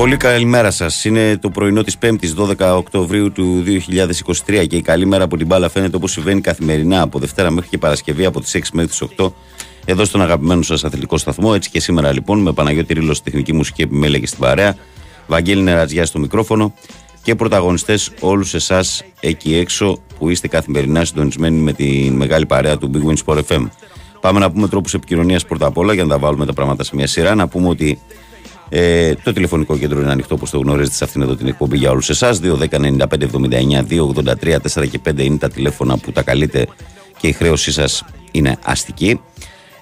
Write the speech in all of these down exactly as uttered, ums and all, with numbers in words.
πολύ καλημέρα σας. Είναι το πρωινό της πέμπτης δώδεκα Οκτωβρίου του δύο χιλιάδες είκοσι τρία και η καλή μέρα από την μπάλα φαίνεται όπως συμβαίνει καθημερινά από Δευτέρα μέχρι και Παρασκευή από τις έξι μέχρι τις οκτώ εδώ στον αγαπημένο σας αθλητικό σταθμό. Έτσι και σήμερα λοιπόν με Παναγιώτη Ρήλο στη τεχνική μουσική επιμέλεια και στην παρέα, Βαγγέλη Νεραντζιά στο μικρόφωνο και πρωταγωνιστές όλους εσάς εκεί έξω που είστε καθημερινά συντονισμένοι με τη μεγάλη παρέα του Big Wings SportFM. Πάμε να πούμε τρόπους επικοινωνίας πρώτα απ' όλα για να τα βάλουμε τα πράγματα σε μια σειρά. Να πούμε ότι Ε, το τηλεφωνικό κέντρο είναι ανοιχτό όπως το γνωρίζετε σε αυτήν εδώ την εκπομπή για όλους εσάς. Δύο δέκα ενενήντα πέντε εβδομήντα εννιά, δύο ογδόντα τρία, τέσσερα και πέντε είναι τα τηλέφωνα που τα καλείτε και η χρέωσή σας είναι αστική.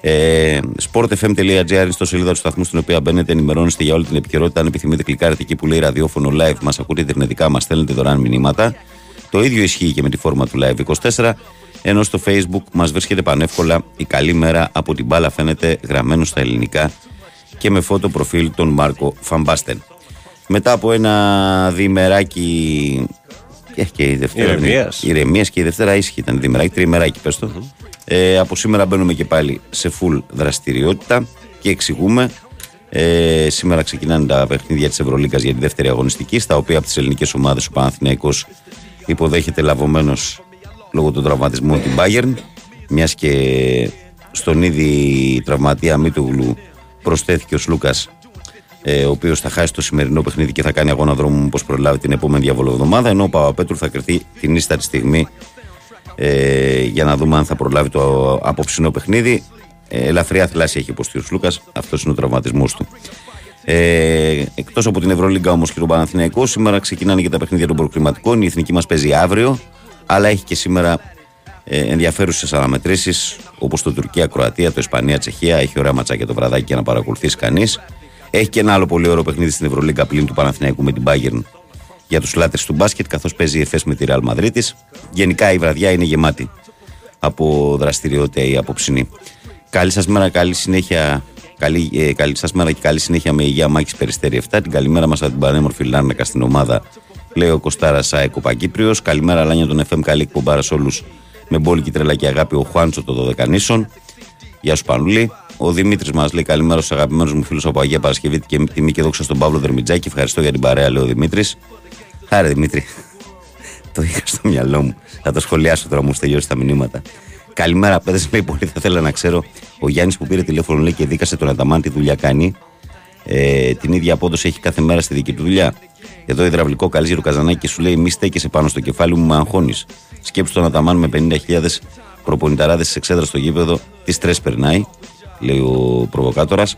ε, Sport F M τελεία G R στο σελίδα του σταθμού στην οποία μπαίνετε, ενημερώνεστε για όλη την επικαιρότητα. Αν επιθυμείτε κλικάρετε εκεί που λέει ραδιόφωνο live, μας ακούτε ιντερνετικά, μας στέλνετε δωρεάν μηνύματα. Το ίδιο ισχύει και με τη φόρμα του Live είκοσι τέσσερα. Ενώ στο Facebook μας βρίσκεται πανεύκολα η καλή μέρα από την μπάλα φαίνεται γραμμένο στα ελληνικά και με φώτο προφίλ τον Μάρκο Φαμπάστεν. Μετά από ένα διημεράκι και η Δευτέρα ηρεμίας και η Δευτέρα ήσυχη ήταν, διημεράκι, τριημεράκι πες το. Mm-hmm. Ε, από σήμερα μπαίνουμε και πάλι σε full δραστηριότητα και εξηγούμε. Ε, σήμερα ξεκινάνε τα παιχνίδια της Ευρωλίγκας για τη δεύτερη αγωνιστική, στα οποία από τις ελληνικές ομάδες ο Παναθηναϊκός υποδέχεται λαβωμένος λόγω των τραυματισμών την Bayern, μιας και στον ήδη τραυματία Μήτογλου προσθέθηκε ο Σλούκας, ε, ο οποίος θα χάσει το σημερινό παιχνίδι και θα κάνει αγώνα δρόμου όπως προλάβει την επόμενη διαβολοβδομάδα, ενώ ο Παπαπέτρου θα κρυθεί την ίστατη στιγμή ε, για να δούμε αν θα προλάβει το απόψινό παιχνίδι. Ε, ελαφριά θλάση έχει υποστεί ο Σλούκας, αυτός είναι ο τραυματισμός του. Ε, εκτός από την Ευρωλίγκα όμως και τον Παναθηναϊκό, σήμερα ξεκινάνε και τα παιχνίδια των προκριματικών. Η εθνική μας παίζει αύριο, αλλά έχει και σήμερα ενδιαφέρουσες αναμετρήσεις όπως το Τουρκία-Κροατία, το Ισπανία-Τσεχία. Έχει ωραία ματσάκια το βραδάκι για να παρακολουθείς κανείς. Έχει και ένα άλλο πολύ ωραίο παιχνίδι στην Ευρωλίγκα πλην του Παναθηναϊκού με την Bayern για τους λάτρες του μπάσκετ, καθώς παίζει η Εφές με τη Ρεάλ Μαδρίτης. Γενικά η βραδιά είναι γεμάτη από δραστηριότητα η απόψινή. Καλή σας μέρα, καλή συνέχεια. Καλή, ε, καλή σας μέρα και καλή συνέχεια με υγεία. Μάκης Περιστέρη εφτά. Την καλημέρα μας από την πανέμορφη Λάρνακα στην ομάδα, λέει ο Κωστάρας ΑΕΚ ο Παγκύπριος. Καλημέρα Λάνια των εφ εμ, καλή εκπομπάρα σε όλους. Με μπόλικη τρελά και αγάπη ο Χουάντσο το Δωδεκανήσων. Γεια σου Πανούλη. Ο Δημήτρης μας λέει καλημέρα στους αγαπημένους μου φίλους από Αγία Παρασκευή και τιμή και δόξα στον Παύλο Δρεμιτζάκη. Ευχαριστώ για την παρέα, λέει ο Δημήτρης. Άρα Δημήτρη, το είχα στο μυαλό μου. Θα το σχολιάσω τώρα, μου τελειώσει τα μηνύματα. Καλημέρα, παιδες, λέει πολύ. Θα ήθελα να ξέρω. Ο Γιάννης που πήρε τηλέφωνο λέει και δίκασε τον Αταμάν τι δουλειά κάνει. Ε, την ίδια απόδοση έχει κάθε μέρα στη δική του δουλειά. Εδώ υδραυλικό καλή ρουκαζανάκι και σου λέει: μη στέκεσαι πάνω στο κεφάλι μου, με αγχώνει. Σκέψου το να τα μάνουμε πενήντα χιλιάδες προπονηταράδες της εξέδρας στο γήπεδο. Τι στρες περνάει, λέει ο προβοκάτορας.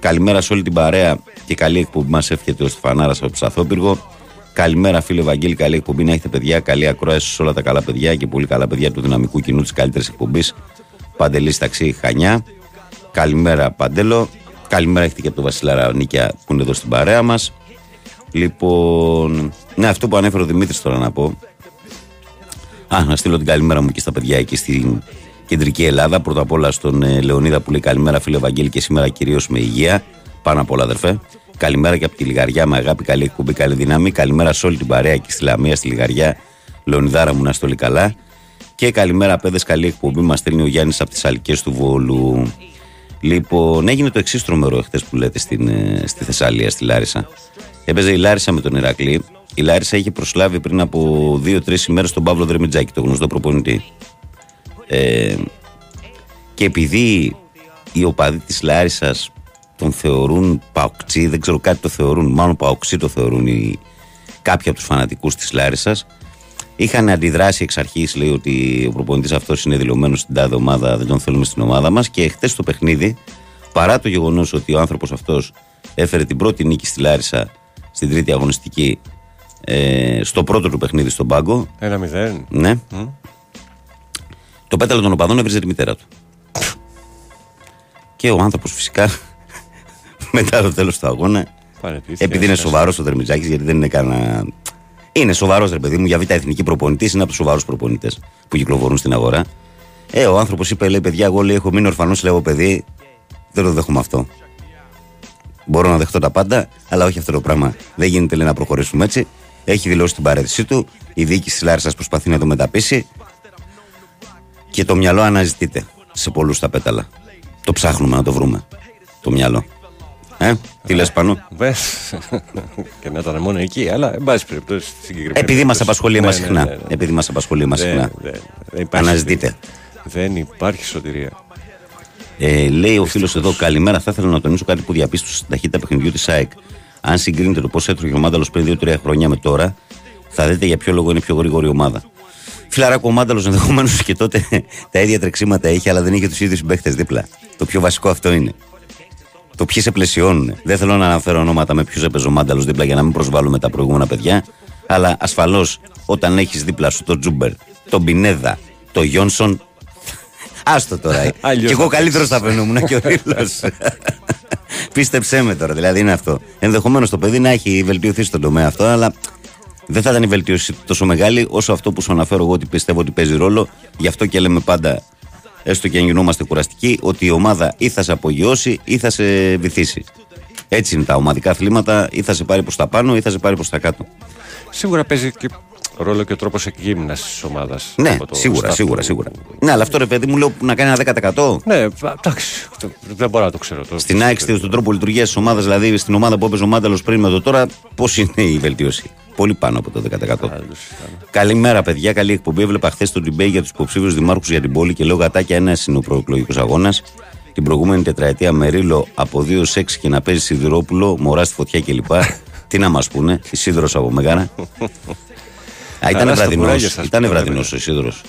Καλημέρα σε όλη την παρέα και καλή εκπομπή μας εύχεται ο Στεφανάρας από Ψαθόπυργο. Καλημέρα φίλε Βαγγέλη, καλή εκπομπή να έχετε παιδιά. Καλή ακρόαση σε όλα τα καλά παιδιά και πολύ καλά παιδιά του δυναμικού κοινού της καλύτερης εκπομπής. Παντελής Ταξί Χανιά. Καλημέρα Παντέλο. Καλημέρα έχετε και από τον Βασιλάρα Νίκια που είναι εδώ στην παρέα μας. Λοιπόν, ναι, αυτό που ανέφερε ο Δημήτρης τώρα να πω. Α, να στείλω την καλημέρα μου και στα παιδιά εκεί στην κεντρική Ελλάδα. Πρώτα απ' όλα στον ε, Λεωνίδα που λέει καλημέρα φίλε Βαγγέλη και σήμερα κυρίως με υγεία. Πάνω απ' όλα αδερφέ. Καλημέρα και από τη Λιγαριά με αγάπη, καλή εκπομπή, καλή δύναμη. Καλημέρα σε όλη την παρέα και στη Λαμία, στη Λιγαριά. Λεωνιδάρα μου να στολεί καλά. Και καλημέρα παιδες, καλή εκπομπή μας στέλνει ο Γιάννης από τις Αλικές του Βόλου. Λοιπόν, έγινε το εξής τρομερό χτες που λέτε στην, ε, στη Θεσσαλία, στη Λάρισα. Έπαιζε η Λάρισα με τον Ηρακλή. Η Λάρισα είχε προσλάβει πριν από δύο τρεις ημέρες τον Παύλο Δρεμιτζάκη, τον γνωστό προπονητή. Ε, και επειδή οι οπαδοί της Λάρισας τον θεωρούν παοξί, δεν ξέρω κάτι το θεωρούν, μάλλον παοξί το θεωρούν οι, κάποιοι από τους φανατικούς της Λάρισας, είχαν αντιδράσει εξ αρχής, λέει ότι ο προπονητής αυτός είναι δηλωμένος στην τάδε ομάδα, δεν τον θέλουμε στην ομάδα μας. Και χτες το παιχνίδι, παρά το γεγονός ότι ο άνθρωπος αυτός έφερε την πρώτη νίκη στη Λάρισα στην τρίτη αγωνιστική, Ε, στο πρώτο του παιχνίδι στον πάγκο. Ένα μηδέν. Ναι. Mm. Το πέταλο των οπαδών έβριζε τη μητέρα του. Και ο άνθρωπος φυσικά μετά το τέλος του αγώνα, επειδή είναι σοβαρός ο Δερμιτζάκης, γιατί δεν είναι κανένα. Είναι σοβαρός ρε παιδί μου, για β' εθνική προπονητής, είναι από τους σοβαρούς προπονητές που κυκλοφορούν στην αγορά. Ε, ο άνθρωπος είπε, λέει παιδιά, εγώ λέει, έχω μείνει ορφανός, λέω παιδί, δεν το δέχομαι αυτό. Μπορώ να δεχτώ τα πάντα, αλλά όχι αυτό το πράγμα. Δεν γίνεται λέει, να προχωρήσουμε έτσι. Έχει δηλώσει την παρέτησή του. Η διοίκηση της Λάρισας προσπαθεί να το μεταπείσει. Και το μυαλό αναζητείται σε πολλούς τα πέταλα. Το ψάχνουμε να το βρούμε. Το μυαλό. Ε, τι λες Πανού. Και να ήταν μόνο εκεί, αλλά εν πάση περιπτώσει. Επειδή μας απασχολεί μας συχνά. Επειδή μας απασχολεί μας συχνά. Αναζητείτε. Δεν υπάρχει σωτηρία. Ε, λέει ο φίλος εδώ, καλημέρα. Θα ήθελα να τονίσω κάτι που διαπίστωσα στην ταχύτητα παιχνιδιού της ΑΕΚ. Αν συγκρίνετε το πώς έτρωγε ο Μάνταλος πριν δύο τρία χρόνια με τώρα, θα δείτε για ποιο λόγο είναι πιο γρήγορη ομάδα. Φιλαράκο, ο Μάνταλος ενδεχομένως και τότε τα ίδια τρεξίματα είχε, αλλά δεν είχε τους ίδιους παίχτες δίπλα. Το πιο βασικό αυτό είναι. Το ποιοι σε πλαισιώνουν. Δεν θέλω να αναφέρω ονόματα με ποιους έπαιζε ο Μάνταλος δίπλα για να μην προσβάλλουμε τα προηγούμενα παιδιά, αλλά ασφαλώς όταν έχεις δίπλα σου τον Τζούμπερ, τον Πινέδα, τον Γιόνσον. Άστο τώρα. Κι εγώ καλύτερος θα φαινόμουν και ο Ρήλος. Πίστεψέ με τώρα, δηλαδή είναι αυτό. Ενδεχομένως το παιδί να έχει βελτιωθεί στον τομέα αυτό, αλλά δεν θα ήταν η βελτίωση τόσο μεγάλη όσο αυτό που σου αναφέρω εγώ ότι πιστεύω ότι παίζει ρόλο. Γι' αυτό και λέμε πάντα, έστω και αν γινόμαστε κουραστικοί, ότι η ομάδα ή θα σε απογειώσει ή θα σε βυθίσει. Έτσι είναι τα ομαδικά αθλήματα, ή θα σε πάρει προς τα πάνω ή θα σε πάρει προς τα κάτω. Σίγουρα παίζει και ρόλο και ο τρόπος εκγύμνασης της ομάδας. Ναι, σίγουρα, σίγουρα, σίγουρα. Ναι, αλλά αυτό ρε παιδί μου λέω να κάνει ένα δέκα τοις εκατό. Ναι, εντάξει, δεν μπορώ να το ξέρω. Στην ΑΕΚ, στον τρόπο λειτουργίας της ομάδας, δηλαδή στην ομάδα που έπαιζε ο Μάνταλος πριν με το τώρα, πώς είναι η βελτίωση. Πολύ πάνω από το δέκα τοις εκατό. Καλημέρα, παιδιά. Καλή εκπομπή. Έβλεπα χθες το debate για τους υποψήφιους δημάρχους για την πόλη και λέω γατάκια, ένας είναι ο προεκλογικός αγώνας. Την προηγούμενη τετραετία με Ρήλο από δύο σε έξι και να παίζει Σιδηρόπουλο, μωρά στη φωτιά κλπ. Τι να μας πούνε, η Σίδρος από Μεγάρα. Α, ήταν βραδινός, ήταν βραδινός ο Σίδρος.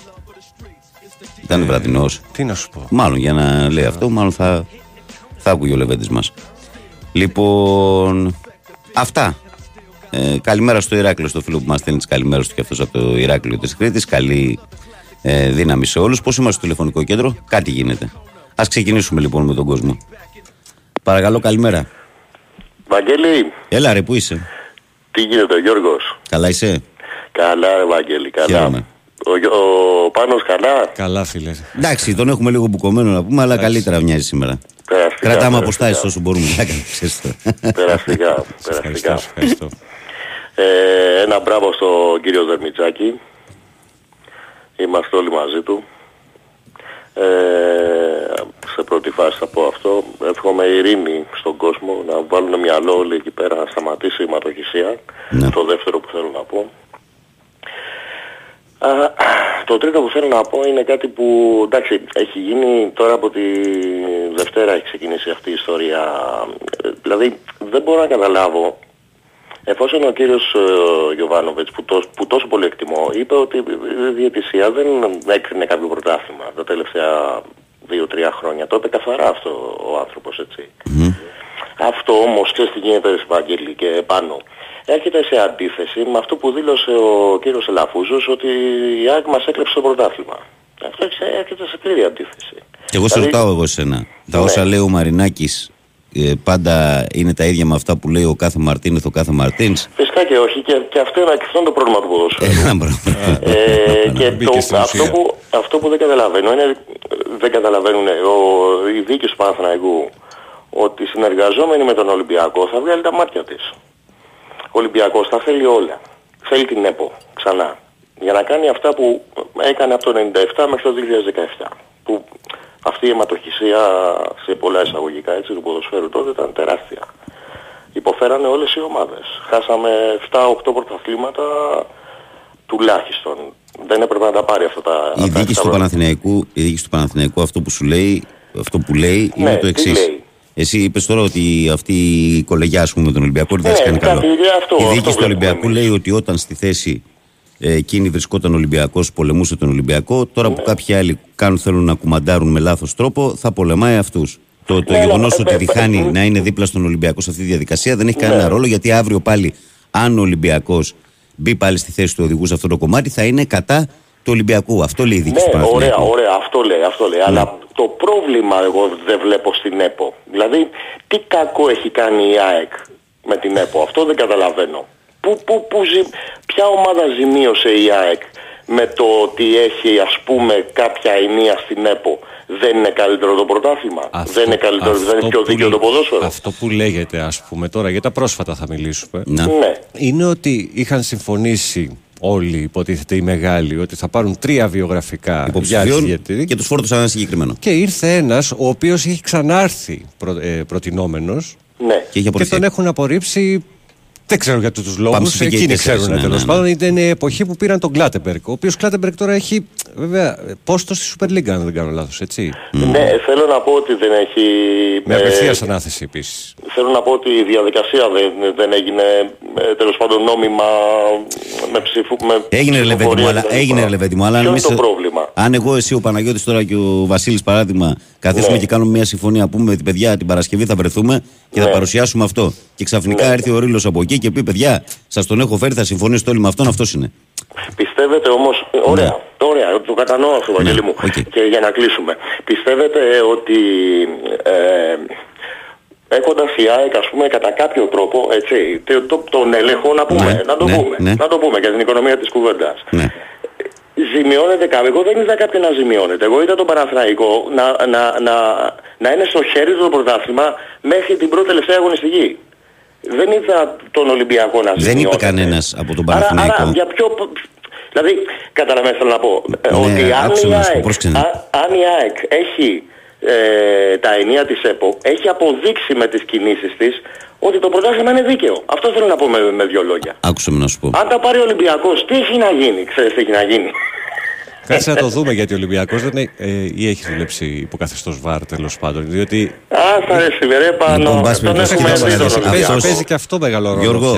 Ήταν βραδινός. Τι να σου πω. Μάλλον για να λέει αυτό, μάλλον θα, θα ακούγει ο Λεβέντης μας. Λοιπόν, αυτά. Ε, καλημέρα στο Ηράκλειο, στο φίλο που μας στέλνει τις καλημέρες του και αυτός από το Ηράκλειο της Κρήτης. Καλή ε, δύναμη σε όλους. Πώς είμαστε στο τηλεφωνικό κέντρο, κάτι γίνεται. Ας ξεκινήσουμε λοιπόν με τον κόσμο. Παρακαλώ, καλημέρα. Βαγγέλη. Έλα ρε, πού είσαι. Τι γίνεται ο Γιώργος. Καλά είσαι. Καλά ρε Βαγγέλη, καλά. Ο, ο Πάνος καλά. Καλά φίλε. Εντάξει, τον έχουμε λίγο μπουκωμένο να πούμε, αλλά εντάξει, καλύτερα μοιάζει σήμερα. Περαστικά, κρατάμε αποστάσεις όσο μπορούμε. Περαστικά, περαστικά. ε, ένα μπράβο στον κύριο Δρεμιτζάκη. Είμαστε όλοι μαζί του. Ε, σε πρώτη φάση θα πω αυτό. Εύχομαι ειρήνη στον κόσμο, να βάλουν μυαλό όλοι εκεί πέρα, να σταματήσει η αιματοχυσία. Ναι. Το δεύτερο που θέλω να πω. Uh, το τρίτο που θέλω να πω είναι κάτι που εντάξει έχει γίνει τώρα από τη Δευτέρα, έχει ξεκινήσει αυτή η ιστορία. Δηλαδή δεν μπορώ να καταλάβω, εφόσον ο κύριος uh, Γιωβάνοβιτς που, τόσ, που τόσο πολύ εκτιμώ είπε ότι η διαιτησία δεν έκρινε κάποιο πρωτάθλημα τα τελευταία δύο τρία χρόνια, τότε καθαρά αυτό ο άνθρωπος, έτσι. Mm. Αυτό όμως και στην γίνεται Ευαγγέλη και πάνω έρχεται σε αντίθεση με αυτό που δήλωσε ο κύριος Ελαφούζος ότι η ΑΕΚ μας έκλεψε το πρωτάθλημα. Αυτό έρχεται σε πλήρη αντίθεση. Και εγώ σε δηλαδή... ρωτάω εγώ σένα. Τα όσα ναι. λέει ο Μαρινάκης πάντα είναι τα ίδια με αυτά που λέει ο κάθε Μαρτίνεθ, ο κάθε Μαρτίνς. Φυσικά και όχι. Και, και αυτό είναι και το πρόβλημα του ποδοσφαίρου. ε, και το, αυτό, που, αυτό που δεν καταλαβαίνω είναι, δεν καταλαβαίνουν οι δίκες του Παναθηναϊκού ότι συνεργαζόμενοι με τον Ολυμπιακό θα βγάλει τα μάτια της. Ο Ολυμπιακός θα θέλει όλα. Θέλει την ΕΠΟ ξανά. Για να κάνει αυτά που έκανε από το χίλια εννιακόσια ενενήντα επτά μέχρι το δύο χιλιάδες δεκαεπτά. Που αυτή η αιματοχυσία σε πολλά εισαγωγικά έτσι του ποδοσφαίρου τότε ήταν τεράστια. Υποφέρανε όλες οι ομάδες. Χάσαμε επτά οκτώ πρωταθλήματα τουλάχιστον. Δεν έπρεπε να τα πάρει αυτά τα... Η διοίκηση του Παναθηναϊκού, η διοίκηση του Παναθηναϊκού αυτό που σου λέει, αυτό που λέει είναι ναι, το εξής. Εσύ είπες τώρα ότι αυτή η κολεγιά, ας πούμε, με τον Ολυμπιακό δεν θα σε κάνει καλό. Η διοίκηση του Ολυμπιακού λέει ότι όταν στη θέση εκείνη βρισκόταν ο Ολυμπιακός, πολεμούσε τον Ολυμπιακό. Τώρα που κάποιοι άλλοι κάνουν, θέλουν να κουμαντάρουν με λάθος τρόπο, θα πολεμάει αυτούς. Το γεγονός ότι διχάνει να είναι δίπλα στον Ολυμπιακό σε αυτή τη διαδικασία δεν έχει κανένα ρόλο, γιατί αύριο πάλι, αν ο Ολυμπιακός μπει πάλι στη θέση του οδηγού σε αυτό το κομμάτι, θα είναι κατά του Ολυμπιακού. Αυτό λέει η διοίκηση του Παναθηναϊκού. Ωραία, ωραία, αυτό λέει, αυτό λέει. Αλλά το πρόβλημα εγώ δεν βλέπω στην ΕΠΟ. Δηλαδή, τι κακό έχει κάνει η ΑΕΚ με την ΕΠΟ. Αυτό δεν καταλαβαίνω. Που, που, που, ποια ομάδα ζημίωσε η ΑΕΚ με το ότι έχει, ας πούμε, κάποια ενία στην ΕΠΟ. Δεν είναι καλύτερο το πρωτάθλημα. Αυτό, δεν είναι καλύτερο, δεν είναι πιο δίκαιο το ποδόσφαιρο. Αυτό που λέγεται, ας πούμε, τώρα για τα πρόσφατα θα μιλήσουμε. Ναι. Ναι. Είναι ότι είχαν συμφωνήσει όλοι, υποτίθεται οι μεγάλοι, ότι θα πάρουν τρία βιογραφικά υποψηφίων και τους φόρτωσαν ένα συγκεκριμένο. Και ήρθε ένας ο οποίος έχει ξανάρθει προ, ε, προτινόμενος Ναι. Και, και τον έχουν απορρίψει, δεν ξέρω για τους λόγους, εκείνοι ξέρουν ναι, τέλος ναι, πάντων. Ναι. Είναι εποχή που πήραν τον Κλάτεμπερκ, ο οποίος Κλάτεμπερκ τώρα έχει βέβαια πόστο στη Superliga, αν δεν κάνω λάθος, έτσι. Mm. Ναι, θέλω να πω ότι δεν έχει... Με απευθείας ε, ανάθεση επίσης. Θέλω να πω ότι η διαδικασία δεν, δεν έγινε τέλος πάντων νόμιμα με ψήφου... Με έγινε ρελεβέντι μου, αλλά... Ποιο είναι το πρόβλημα? Αν εγώ, εσύ, ο Παναγιώτης τώρα και ο Βασίλης παράδειγμα, καθίσουμε ναι. και κάνουμε μια συμφωνία, πούμε με την παιδιά την Παρασκευή θα βρεθούμε και ναι. θα παρουσιάσουμε αυτό. Και ξαφνικά ναι. έρθει ο Ρήλος από εκεί και πει: παιδιά, σας τον έχω φέρει, θα συμφωνήσετε όλοι με αυτόν, αυτός είναι. Πιστεύετε όμως. Ωραία, ναι. ωραία, το κατανοώ αυτό, Βαγγέλη μου. Okay. Και για να κλείσουμε. Πιστεύετε ότι ε, έχοντας η ΑΕΚ, ας πούμε, κατά κάποιο τρόπο, έτσι, το, τον έλεγχο να πούμε, ναι. να το ναι. πούμε, ναι. να το πούμε για την οικονομία της κουβέντας. Ναι. Ζημιώνεται κάποιο? Εγώ δεν είδα κάποιον να ζημιώνεται. Εγώ είδα τον Παναθηναϊκό να, να, να, να είναι στο χέρι του το πρωτάθλημα μέχρι την πρώτη τελευταία αγωνιστική. Δεν είδα τον Ολυμπιακό να ζημιώνεται. Δεν είπε κανένας από τον Παναθηναϊκό. Άρα, άρα για ποιο... Δηλαδή, καταλαβαίνετε θέλω να πω. Ναι, ότι αν, άκουσα, η ΑΕΚ, α, αν η ΑΕΚ έχει ε, τα ενία της ΕΠΟ, έχει αποδείξει με τις κινήσεις της ότι το πρωτάθλημα είναι δίκαιο. Αυτό θέλω να πω με, με δύο λόγια. Άκουσε με να σου πω. Αν τα πάρει ο Ολυμπιακός, τι έχει να γίνει? Ξέρεις τι έχει να γίνει? Κάτσε να το δούμε, γιατί ο Ολυμπιακός δεν είναι, ε, ή έχει δουλέψει υποκαθεστώς βαρ τέλος πάντων. Διότι. Α, θα αρέσει, βερέ πάνω. Παίζει και αυτό μεγάλο ρόλο.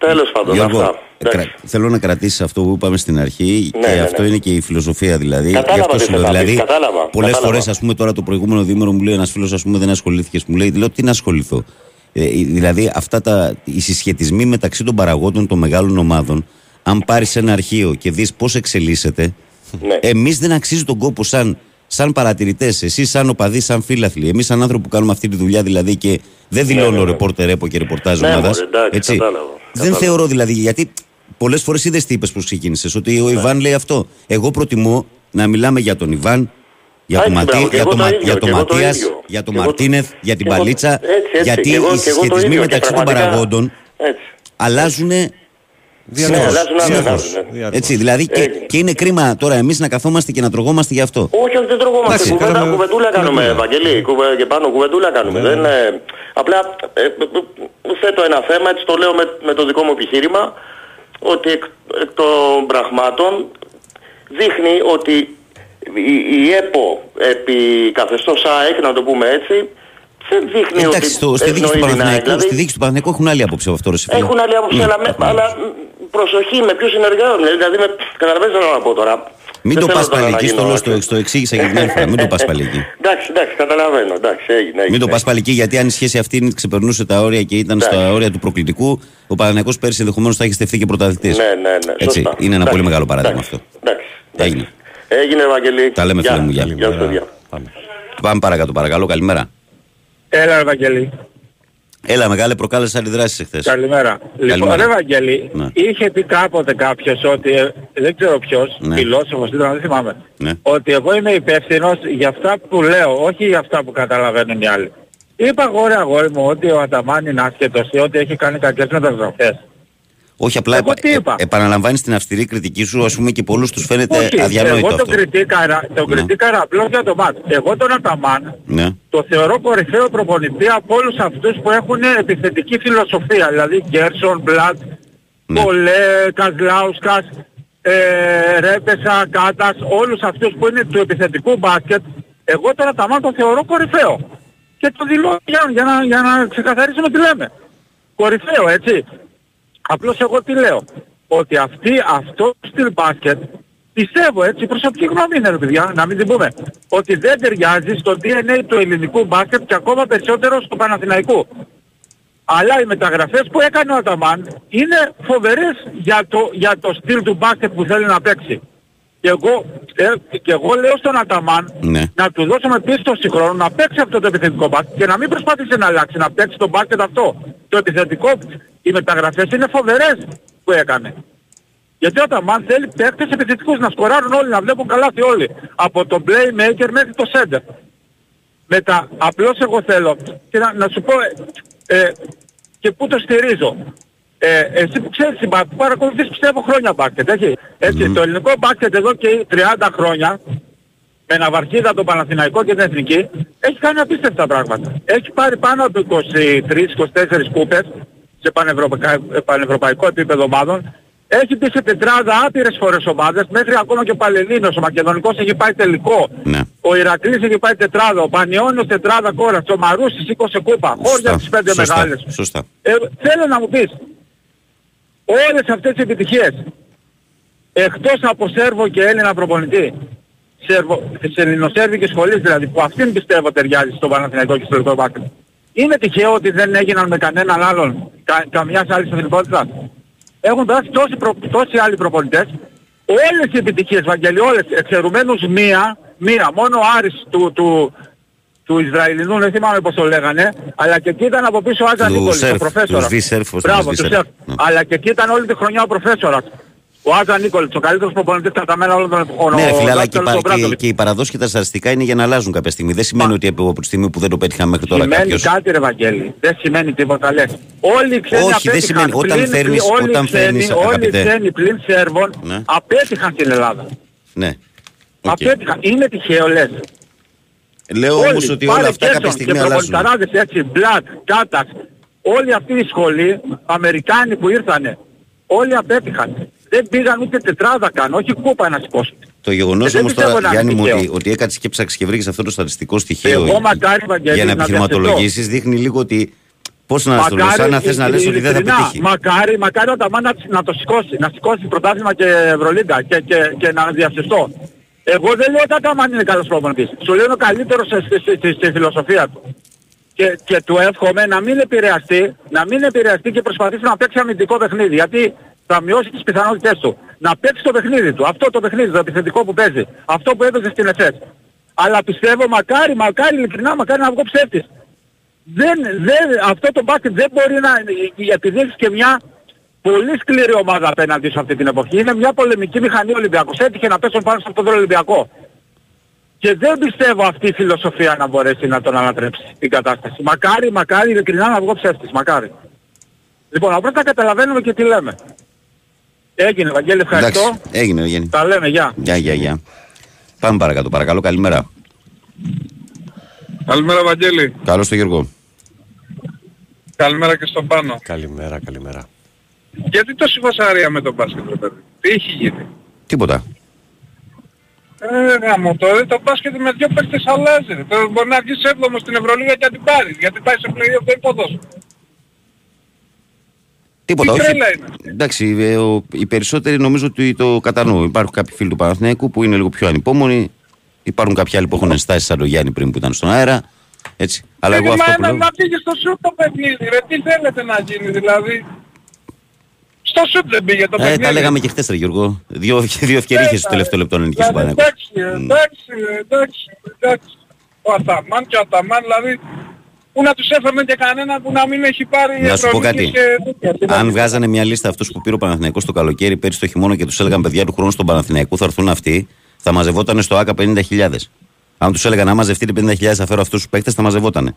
Τέλος πάντων, αυτά. Κρα... Θέλω να κρατήσεις αυτό που είπαμε στην αρχή ναι, και ναι, αυτό ναι. είναι και η φιλοσοφία δηλαδή. Κατάλαβα, αυτό δηλαδή, κατάλαβα, δηλαδή κατάλαβα, πολλές φορές, ας πούμε, τώρα το προηγούμενο διήμερο μου λέει ένας φίλος, ας πούμε, δεν ασχολήθηκες. Μου λέει, λέω, τι να ασχοληθώ. Ε, δηλαδή, αυτά τα, οι συσχετισμοί μεταξύ των παραγόντων των μεγάλων ομάδων, αν πάρεις ένα αρχείο και δεις πώς εξελίσσεται, ναι. εμείς δεν αξίζει τον κόπο σαν, σαν παρατηρητές, εσείς σαν οπαδοί, σαν φίλαθλοι, εμείς σαν άνθρωποι που κάνουμε αυτή τη δουλειά δηλαδή και δεν δηλώνω ναι, ναι, ναι. ρεπόρτερ, έπο και ρεπορτάζ ναι, ομάδας. Εντάξει, κατάλαβα, δεν θεωρώ δηλαδή, γιατί. Πολλές φορές είδες τι είπες που ξεκίνησες, ότι ο Ιβάν λέει αυτό. Εγώ προτιμώ να μιλάμε για τον Ιβάν, για τον Ματίας, για τον Μαρτίνεθ, για την Παλίτσα, γιατί οι συσχετισμοί μεταξύ των παραγόντων αλλάζουν συνεχώς. Έτσι, δηλαδή και είναι κρίμα τώρα εμείς να καθόμαστε και να τρογόμαστε γι' αυτό. Όχι, όχι, δεν τρογόμαστε. Κουβεντούλα κάνουμε, Βαγγέλη, και πάνω κουβεντούλα κάνουμε. Απλά θέτω ένα θέμα, έτσι το λέω με το δικό μου επιχείρημα, ότι εκ, εκ των πραγμάτων δείχνει ότι η, η ΕΠΟ επί καθεστώς ΑΕΚ, να το πούμε έτσι, δεν δείχνει. Εντάξει, ότι στη δίκη του Παναθηναϊκού έχουν άλλη άποψη από αυτό. Έχουν άλλη άποψη, αλλά, με, αλλά προσοχή με ποιους συνεργάζονται. Δηλαδή, καταλαβαίνετε να πω τώρα. Μην το πας πάλι εκεί, στο εξήγησα για την άλλη φορά. Μην το πας πάλι εκεί. Εντάξει, εντάξει, καταλαβαίνω. Μην το πας πάλι εκεί, γιατί αν η σχέση αυτή ξεπερνούσε τα όρια και ήταν στα όρια του προκλητικού, ο Παναθηναϊκός πέρσι ενδεχομένως θα έχει στεφθεί και πρωταθλητής. Ναι, ναι, ναι. Έτσι, είναι ένα πολύ μεγάλο παράδειγμα αυτό. Έγινε. Έγινε, Ευαγγελή. Τα λέμε, φίλε μου, για λίγο. Πάμε παρακάτω, παρακαλώ. Καλημέρα. Έλα, Ευαγγελή. Έλα, μεγάλε, προκάλεσε αντιδράσεις εχθές. Καλημέρα. Λοιπόν, ρε Βαγγέλη, ναι. είχε πει κάποτε κάποιος ότι, δεν ξέρω ποιος, ναι. φιλόσοφος ήταν, δεν θυμάμαι, ναι. ότι εγώ είμαι υπεύθυνος για αυτά που λέω, όχι για αυτά που καταλαβαίνουν οι άλλοι. Είπα εγώ, ρε αγόρι μου, ότι ο Αταμάν είναι άσχετος ή ότι έχει κάνει κακές μεταγραφές. Όχι, απλά επα, ε, επαναλαμβάνεις την αυστηρή κριτική σου, ας πούμε, και πολλούς τους φαίνεται όχι, αδιανόητο εγώ το αυτό. Κριτήκαρα, τον ναι. κριτήκαρα απλώς για το μάτι. Εγώ τον Αταμάν ναι. το θεωρώ κορυφαίο προπονητή από όλους αυτούς που έχουν επιθετική φιλοσοφία. Δηλαδή Γκέρσον, Μπλατ, ναι. Πολέ, Κασλάουσκας, ε, Ρέπεσα, Κάτας, όλους αυτούς που είναι του επιθετικού μπάσκετ. Εγώ τον Αταμάν το θεωρώ κορυφαίο. Και το δηλώνω για, για, να, για να ξεκαθαρίσουμε τι λέμε. Κορυφαίο, έτσι. Απλώς εγώ τι λέω, ότι αυτή, αυτό το στυλ μπάσκετ, πιστεύω έτσι, προσωπική γνώμη είναι ρε παιδιά, να μην την πούμε, ότι δεν ταιριάζει στο ντι εν έι του ελληνικού μπάσκετ και ακόμα περισσότερο στο Παναθηναϊκού. Αλλά οι μεταγραφές που έκανε ο Αταμάν είναι φοβερές για το, για το στυλ του μπάσκετ που θέλει να παίξει. Και εγώ, ε, και εγώ λέω στον Αταμάν ναι. να του δώσουμε πίστοση χρόνου να παίξει αυτό το επιθετικό μπάσκετ και να μην προσπαθήσει να αλλάξει, να παίξει το μπάσκετ αυτό. Το επιθετικό, οι μεταγραφές είναι φοβερές που έκανε. Γιατί ο Αταμάν θέλει παίκτες επιθετικούς να σκοράρουν όλοι, να βλέπουν καλάθι όλοι. Από τον playmaker μέχρι το center. Μετά, απλώς εγώ θέλω και να, να σου πω ε, ε, και πού το στηρίζω. Ε, εσύ που ξέρεις την μπάσκετ, παρακολουθείς πιστεύω χρόνια μπάσκετ, έτσι. Mm-hmm. Το ελληνικό μπάσκετ εδώ και τριάντα χρόνια με ναυαρχίδα τον Παναθηναϊκό και την Εθνική, έχει κάνει απίστευτα πράγματα. Έχει πάρει πάνω από είκοσι τρεις είκοσι τέσσερις κούπες σε πανευρωπαϊκό, πανευρωπαϊκό επίπεδο ομάδων. Έχει πει σε τετράδα άπειρες φορές ομάδες, μέχρι ακόμα και ο Παλαιλλήνος, ο Μακεδονικός έχει πάει τελικό, ναι. Ο Ηρακλής έχει πάει τετράδα, ο Πανιώνιος τετράδα κόρας, ο Μαρούσι σήκωσε κούπα, χώρια στις πέντε μεγάλες. Σωστά. Ε, θέλω να μου πεις, όλες αυτές οι επιτυχίες, εκτός από Σέρβο και Έλληνα προπονητή, Σερβο, της ελληνοσέρβικης σχολής δηλαδή, που αυτήν πιστεύω ταιριάζει στον Παναθηναϊκό και στο ελληνικό μπάσκετ, είναι τυχαίο ότι δεν έγιναν με κανέναν άλλον, κα, καμιάς άλλης εθνικότητας. Έχουν περάσει τόσοι, προ, τόσοι άλλοι προπονητές, όλες οι επιτυχίες, Βαγγέλη, όλες, εξαιρουμένους μία, μία, μόνο ο Άρης του, του, του Ισραηλινού, δεν θυμάμαι πώς το λέγανε, αλλά και εκεί ήταν από πίσω ο Άτζα Νίκολη, ο προφέσορας. Μπράβο, του σερφ. Αλλά και εκεί ήταν όλη τη χρονιά ο προφέσορας. Ο Άτζα Νίκολη, ο καλύτερος προπονητής κατά μένα όλων των εποχών. Ναι, φίλε, αλλά και, και, και οι παραδόσεις και τα στατιστικά είναι για να αλλάζουν κάποια στιγμή. Δεν σημαίνει Μα... ότι από τη στιγμή που δεν το πέτυχαμε μέχρι τώρα σημαίνει κάποιος. Σημαίνει κάτι, ρε Βαγγέλη. Δεν σημαίνει τίποτα, λες. Όλοι οι ξένοι Όχι, απέτυχαν. δεν σημαίνει. Όταν πλην, φέρνεις, όλοι όταν φέρνεις, ξένοι, όλοι οι ξένοι πλην Σέρβων, ναι, απέτυχαν στην Ελλάδα. Ναι. Okay. Απέτυχαν. Είναι τυχαίο, λες. Λέω όμως ότι όλα αυτά κάποια στιγμή αλλάζουν. Όλοι αυτοί οι σχολοί, Αμερικάνοι που ήρθανε, όλοι απέτυχαν. Δεν πήγαν ούτε τετράδα καν, όχι κούπα να σηκώσουν. Το γεγονός όμως τώρα, Γιάννη μου, ότι, ότι έκατσε και ψάξε και βρήκες αυτό το στατιστικό στοιχείο εγώ, μακάρι, Βαγγέλη, για να, να επιχειρηματολογήσεις, δείχνει λίγο ότι πώς να μακάρι, στο σαν να θες να λες ότι δεν θα πετύχει. Μακάρι, μακάρι ο Αταμάν να, να το σηκώσει, να σηκώσει πρωτάθλημα και Ευρωλίγκα και, και, και να διαψευστώ. Εγώ δεν λέω ότι ο Αταμάν είναι καλός προπονητής. Σου λέω ο καλύτερος στη φιλοσοφία του. Και, και του εύχομαι να μην επηρεαστεί, να μην επηρεαστεί και προσπαθήσει να παίξει αμυντικό παιχνίδι. Γιατί θα μειώσει τις πιθανότητες του. Να παίξει το παιχνίδι του. Αυτό το παιχνίδι, το επιθετικό που παίζει. Αυτό που έδωσε στην ΕΦΕΣ. Αλλά πιστεύω, μακάρι, μακάρι, ειλικρινά, μακάρι να βγω ψεύτης. Δεν, δεν, αυτό το μπάσκετ δεν μπορεί να... Επειδή έχεις και μια πολύ σκληρή ομάδα απέναντι σε αυτή την εποχή. Είναι μια πολεμική μηχανή Ολυμπιακός. Έτυχε να πέσουν πάνω στον κοντρό Ολυμπιακό. Και δεν πιστεύω αυτή η φιλοσοφία να μπορέσει να τον ανατρέψει την κατάσταση. Μακάρι, μακάρι, ειλικρινά να βγω ψεύτης. Μακάρι. Λοιπόν, απλώς θα καταλαβαίνουμε και τι λέμε. Έγινε, Βαγγέλη, ευχαριστώ. Εντάξει, έγινε, Βαγγέλη. Τα λέμε, γεια. Γεια, γεια, γεια. Πάμε παρακάτω, παρακαλώ, καλημέρα. Καλημέρα, Βαγγέλη. Καλώς τον Γιώργο. Καλημέρα και στον Πάνο. Καλημέρα, καλημέρα. Γιατί τόση βασάρια με τον μπάσκετ, παιδί? Τι έχει γίνει? Τίποτα. Ε, γάμο, το, το μπάσκετ με δυο παίκτες αλλάζει. Τώρα μπορεί να βγεις έβδομος στην Ευρωλίγα και να την πάρεις, γιατί πάει σε πλέι αυτό υπόδοση. Τίποτα, όχι. Εντάξει, οι περισσότεροι νομίζω ότι το κατανοούν. Υπάρχουν κάποιοι φίλοι του Παναθηναϊκού που είναι λίγο πιο ανυπόμονοι. Υπάρχουν κάποιοι άλλοι που έχουν ενστάσεις σαν τον Γιάννη πριν που ήταν στον αέρα. Έτσι. Αλλά εγώ αυτό που λέω... Να πήγε στο σουτ το παιχνίδι, ρε. Τι θέλετε να γίνει δηλαδή? Στο σουτ δεν πήγε το παιχνίδι. Ε, τα λέγαμε και χθες, ρε Γιώργο. Δύο, δύο ευκαιρίες στο τελευταίο λεπτό να νικήσει τον Παναθηναϊκό. Εντάξει, εντάξει, εντάξει, εντάξει. Ο Αταμάν και ο Αταμάν δηλαδή... Πού να τους έφερνε και κανένα που να μην έχει πάρει... Να σου πω κάτι. Και... Αν βγάζανε μια λίστα αυτούς που πήρε ο Παναθηναϊκός το καλοκαίρι, πέρυσι το χειμώνα και τους έλεγαν παιδιά του χρόνου στον Παναθηναϊκό θα έρθουν αυτοί, θα μαζευότανε στο ΆΚΑ πενήντα χιλιάδες. Αν τους έλεγαν να μαζευτείτε πενήντα χιλιάδες θα φέρω αυτούς τους παίκτες, θα μαζευότανε.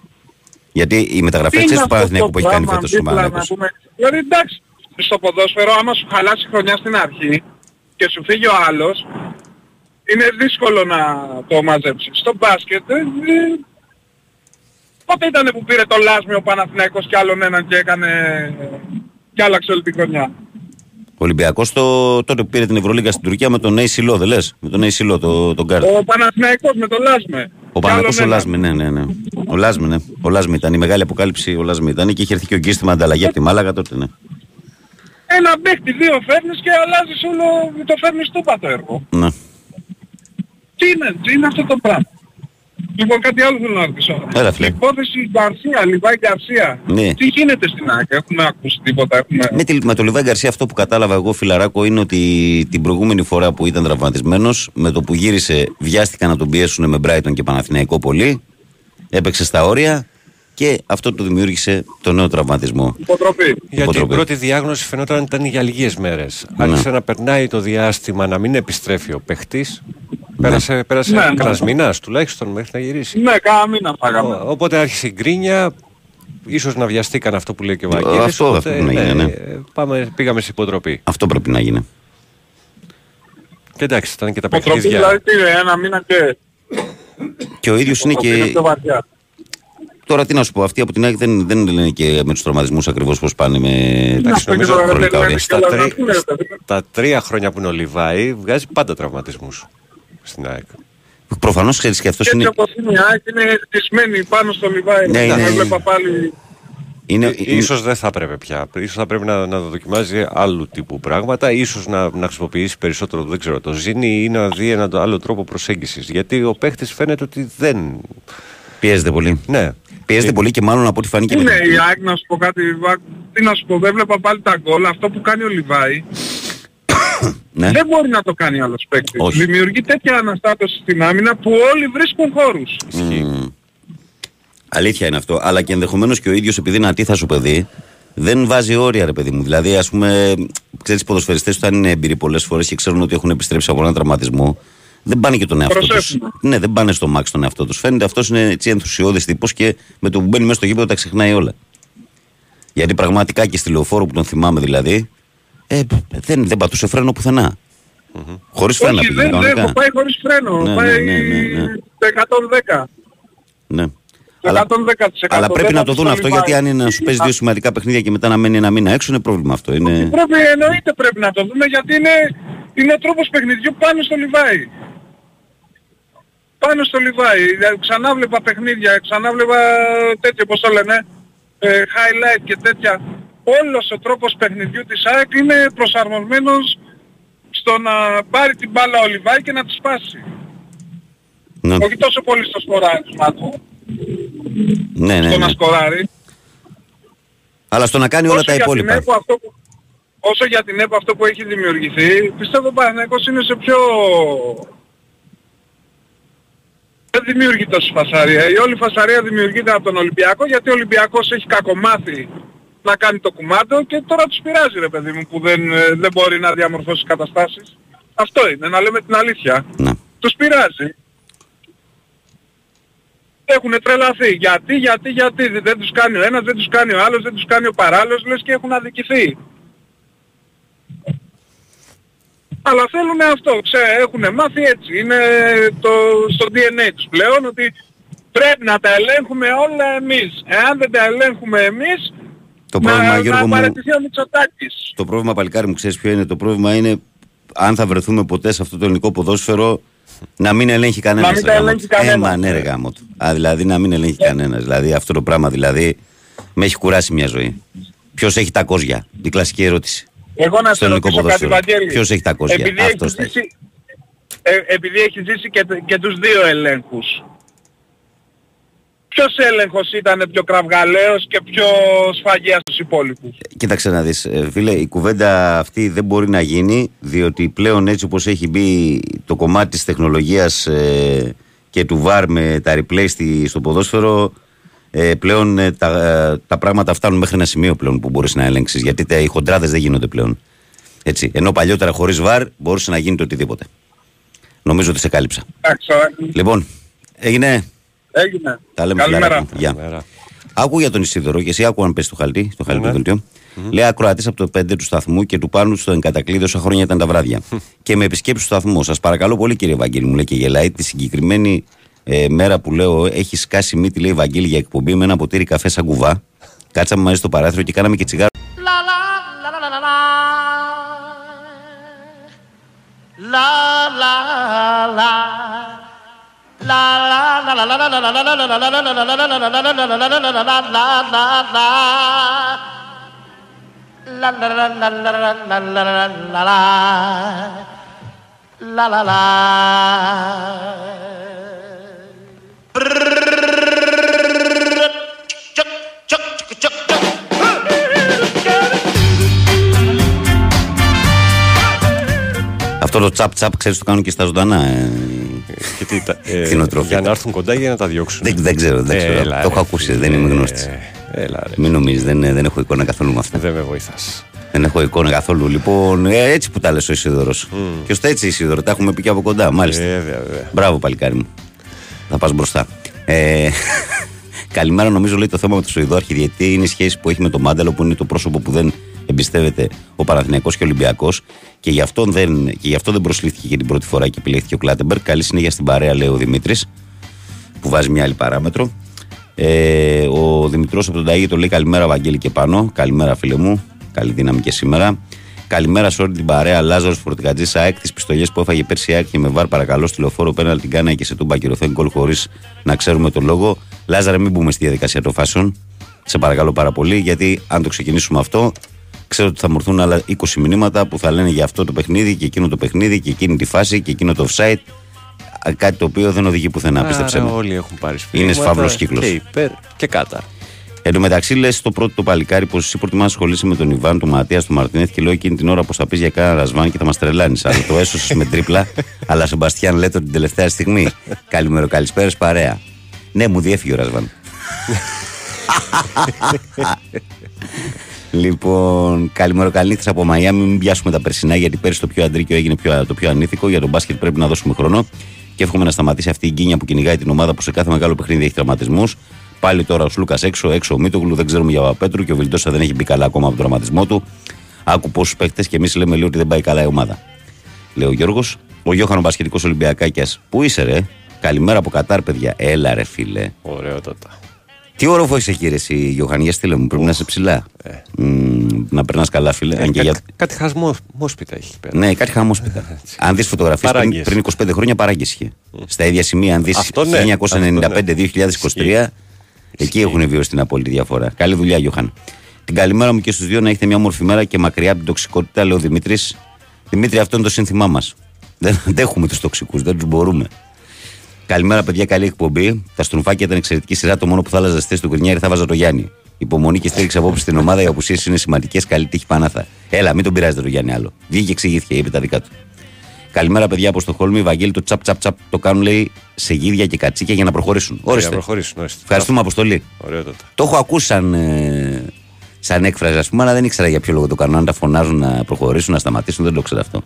Γιατί η μεταγραφή ξέρεις του Παναθηναϊκού που έχει κάνει φέτος ο Παναθηναϊκός. Δηλαδή εντάξει, στο ποδόσφαιρο άμα σου χαλάσει χρονιά στην αρχή και σου φύγει ο άλλος, είναι δύσκολο να το μαζέψεις. Στο μπάσκετ. Πότε ήτανε που πήρε το Λάσμιο ο Παναθηναϊκός κι άλλον έναν και έκανε... κι άλλαξε όλη την χρονιά? Ο Ολυμπιακός το... τότε που πήρε την Ευρωλίγκα στην Τουρκία με τον Νέισιλό, δεν λες? Με τον Νέισιλό, το... τον Κάρτα. Ο Παναθηναϊκός με τον Λάσμε. Ο Παναθηναϊκός ο Λάσμε, ναι, ναι, ναι. Ο Λάσμε, ναι. Ο Λάσμε ήταν η μεγάλη αποκάλυψη, ο Λάσμε ήταν και είχε έρθει και ο Γκίστη με ανταλλαγή από τη Μάλαγα τότε, ναι. Ένα μπέχτη, δύο φέρνεις και αλλάζεις όλο, το φέρνεις τούπα το έργο. Ναι. Τι είναι, τι είναι αυτό το πράγμα? Λοιπόν, κάτι άλλο θέλω να ρωτήσω. Η υπόθεση Γκαρσία, Λιβάη Γκαρσία. Ναι. Τι γίνεται στην ΑΕΚ, έχουμε ακούσει τίποτα? Έχουμε... Με, τη, με το Λιβάη Γκαρσία αυτό που κατάλαβα εγώ, φιλαράκο, είναι ότι την προηγούμενη φορά που ήταν τραυματισμένος, με το που γύρισε βιάστηκαν να τον πιέσουν με Μπράιτον και Παναθηναϊκό πολύ, έπαιξε στα όρια και αυτό του δημιούργησε το νέο τραυματισμό. Υποτροπή. Γιατί η πρώτη διάγνωση φαινόταν ήταν για λίγες μέρες. Άρχισε να περνάει το διάστημα να μην επιστρέφει ο παίχτης. Πέρασε, ναι. πέρασε ναι, κανένας ναι. μήνας τουλάχιστον μέχρι να γυρίσει. Ναι, κάνα μήνα φάγαμε. Οπότε άρχισε η γκρίνια, ίσως να βιαστήκαν αυτό που λέει και ο Βαγγέλης. Αυτό, οπότε, αυτό ναι, να γίνει, ναι. Πάμε, πήγαμε σε υποτροπή. Αυτό πρέπει να γίνει. Και εντάξει, ήταν και τα παιχνίδια. Υποτροπή δηλαδή, ένα μήνα και... Και ο ίδιος είναι και... Τώρα τι να σου πω, αυτοί από την ΑΕΚ δεν, δεν λένε και με τους τραυματισμούς ακριβώς πώς πάνε με τα χρονικά όρια. Στα, τρι... στα τρία χρόνια που είναι ο Λιβάη βγάζει πάντα τραυματισμούς στην ΑΕΚ. Προφανώς ξέρεις και αυτός και είναι... Και όπως είναι η ΑΕΚ είναι χτισμένη πάνω στο Λιβάη. Ναι, είναι... πάλι... είναι... Ίσως δεν θα πρέπει πια. Ίσως θα πρέπει να, να δοκιμάζει άλλου τύπου πράγματα. Ίσως να, να χρησιμοποιήσει περισσότερο, δεν ξέρω, το ζήνη ή να δει έναν άλλο τρόπο προσέγγισης. Γιατί ο παίχτης φαίνεται ότι δεν... Πιέζεται πολύ. Ναι. Πιέζεται πολύ και μάλλον από ό,τι φάνηκε. Είναι η ΑΕΚ, να σου πω κάτι, τι να σου πω, δεν βλέπα πάλι τα γκολ, αυτό που κάνει ο Λιβάη ναι. Δεν μπορεί να το κάνει άλλος παίκτης. Δημιουργεί τέτοια αναστάτωση στην άμυνα που όλοι βρίσκουν χώρους. Mm. Αλήθεια είναι αυτό, αλλά και ενδεχομένως και ο ίδιος επειδή είναι ατίθασο παιδί, δεν βάζει όρια ρε παιδί μου. Δηλαδή ας πούμε, ξέρεις οι ποδοσφαιριστές όταν είναι έμπειροι πολλές φορές και ξέρουν ότι έχουν επιστρέψει από έναν τραυματισμό, δεν πάνε και τον εαυτό τους. Ναι, δεν πάνε στο μάξι τον εαυτό τους. Φαίνεται αυτός είναι έτσι ενθουσιώδης τύπος και με το που μπαίνει μέσα στο γήπεδο τα ξεχνάει όλα. Γιατί πραγματικά και στη Λεωφόρο που τον θυμάμαι δηλαδή, ε, δεν, δεν πατούσε φρένο πουθενά. Mm-hmm. Χωρίς φρένα. Όχι, δεν, δεν, δεν πάει χωρίς φρένο. Ναι, πάει ναι, ναι, ναι, ναι. εκατόν δέκα. Ναι. Αλλά, αλλά πρέπει να το δουν αυτό, γιατί αν είναι να σου παίζει δύο σημαντικά παιχνίδια και μετά να μένει ένα μήνα έξω είναι πρόβλημα αυτό. Είναι... Πρέπει, εννοείται πρέπει να το δούμε, γιατί είναι, είναι ο τρόπος παιχνιδιού πάνω στο Λιβάη. Πάνω στο Λιβάη, ξανά βλέπα παιχνίδια, ξανά βλέπα τέτοια όπως το λένε, ε, highlight και τέτοια. Όλος ο τρόπος παιχνιδιού της ΑΕΚ είναι προσαρμοσμένος στο να πάρει την μπάλα ο Λιβάη και να τη σπάσει. Ναι. Όχι τόσο πολύ στο σκοράρισμα του. Ναι, ναι, ναι. Στο να σκοράρει. Αλλά στο να κάνει όλα όσο τα υπόλοιπα. Που, όσο για την ΕΠΟ αυτό που έχει δημιουργηθεί, πιστεύω ο Παναθηναϊκός είναι σε πιο... Δεν δημιουργεί τόση φασαρία. Η όλη φασαρία δημιουργείται από τον Ολυμπιακό, γιατί ο Ολυμπιακός έχει κακομάθει να κάνει το κουμάντο και τώρα τους πειράζει ρε παιδί μου που δεν, δεν μπορεί να διαμορφώσει καταστάσεις. Αυτό είναι, να λέμε την αλήθεια. Ναι. Τους πειράζει. Έχουν τρελαθεί. Γιατί, γιατί, γιατί. Δεν τους κάνει ο ένας, δεν τους κάνει ο άλλος, δεν τους κάνει ο παράλληλος, λες και έχουν αδικηθεί. Αλλά θέλουν αυτό, ξέρε, έχουν μάθει έτσι, είναι το, στο ντι εν έι τους πλέον, ότι πρέπει να τα ελέγχουμε όλα εμείς. Εάν δεν τα ελέγχουμε εμείς, το να, πρόβλημα, να, Γιώργο, να παρατηθεί ο Μητσοτάκης. Το πρόβλημα, παλικάρι μου, ξέρεις ποιο είναι, το πρόβλημα είναι αν θα βρεθούμε ποτέ σε αυτό το ελληνικό ποδόσφαιρο να μην ελέγχει κανένας. Να μην τα ελέγχει κανένας. Έμα, ναι ρε γάμο του. Α, δηλαδή να μην ελέγχει yeah. κανένας, δηλαδή αυτό το πράγμα δηλαδή με έχει κουράσει μια ζωή. Ποιος έχει τα κόζια, η κλασική ερώτηση. Εγώ να σε ρωτήσω κάτι, Βαγγέλη. Ποιος έχει τα κόσια, επειδή αυτός έχει ζήσει, ε, επειδή έχει ζήσει και, και τους δύο ελέγχους. Ποιος έλεγχος ήταν πιο κραυγαλαίος και πιο σφαγέας στους υπόλοιπους? Κοίταξε να δεις, φίλε, η κουβέντα αυτή δεν μπορεί να γίνει, διότι πλέον έτσι όπως έχει μπει το κομμάτι της τεχνολογίας ε, και του βαρ με τα replay στη, στο ποδόσφαιρο, Ε, πλέον ε, τα, ε, τα πράγματα φτάνουν μέχρι ένα σημείο πλέον που μπορείς να ελέγξεις, γιατί τα, οι χοντράδες δεν γίνονται πλέον. Έτσι. Ενώ παλιότερα χωρίς βαρ μπορούσε να γίνει το οτιδήποτε. Νομίζω ότι σε κάλυψα. Λοιπόν, έγινε. Έγινε. Τα λέμε σήμερα. Γεια. Άκου για τον Ισίδωρο και εσύ άκου αν πες στο χαλτί, στο χαλτί δελτίο. Mm-hmm. Λέει ακροατής από το πέντε του σταθμού και του πάνω στο εγκατακλείδη όσα χρόνια ήταν τα βράδια. Και με επισκέψει στο σταθμό. Σας παρακαλώ πολύ κύριε Βαγγέλη, μου λέει και γελάει τη συγκεκριμένη. Ε, μέρα που λέω, έχει σκάσει μύτη, λέει Βαγγέλη, για εκπομπή με ένα ποτήρι καφέ σαν κουβά. Κάτσαμε μαζί στο παράθυρο και κάναμε και τσιγάρο. Αυτό το τσαπ τσαπ ξέρεις το κάνουν και στα ζωντανά ε... και τι, ε, για να έρθουν κοντά για να τα διώξουν. Δεν, δεν ξέρω, δεν ξέρω. Έλα, το έχω ακούσει, ε, δεν είμαι γνώστης. ε, έλα, Μην νομίζεις, δεν, δεν έχω εικόνα καθόλου με αυτά. Δεν με βοηθάς. Δεν έχω εικόνα καθόλου. Λοιπόν, ε, έτσι που τα λες ο Ισίδωρος. Mm. Και ώστε έτσι Ισίδωρο, τα έχουμε πει και από κοντά, μάλιστα. Ε, δε, δε. Μπράβο παλικάρι μου. Θα πας μπροστά. Ε, καλημέρα, νομίζω λέει το θέμα με τον Σουηδό Αρχιδιετή είναι η σχέση που έχει με τον Μάνταλο, που είναι το πρόσωπο που δεν εμπιστεύεται ο Παναθηναϊκός και ο Ολυμπιακός, και γι' αυτό δεν, δεν προσλήφθηκε και την πρώτη φορά και επιλέχθηκε ο Κλάτεμπερκ. Καλή συνέχεια στην παρέα, λέει ο Δημήτρης. που βάζει μια άλλη παράμετρο. Ε, ο Δημητρός από τον Ταίγητο λέει καλημέρα Βαγγέλη και πάνω. Καλημέρα φίλε μου, καλή δύναμη και σήμερα. Καλημέρα σε όλη την παρέα. Λάζαρος Φορτικατζής ΑΕΚ, τις πιστολιές που έφαγε πέρσι ΑΕΚ και με βάρ παρακαλώ στη λεωφόρο πέναλ την Κάνα και σε τον Πακυρωθέν γκολ χωρίς να ξέρουμε τον λόγο. Λάζαρε, μην μπούμε στη διαδικασία των φάσεων. Σε παρακαλώ πάρα πολύ, γιατί αν το ξεκινήσουμε αυτό, ξέρω ότι θα μου έρθουν άλλα είκοσι μηνύματα που θα λένε για αυτό το παιχνίδι και εκείνο το παιχνίδι και εκείνη τη φάση και εκείνο το offside. Κάτι το οποίο δεν οδηγεί πουθενά, πίστεψε με. Όλοι έχουν πάρει σφαίρα. Είναι σφαύλος κύκλος. Και υπέρ και κάτα. Εν τω μεταξύ, λε το πρώτο το παλικάρι πω εσύ προτιμά να ασχολείσαι με τον Ιβάν, τον Ματία, τον Μαρτίνεθ και λέω εκείνη την ώρα πω θα πει για κάνα ρασβάν και θα μα τρελάνει. Αλλά το έσωσε με τρίπλα. Αλλά στον Μπαστιάν λέτε την τελευταία στιγμή. Καλημέρα, καλησπέρα, παρέα. Ναι, μου διέφυγε ο ρασβάν. Λοιπόν, καλημέρα, καληνύχτα από Μαϊάμι. Μην πιάσουμε τα περσινά, γιατί πέρσι το πιο αντρίκιο έγινε πιο, το πιο ανήθικο. Για τον μπάσκετ πρέπει να δώσουμε χρόνο. Και εύχομαι να σταματήσει αυτή η γκίνια που κυνηγάει την ομάδα που σε κάθε μεγάλο παιχνίδι έχει τραυματισμούς. Πάλι τώρα ο Σλούκας έξω, έξω ο Μήτογλου, δεν ξέρουμε για Παπαπέτρου και ο Βιλντόσα δεν έχει μπει καλά ακόμα από τον τραυματισμό του. Άκου πόσους παίχτες και εμείς λέμε λέει ότι δεν πάει καλά η ομάδα. Λέω ο Γιώργος, ο Γιώχανο Μπασκετικός Ολυμπιακάκιας, πού είσαι ρε, καλημέρα από Κατάρ, παιδιά, έλα ρε φίλε. Ωραιότατα. Τι όροφο είσαι κύριε εσύ Γιωχανιά, στείλε μου, πρέπει να είσαι ψηλά. Ε. Μ, να περνάς καλά φίλε. Ε, αν και κα, για... Κάτι χαμόσπιτα έχει πέρα. Ναι, κάτι χαμόσπιτα. Αν δεις φωτογραφίες πριν, πριν είκοσι πέντε χρόνια παράγκες είχε. Mm. Στα ίδια σημεία, αν δεις χίλια εννιακόσια ενενήντα πέντε με δύο χιλιάδες είκοσι τρία, εκεί έχουν βιώσει την απόλυτη διαφορά. Καλή δουλειά Γιωχαν. Την καλημέρα μου και στους δύο, να έχετε μια όμορφη μέρα και μακριά από την τοξικότητα, λέει ο Δημήτρης. Δημήτρη, αυτό είναι το σύνθημά μας. Δεν αντέχουμε τους τοξικούς, δεν τους μπορούμε. Καλημέρα, παιδιά, καλή εκπομπή. Τα στρουμφάκια ήταν εξαιρετική σειρά. Το μόνο που θα άλλαζα στη του Γκρινιάρη θα βάζα το Γιάννη. Υπομονή και στήριξη απόψε στην ομάδα. Οι απουσίες είναι σημαντικές. Καλή τύχη, Πανάθα. Έλα, μην τον πειράζετε το Γιάννη άλλο. Βγήκε, εξηγήθηκε, είπε τα δικά του. Καλημέρα, παιδιά από Στοχόλμη. Βαγγέλη, το τσαπ τσαπ τσαπ το κάνουν λέει σε γίδια και κατσίκια για να προχωρήσουν. Όριστε. Ευχαριστούμε, Αποστολή. Το έχω ακούσει σαν, ε, σαν έκφραση, α πούμε, αλλά δεν ήξερα για ποιο λόγο το κάνουν. Αν τα φωνάζουν να προχωρήσουν, να σταματήσουν, δεν το ξέρω αυτό.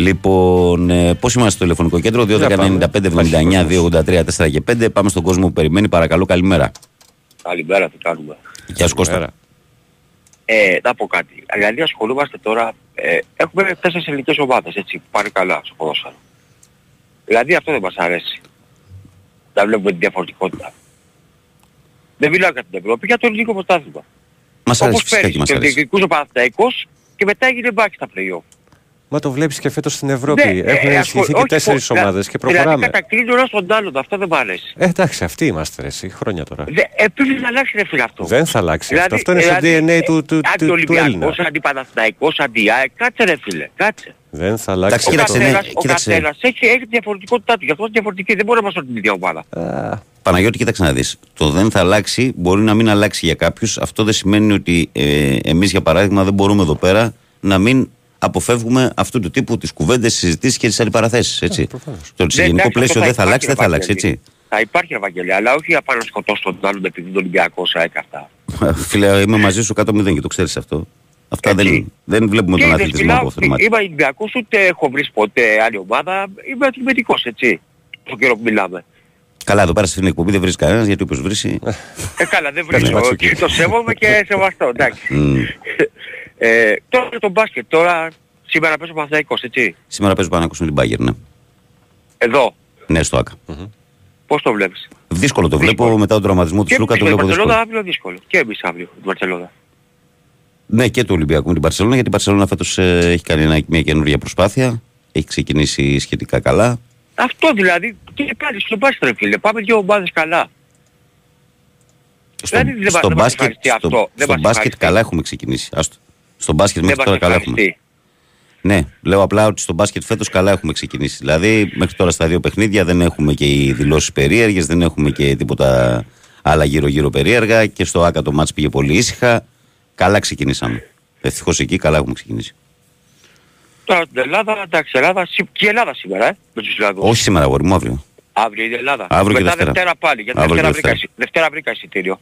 Λοιπόν, ε, πώς είμαστε στο τηλεφωνικό κέντρο, δύο δέκα ενενήντα πέντε εβδομήντα εννιά δύο ογδόντα τρία τέσσερα και πέντε. Πάμε στον κόσμο που περιμένει, παρακαλώ, καλημέρα. Καλημέρα, τι κάνουμε. Γεια σου Κώστα. Ε, να πω κάτι. Δηλαδή ασχολούμαστε τώρα, ε, έχουμε τέσσερις ελληνικές ομάδες, έτσι, που πάνε καλά στο ποδόσφαιρο. Δηλαδή αυτό δεν μας αρέσει. Να βλέπουμε τη διαφορετικότητα. Δεν μιλάω για την Ευρώπη, για το ελληνικό πρωτάθλημα. Μας αρέσει φυσικά και μας αρέσει. Όπως πέρυσι, και μετά έγινε μπάκι στα play-off. Μα το βλέπεις και φέτος στην Ευρώπη. Ναι, έχουν ενισχυθεί και τέσσερις ομάδες και προχωράμε. Δηλαδή κατακλείδω ένας τον άλλον, αυτό δεν μ' αρέσει. Ε, εντάξει, αυτοί είμαστε εσύ, χρόνια τώρα. Επίσης θα αλλάξει ρε φίλε αυτό. Δεν θα αλλάξει δηλαδή, αυτό. Αυτό είναι δηλαδή, στο ντι εν έι του, του, του, του Έλληνα. Αντιολυμπιακός, αντιπαναθηναϊκός, αντιάεκ, κάτσε ρε φίλε, κάτσε. Δεν θα αλλάξει. Ο καθένας έχει διαφορετικότητά του, γι' αυτό είναι διαφορετική, δεν μπορεί να μας όλη την ίδια ομάδα. Παναγιώτη, κοίταξε να δεις. Το δεν θα αλλάξει μπορεί να μην αλλάξει για κάποιους. Αυτό δεν σημαίνει ότι εμείς για παράδειγμα δεν μπορούμε εδώ πέρα να μην αποφεύγουμε αυτού του τύπου τις κουβέντες, τις συζητήσεις και τις αντιπαραθέσεις. Έτσι. Yeah, το γενικό πλαίσιο δεν θα αλλάξει, δεν θα αλλάξει. Έτσι. Θα υπάρχει Ευαγγελία, αλλά όχι για πάνω σκοτώσει τον άλλον επειδή τον Ολυμπιακό ΣΑΕΚ αυτά. Φίλε, είμαι μαζί σου κάτω μηδέν και το ξέρεις αυτό. Αυτά δεν, δεν βλέπουμε και τον αθλητισμό από αυτό το μάτι. Είμαι Ολυμπιακός, ούτε έχω βρει ποτέ άλλη ομάδα. Είμαι αντιμετικός, έτσι. Το καιρό που μιλάμε. Καλά, εδώ πέρα στην εκπομπή δεν βρει κανένα γιατί όπως βρει. Ε, καλά, δεν βρίσκω. Το σέβομαι και σεβαστό, εντάξει. Ε, τώρα το μπάσκετ, τώρα σήμερα παίζω Παναθηναϊκός, έτσι. Σήμερα παίζω Παναθηναϊκός με την Bayern, ναι. Εδώ. Ναι, στο ΑΚΑ. Mm-hmm. Πώς το βλέπεις? Δύσκολο το δύσκολο. Βλέπω μετά τον τραυματισμό του Σλούκα, το βλέπω δύσκολο. Και η Μπαρσελόνα αύριο δύσκολο. Και εμείς αύριο την Μπαρσελόνα. Ναι, και του Ολυμπιακού με την Μπαρσελόνα, γιατί η Μπαρσελόνα φέτος ε, έχει κάνει μια καινούργια προσπάθεια. Έχει ξεκινήσει σχετικά καλά. Αυτό δηλαδή, και πάλι στο μπάσκετ, φίλε. Πάμε δύο ομάδες καλά. Στο, δηλαδή, στο μπάσκετ, στο, στο μπάσκετ καλά έχουμε ξεκινήσει. Άστο. Στον μπάσκετ μέχρι τώρα καλά έχουμε. Ναι, λέω απλά ότι στον μπάσκετ φέτος καλά έχουμε ξεκινήσει. Δηλαδή, μέχρι τώρα στα δύο παιχνίδια δεν έχουμε και οι δηλώσεις περίεργες, δεν έχουμε και τίποτα άλλα γύρω-γύρω περίεργα. Και στο ΆΚΑ το μάτς πήγε πολύ ήσυχα. Καλά ξεκινήσαμε. Ευτυχώς εκεί καλά έχουμε ξεκινήσει. Τώρα την Ελλάδα, εντάξει, Ελλάδα, και η Ελλάδα σήμερα, ε, με τους Ισλανδούς. Όχι σήμερα, αγόρι μου, αύριο. Αύριο η Ελλάδα. Αύριο και μετά Δευτέρα. Δευτέρα πάλι, γιατί Δευτέρα, Δευτέρα. Βρήκα, Δευτέρα βρήκα εισιτήριο.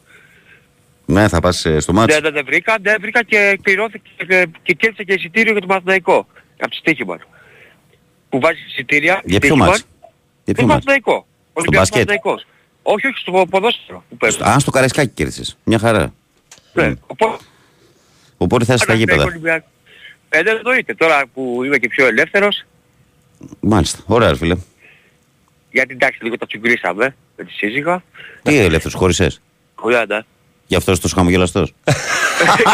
Ναι, θα πας στο μάτσο. Δεν βρήκα, δεν βρήκα και κληρώθηκε και κέρδισα και εισιτήριο για τον Παναθηναϊκό. Από τη στοίχημα. Που βάζει εισιτήρια. Για ποιο μάτσο? Για ποιο Παναθηναϊκό. Ολυμπιακός Παναθηναϊκός. Όχι, όχι, στο ποδόσφαιρο που παίζει. Α, στο Καραϊσκάκι κέρδισες. Μια χαρά. Ναι. Οπότε θα είσαι στα γήπεδα. Ε, δεν εννοείται τώρα που είμαι και πιο ελεύθερος. Μάλιστα. Ωραία, φίλε. Γιατί εντάξει λίγο τα τσουγκρίσαμε. με τη σύζυγα. Τι ελεύθερος, χώρισες? Κουλιάντα. Γι' αυτό είσαι χαμογελαστός.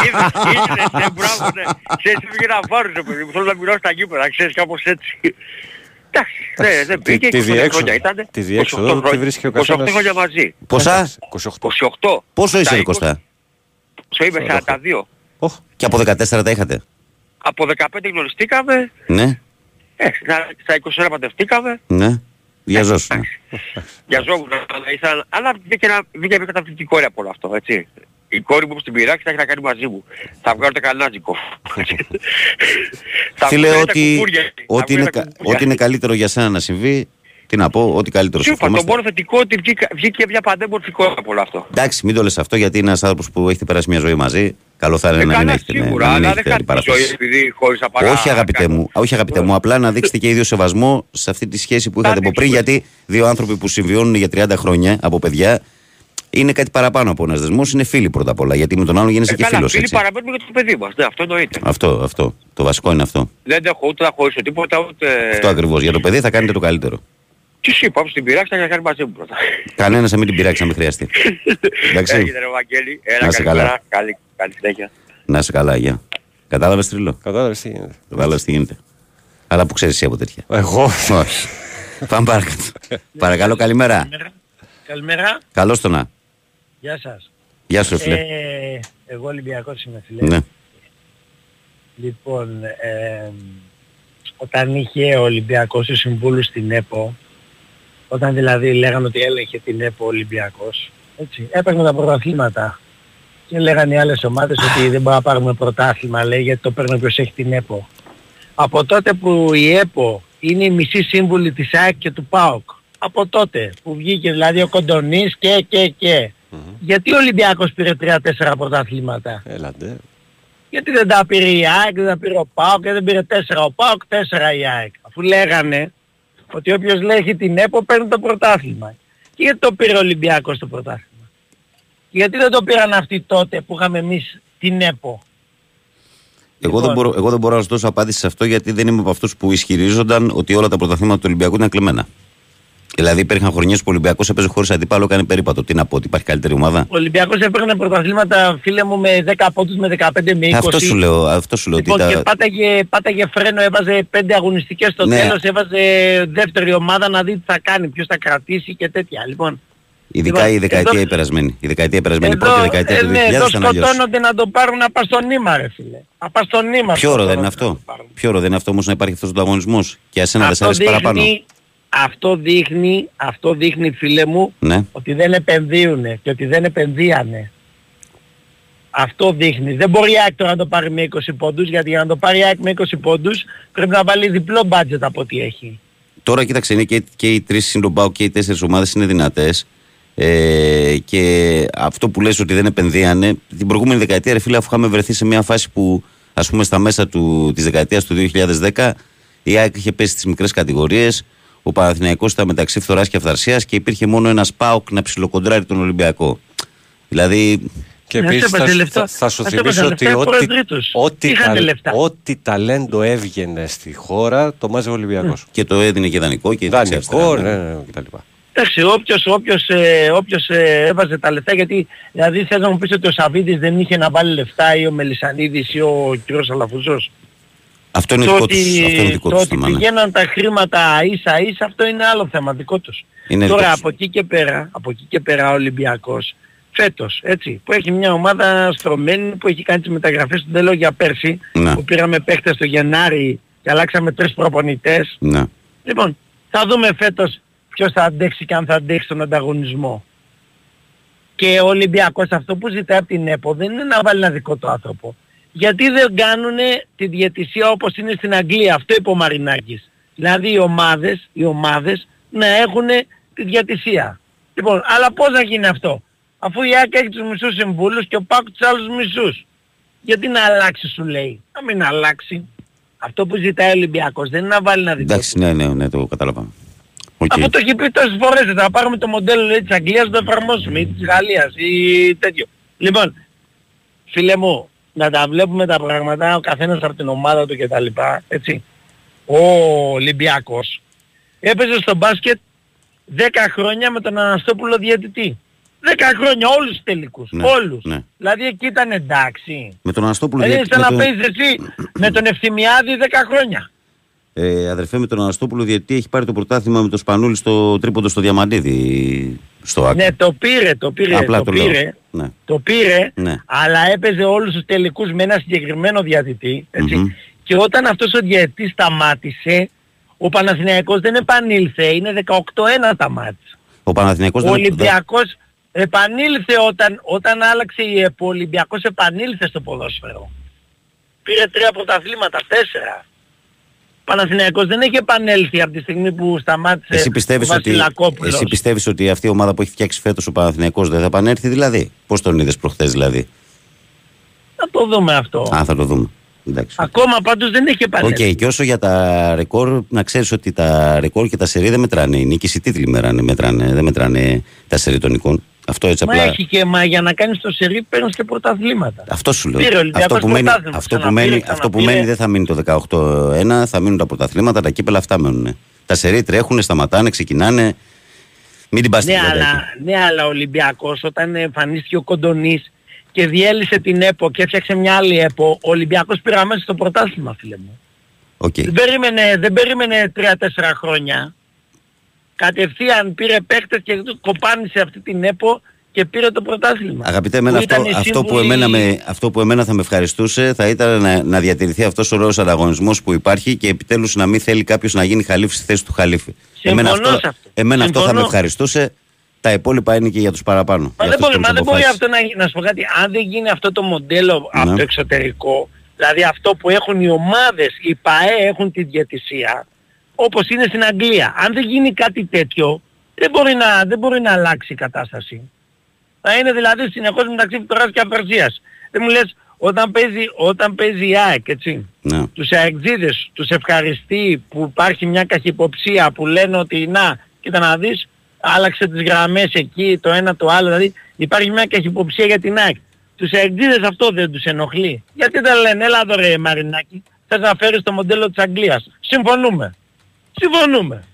Είδες, μπράβο, ναι. Ξέρεις, πήγε να πάρω, παιδί μου, θέλω να μιλάω στα κύπερα, ξέρεις, κάπως έτσι. Εντάξει, δεν πήγε, είκοσι χρόνια ήταν. Τη διέξοδο, τι βρίσκει ο καθένας. είκοσι οκτώ χρόνια μαζί. Ποσά? είκοσι οκτώ. Πόσο είσαι, Κωστά? Σε είμαι σαράντα δύο. Και από δεκατέσσερα τα είχατε? Από δεκαπέντε γνωριστήκαμε. Ναι. Ε, στα είκοσι ένα παντρευτήκαμε. Ναι. Διαζώσουν. Διαζόμουν, αλλά ήθελα... Αλλά βγήκε μια καταπληκτική ώρα από όλο αυτό, έτσι. Η κόρη μου στην πειράξει θα έχει να κάνει μαζί μου. Θα βγάλω το κανάζικο. Φίλε, ό,τι είναι καλύτερο για σένα να συμβεί, τι να πω, ό,τι καλύτερο σου φοβόμαστε. Το μόνο θετικό ότι βγήκε μια παντέμορφη κόρη από όλο αυτό. Εντάξει, μην το λες αυτό, γιατί είναι ένας άνθρωπος που έχετε περάσει μια ζωή μαζί. Καλό θα είναι να μην έχετε αντιπαράσταση. Όχι, αγαπητέ μου, όχι, αγαπητέ μου, απλά να δείξετε και ίδιο σεβασμό σε αυτή τη σχέση που είχατε από πριν, γιατί δύο άνθρωποι που συμβιώνουν για τριάντα χρόνια από παιδιά είναι κάτι παραπάνω από ένας δεσμός, είναι φίλοι πρώτα απ' όλα. Γιατί με τον άλλον γίνεσαι ε, και φίλος. Φίλοι παραμένουμε για το παιδί μας, ναι, αυτό εννοείται. Αυτό, αυτό. Το βασικό είναι αυτό. Δεν έχω ούτε να χωρίσω τίποτα, ούτε. Αυτό ακριβώς. Για το παιδί θα κάνετε το καλύτερο. Τι σου είπα, στην πειράξα για να κάνει μαζί μου πρώτα. Κανένας να μην την πειράξει, να μην χρειαστεί. Εντάξει. Έγινε, ρε Βαγγέλη. Ένα, να σε καλά. Καλή, καλή συνέχεια. Να σε καλά, γεια. Κατάλαβες, Τρίλο? Κατάλαβες τι γίνεται. Αλλά που ξέρεις εσύ από τέτοια. Εγώ. Όχι. Πάμε παρακάτω. Παρακαλώ, καλημέρα. Καλημέρα. Καλώς το να. Γεια σας. Γεια σου, φίλε. Ε, εγώ Ολυμπιακός είμαι, φίλε. Ναι. Λοιπόν, ε, όταν είχε ο Ολυμπιακός τους συμβούλους στην ΕΠΟ, όταν δηλαδή λέγανε ότι έλεγε την ΕΠΟ ο Ολυμπιακός, έτσι, έπαιρνε τα πρωταθλήματα. Και λέγανε οι άλλες ομάδες ότι δεν μπορούμε να πάρουμε πρωτάθλημα, λέει, γιατί το παίρνει ποιος έχει την ΕΠΟ. Από τότε που η ΕΠΟ είναι η μισή σύμβουλη της ΑΕΚ και του ΠΑΟΚ, από τότε που βγήκε δηλαδή ο Κοντονής και και και. Mm-hmm. Γιατί ο Ολυμπιακός πήρε τρία τέσσερα πρωταθλήματα? Έλατε. Γιατί δεν τα πήρε η ΑΕΚ, δεν τα πήρε ο ΠΑΟΚ, δεν πήρε τέσσερα ο ΠΑΟΚ, τέσσερα η ΑΕΚ. Αφού λέγανε ότι όποιος λέγει την ΕΠΟ παίρνει το πρωτάθλημα. Και γιατί το πήρε ο Ολυμπιακός το πρωτάθλημα? Και γιατί δεν το πήραν αυτοί τότε που είχαμε εμείς την ΕΠΟ? Εγώ, λοιπόν, δεν μπορώ, εγώ δεν μπορώ να σας δώσω απάντηση σε αυτό, γιατί δεν είμαι από αυτούς που ισχυρίζονταν ότι όλα τα πρωταθλήματα του Ολυμπιακού ήταν κλεμμένα. Δηλαδή υπήρχαν χρονιές που ο Ολυμπιακός έπαιζε χωρίς αντίπαλο, έκανε περίπατο. Τι να πω, ότι υπάρχει καλύτερη ομάδα? Ο Ολυμπιακός έπαιρνε πρωταθλήματα, φίλε μου, με δέκα πόντους, με δεκαπέντε, με είκοσι. Αυτό σου λέω. Αυτό σου λέω, λοιπόν, ότι και τα... πάταγε, πάταγε φρένο, έβαζε πέντε αγωνιστικές στο ναι. τέλος, έβαζε δεύτερη ομάδα να δει τι θα κάνει, ποιος θα κρατήσει και τέτοια. Λοιπόν, ειδικά λοιπόν, η δεκαετία εδώ... περασμένη. Η δεκαετία περασμένη, εδώ... πρώτη δεκαετία του δύο χιλιάδες. Ναι, εδώ σκοτώνονται να το πάρουν απαστονίμα, ρε φίλε. Απαστονίμα. Ποιο όρο δεν είναι αυτό? Ποιο όρο δεν είναι αυτό όμως να υπάρχει αυτός ο ανταγωνισμός? Και ασένα δεν σ' αρέσει παραπάνω. Αυτό δείχνει, αυτό δείχνει, φίλε μου, ναι, ότι δεν επενδύουνε και ότι δεν επενδύανε. Αυτό δείχνει. Δεν μπορεί η ΑΕΚ τώρα να το πάρει με είκοσι πόντους, γιατί για να το πάρει η ΑΕΚ με είκοσι πόντους πρέπει να βάλει διπλό μπάτζετ από ό,τι έχει. Τώρα κοίταξε, είναι και, και οι τρεις συντομπάου και οι τέσσερις ομάδες είναι δυνατές. Ε, και αυτό που λες ότι δεν επενδύανε, την προηγούμενη δεκαετία, ρε φίλε, αφού είχαμε βρεθεί σε μια φάση που, ας πούμε, στα μέσα του, της δεκαετίας του δύο χιλιάδες δέκα η ΑΕΚ είχε πέσει στις μικρές κατηγορίες. Ο Παναθηναϊκός ήταν μεταξύ φθοράς και αυθαρσίας και υπήρχε μόνο ένας ΠΑΟΚ να ψιλοκοντράρει τον Ολυμπιακό. Δηλαδή. Και επίσης θα, θα, θα σου θυμίσω ότι ό,τι, ό,τι, τα, ό,τι ταλέντο έβγαινε στη χώρα το μάζευε ο Ολυμπιακός. Mm. Και το έδινε και δανεικό και δανεικό, ναι, ναι, ναι, κτλ. Εντάξει, όποιος, όποιος, ε, όποιος ε, έβαζε τα λεφτά, γιατί δηλαδή θες να μου πεις ότι ο Σαββίδης δεν είχε να βάλει λεφτά, ή ο Μελισσανίδης ή ο κ. Αλαφουζός? Αυτό είναι το δικό ότι, τους, αυτό είναι δικό το τους ότι θέμα, ναι. Πηγαίναν τα χρήματα ίσα ίσα, αυτό είναι άλλο θέμα δικό τους. Είναι τώρα δικός. από εκεί και πέρα, από εκεί και πέρα ο Ολυμπιακός φέτος, έτσι, που έχει μια ομάδα στρωμένη, που έχει κάνει τις μεταγραφές του, δεν λέω για πέρσι, να. που πήραμε παίχτες το Γενάρη και αλλάξαμε τρεις προπονητές. Να. Λοιπόν, θα δούμε φέτος ποιος θα αντέξει και αν θα αντέξει τον ανταγωνισμό. Και ο Ολυμπιακός αυτό που ζητάει από την ΕΠΟ δεν είναι να βάλει ένα δικό του άνθρωπο. Γιατί δεν κάνουν τη διαιτησία όπως είναι στην Αγγλία? Αυτό είπε ο Μαρινάκης. Δηλαδή οι ομάδες, οι ομάδες να έχουν τη διαιτησία. Λοιπόν, αλλά πώς θα γίνει αυτό? Αφού η ΑΕΚ έχει τους μισούς συμβούλους και ο ΠΑΟΚ τους άλλους μισούς. Γιατί να αλλάξει, σου λέει? Να μην αλλάξει. Αυτό που ζητάει ο Ολυμπιακός δεν είναι να βάλει να δει. Εντάξει, ναι, ναι, ναι, το καταλαβαίνω. Okay. Αυτό το έχει πει τόσες φορές. Θα πάρουμε το μοντέλο, λέει, της Αγγλίας, το εφαρμόσουμε, ή της Γαλλίας ή τέτοιο. Λοιπόν, φίλε μου, να τα βλέπουμε τα πράγματα, ο καθένας από την ομάδα του κτλ. Έτσι. Ο Ολυμπιακός έπαιζε στο μπάσκετ δέκα χρόνια με τον Αναστόπουλο διαιτητή. δέκα χρόνια όλους τους τελικούς. Ναι, όλους. Ναι. Δηλαδή εκεί ήταν εντάξει. Με τον Αναστόπουλο διαιτητή. Δηλαδή ήθελα να το... παίζεις εσύ με τον Ευθυμιάδη δέκα χρόνια. Ε, αδερφέ, με τον Αναστόπουλο διαιτητή έχει πάρει το πρωτάθλημα με τον Σπανούλη στο τρίποντο στο Διαμαντίδη. Στο άκρο. Ναι, το πήρε, το πήρε. Απλά το, το πήρε. Ναι. Το πήρε, ναι. Αλλά έπαιζε όλους τους τελικούς με ένα συγκεκριμένο διαιτητή. Έτσι. Mm-hmm. Και όταν αυτός ο διαιτητής σταμάτησε, ο Παναθηναϊκός δεν επανήλθε, είναι δεκαοκτώ ένα τα μάτς. Ο Παναθηναϊκός ο δεν Ολυμπιακός δεν... επανήλθε όταν, όταν άλλαξε η ΕΠΟ, ο Ολυμπιακός επανήλθε στο ποδόσφαιρο. Πήρε τρία πρωταθλήματα, τέσσερα. Ο Παναθηναϊκός δεν έχει επανέλθει από τη στιγμή που σταμάτησε εσύ πιστεύεις ο Βασιλακόπουλος. Εσύ πιστεύεις ότι αυτή η ομάδα που έχει φτιάξει φέτος ο Παναθηναϊκός δεν θα επανέλθει δηλαδή? Πώς τον είδες προχθές δηλαδή? Θα το δούμε αυτό. Α, θα το δούμε. Εντάξει. Ακόμα πάντως δεν έχει επανέλθει. Okay, και όσο για τα ρεκόρ, να ξέρεις ότι τα ρεκόρ και τα σερί δεν μετράνε. Οι νίκες, οι τίτλοι μετράνε, μετράνε, δεν μετράνε τα σερί των εικόνων. Αυτό έτσι απλά. Μα έχει και μα για να κάνεις το σερί παίρνεις και πρωταθλήματα. Αυτό σου λέω. Πήρε, αυτό που μένει, αυτό που μένει, αυτό που μένει δεν θα μείνει το δεκαοκτώ ένα, θα μείνουν τα πρωταθλήματα, τα κύπελα αυτά μένουν. Τα σερί τρέχουν, σταματάνε, ξεκινάνε. Μην την πας στην αλλά, ναι, αλλά ο Ολυμπιακός όταν εμφανίστηκε ο Κοντονής και διέλυσε την ΕΠΟ και έφτιαξε μια άλλη ΕΠΟ, ο Ολυμπιακός πήρα μέσα στο πρωτάθλημα, φίλε μου. Okay. Δεν περίμενε, δεν περίμενε τρία τέσσερα χρόνια. Κατευθείαν πήρε παίκτες και κοπάνισε αυτή την ΕΠΟ και πήρε το πρωτάθλημα. Αγαπητέ, εμένα που αυτό, αυτό, που εμένα με, αυτό που εμένα θα με ευχαριστούσε θα ήταν να, να διατηρηθεί αυτός ο ωραίος ανταγωνισμός που υπάρχει και επιτέλους να μην θέλει κάποιος να γίνει χαλίφη στη θέση του χαλίφη. Εμένα, αυτό, αυτό. εμένα αυτό θα με ευχαριστούσε. Τα υπόλοιπα είναι και για τους παραπάνω. Μα δεν μπορεί, μα δεν μπορεί αυτό να γίνει. Να σου πω κάτι, αν δεν γίνει αυτό το μοντέλο ναι. από το εξωτερικό, δηλαδή αυτό που έχουν οι ομάδες, οι ΠΑΕ έχουν τη διαιτησία, όπως είναι στην Αγγλία. Αν δεν γίνει κάτι τέτοιο, δεν μπορεί να, δεν μπορεί να αλλάξει η κατάσταση. Θα είναι δηλαδή συνεχώς μεταξύ Φυτοράς και Απεργίας. Δεν μου λες, όταν παίζει, όταν παίζει η ΑΕΚ, έτσι, ναι. τους αεξίδες, τους ευχαριστεί που υπάρχει μια καχυποψία που λένε ότι να, κοίτα να δεις, άλλαξε τις γραμμές εκεί, το ένα το άλλο, δηλαδή υπάρχει μια καχυποψία για την ΑΕΚ. Τους αεξίδες αυτό δεν τους ενοχλεί. Γιατί δεν λένε, έλα εδώ ρε Μαρινάκη, θες να φέρεις το μοντέλο της Αγγλίας. Συμφωνούμε. Συμφωνούμε.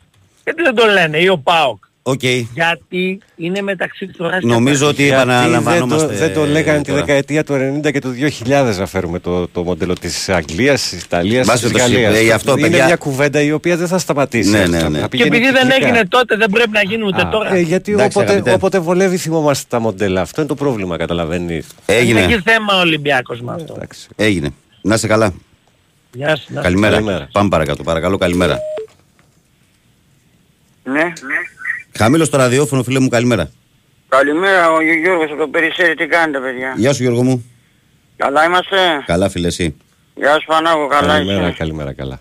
Γιατί δεν το λένε, ή ο ΠΑΟΚ. Okay. Γιατί είναι μεταξύ του τώρα. Νομίζω ότι επαναλαμβανόμαστε. Δεν το, δεν το λέγανε τώρα. Τη δεκαετία του ενενήντα και του δύο χιλιάδες να φέρουμε το, το μοντέλο της Αγγλίας, της Ιταλίας, της Γαλλίας. Αυτό, είναι παιδιά... μια κουβέντα η οποία δεν θα σταματήσει. Ναι, ναι, ναι. Και επειδή δεν έγινε τότε, δεν πρέπει να γίνει ούτε Α, τώρα. Ε, γιατί εντάξει, όποτε, όποτε βολεύει, θυμόμαστε τα μοντέλα. Αυτό είναι το πρόβλημα, καταλαβαίνει. Έγινε. Έχει θέμα ο Ολυμπιακός με αυτό. Εντάξει. Έγινε. Να είσαι καλά. Γεια σας. Καλημέρα. καλημέρα. Πάμε παρακάτω. Παρακαλώ, καλημέρα. Ναι, ναι. Χαμήλω στο ραδιόφωνο, φίλε μου, καλημέρα. Καλημέρα, ο Γιώργος από το Περισσέρι, τι κάνετε, παιδιά? Γεια σου, Γιώργο μου. Καλά είμαστε. Καλά, φίλε, εσύ? Γεια σου, Πανάγο, καλά καλημέρα, είσαι? Καλημέρα, καλά.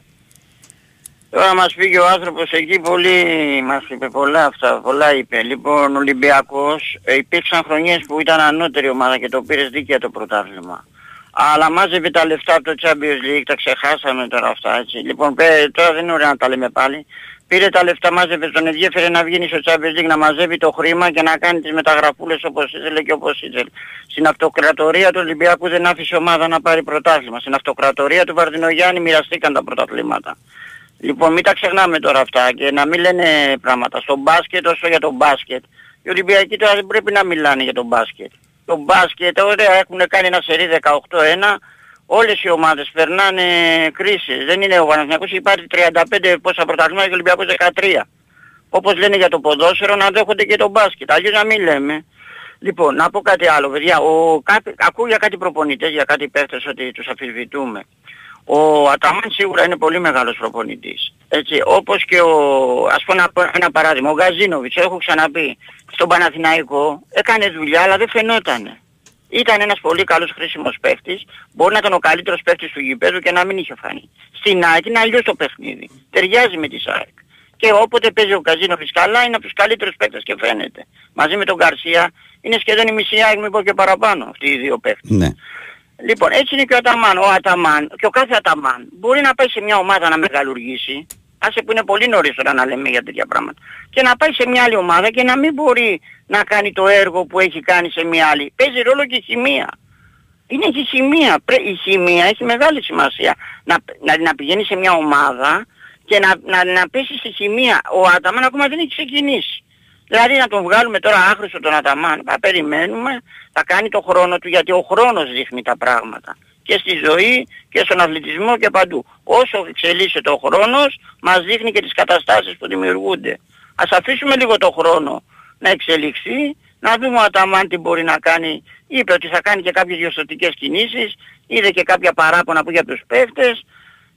Τώρα μας πήγε ο άνθρωπος εκεί, πολύ, μας είπε πολλά αυτά, πολλά είπε. Λοιπόν, Ολυμπιακός, υπήρξαν χρονιές που ήταν ανώτερη ομάδα και το πήρες δίκαια το πρωτάθλημα. Αλλά μάζευε τα λεφτά από το Champions League, τα ξεχάσαμε τώρα αυτά, έτσι. Λοιπόν, τώρα δεν είναι ωραία να τα λέμε πάλι. Πήρε τα λεφτά, μάζευε, τον ενδιέφερε να βγει στο Champions League, να μαζεύει το χρήμα και να κάνει τις μεταγραφούλες όπως ήθελε και όπως ήθελε. Στην αυτοκρατορία του Ολυμπιακού δεν άφησε ομάδα να πάρει πρωτάθλημα. Στην αυτοκρατορία του Βαρδινογιάννη μοιραστήκαν τα πρωταθλήματα. Λοιπόν, μην τα ξεχνάμε τώρα αυτά και να μην λένε πράγματα. Στο μπάσκετ, όσο για το μπάσκετ. Οι Ολυμπιακοί τώρα δεν πρέπει να μιλάνε για το μπάσκετ. Το μπάσκετ, ωραία, έχουν κάνει ένα σερί δεκαοκτώ ένα. Όλες οι ομάδες περνάνε κρίσεις. Δεν είναι ο Παναθηναϊκός, υπάρχει τριάντα πέντε πόσα πρωταθλήματα και ο Ολυμπιακός δεκατρία. Όπως λένε για το ποδόσφαιρο, να δέχονται και το μπάσκετ. Αλλιώς να μην λέμε. Λοιπόν, να πω κάτι άλλο, παιδιά. Ο, κάποι, ακούω για κάτι προπονητές, για κάτι παίχτες ότι τους αμφισβητούμε. Ο Αταμάν σίγουρα είναι πολύ μεγάλος προπονητής. Έτσι, όπως και ο... Ας πω ένα, ένα παράδειγμα. Ο Γκαζίνοβιτς, έχω ξαναπεί, στον Παναθηναϊκό έκανε δουλειά, αλλά δεν φαινότανε. Ήταν ένας πολύ καλός χρήσιμος παίχτης, μπορεί να ήταν ο καλύτερος παίχτης του γηπέδου και να μην είχε φανεί. Στην ΑΕΚ είναι αλλιώς το παιχνίδι. Ταιριάζει με τη ΑΕΚ. Και όποτε παίζει ο Καζίνοβιτς καλά είναι από τους καλύτερους παίχτες και φαίνεται. Μαζί με τον Γκαρσία είναι σχεδόν η μισή ΑΕΚ, μην πω και παραπάνω, αυτοί οι δύο παίχτες. Ναι. Λοιπόν, έτσι είναι και ο Αταμάν. Ο Αταμάν και ο κάθε Αταμάν μπορεί να πάει σε μια ομάδα να μεγαλουργήσει, άσε που είναι πολύ νωρίς τώρα να λέμε για τέτοια πράγματα, και να πάει σε μια άλλη ομάδα και να μην μπορεί να κάνει το έργο που έχει κάνει σε μια άλλη. Παίζει ρόλο και η χημεία. Είναι και η χημεία. Η χημεία έχει μεγάλη σημασία. Να, να, να πηγαίνει σε μια ομάδα και να, να, να πέσει στη σημεία. Ο Αταμάν ακόμα δεν έχει ξεκινήσει. Δηλαδή να τον βγάλουμε τώρα άχρηστο τον Αταμάν, θα περιμένουμε, θα κάνει το χρόνο του, γιατί ο χρόνος δείχνει τα πράγματα. Και στη ζωή και στον αθλητισμό και παντού. Όσο εξελίσσεται ο χρόνος, μας δείχνει και τις καταστάσεις που δημιουργούνται. Ας αφήσουμε λίγο το χρόνο να εξελιχθεί, να δούμε ο Αταμάν τι μπορεί να κάνει. Είπε ότι θα κάνει και κάποιες διορθωτικές κινήσεις, είδε και κάποια παράπονα που για τους παίχτες.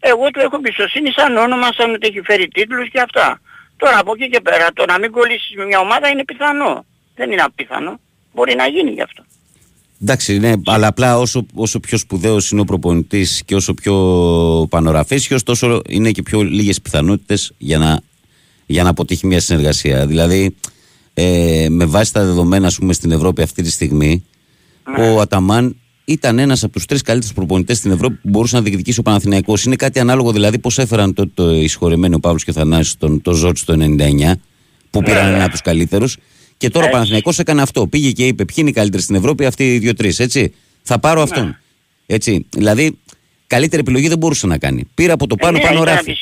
Εγώ του έχω εμπιστοσύνη σαν όνομα, σαν ότι έχει φέρει τίτλους και αυτά. Τώρα από εκεί και πέρα, το να μην κολλήσεις με μια ομάδα είναι πιθανό. Δεν είναι απίθανο. Μπορεί να γίνει γι' αυτό. Εντάξει, ναι, αλλά απλά όσο, όσο πιο σπουδαίος είναι ο προπονητής και όσο πιο πανοραφήσιος, τόσο είναι και πιο λίγες πιθανότητες για να, για να αποτύχει μια συνεργασία. Δηλαδή, ε, με βάση τα δεδομένα, ας πούμε, στην Ευρώπη αυτή τη στιγμή, ναι. Ο Αταμάν ήταν ένας από τους τρεις καλύτερους προπονητές στην Ευρώπη που μπορούσε να διεκδικήσει ο Παναθηναϊκός. Είναι κάτι ανάλογο, δηλαδή, πώς έφεραν τότε το, το, οι συγχωρεμένοι ο Παύλος και ο Θανάσης τον το Ζόρτς το ενενήντα εννιά, που πήραν ναι. ένα από τους καλύτερους. Και τώρα έτσι. Ο Παναθηναϊκός έκανε αυτό. Πήγε και είπε: ποιοι είναι οι καλύτεροι στην Ευρώπη, αυτοί οι δύο-τρεις. Έτσι. Θα πάρω αυτόν. Να. Έτσι. Δηλαδή, καλύτερη επιλογή δεν μπορούσε να κάνει. Πήρα από το πάνω ε, πάνω ράφι.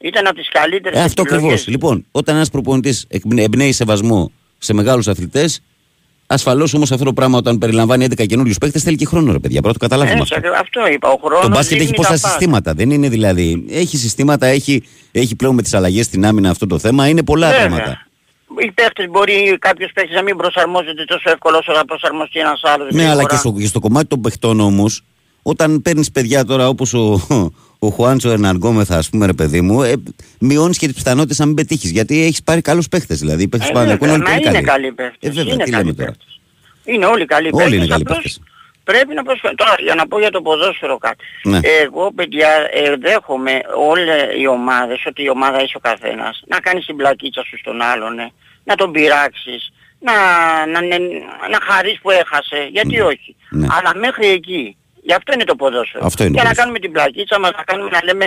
Ήταν από τις καλύτερες. Ε, αυτό ακριβώς. Λοιπόν, όταν ένας προπονητής εμπνέει σεβασμό σε μεγάλους αθλητές, ασφαλώς όμως αυτό το πράγμα όταν περιλαμβάνει έντεκα καινούριους παίκτες θέλει και χρόνο, ρε παιδιά. Πρώτα το καταλάβουμε έτσι, αυτό. Αυτό είπα. Ο χρόνος. Το μπάσκετ έχει πόσα συστήματα. Δεν είναι δηλαδή. Έχει συστήματα, έχει, έχει πλέον με τις αλλαγές στην άμυνα αυτό το θέμα. Είναι πολλά πράγματα. Οι παίχτες μπορεί κάποιος παίχτης να μην προσαρμόζεται τόσο εύκολα όσο να προσαρμοστεί ένας άλλος. Ναι, αλλά και στο, και στο κομμάτι των παιχτών όμως, όταν παίρνεις παιδιά τώρα όπως ο, ο Χουάντσο Ερναγκόμεθα, ας πούμε, ρε παιδί μου, ε, μειώνεις και τις πιθανότητες να μην πετύχεις. Γιατί έχεις πάρει καλούς παίχτες. Δηλαδή, οι παίχτες ε, πάνω από είναι, είναι καλοί παίχτες. Ε, βέβαια, είναι, καλοί παίχτες. Είναι όλοι καλοί παίχτες. Όλοι είναι καλοί παίχτες. Πρέπει να προσφέρουν. Τώρα, για να πω για το ποδόσφαιρο κάτι. Ναι. Εγώ, παιδιά, ε, δέχομαι όλες οι ομάδες, ότι η ομάδα είσαι ο καθένας, να κάνεις την πλακίτσα σου στον άλλον, ε, να τον πειράξεις, να, να, να, να χαρείς που έχασε, γιατί ναι. όχι. Ναι. Αλλά μέχρι εκεί. Γι' αυτό είναι το ποδόσφαιρο. Αυτό είναι για ποδόσφαιρο. Να κάνουμε την πλακίτσα μας, να, κάνουμε, να λέμε,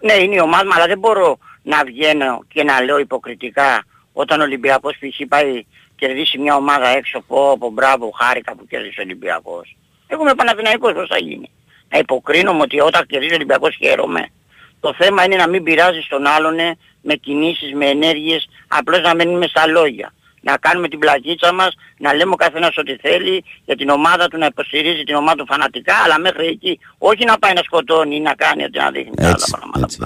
ναι, είναι η ομάδα, αλλά δεν μπορώ να βγαίνω και να λέω υποκριτικά όταν ο Ολυμπιακός π.χ. πάει κερδίσει μια ομάδα έξω, πω, πω, μπράβο, χάρηκα που κέρδισε ο Ολυμπιακός. Εγώ είμαι Παναθηναϊκός, πώς θα γίνει. Να υποκρίνομαι ότι όταν κερδίζει ο Ολυμπιακός χαίρομαι. Το θέμα είναι να μην πειράζει τον άλλον με κινήσεις, με ενέργειες, απλώς να μένουμε στα λόγια. Να κάνουμε την πλακίτσα μας, να λέμε ο καθένας ό,τι θέλει, για την ομάδα του να υποστηρίζει την ομάδα του φανατικά, αλλά μέχρι εκεί. Όχι να πάει να σκοτώνει ή να κάνει ό,τι να δείχνει τα άλλα πράγματα.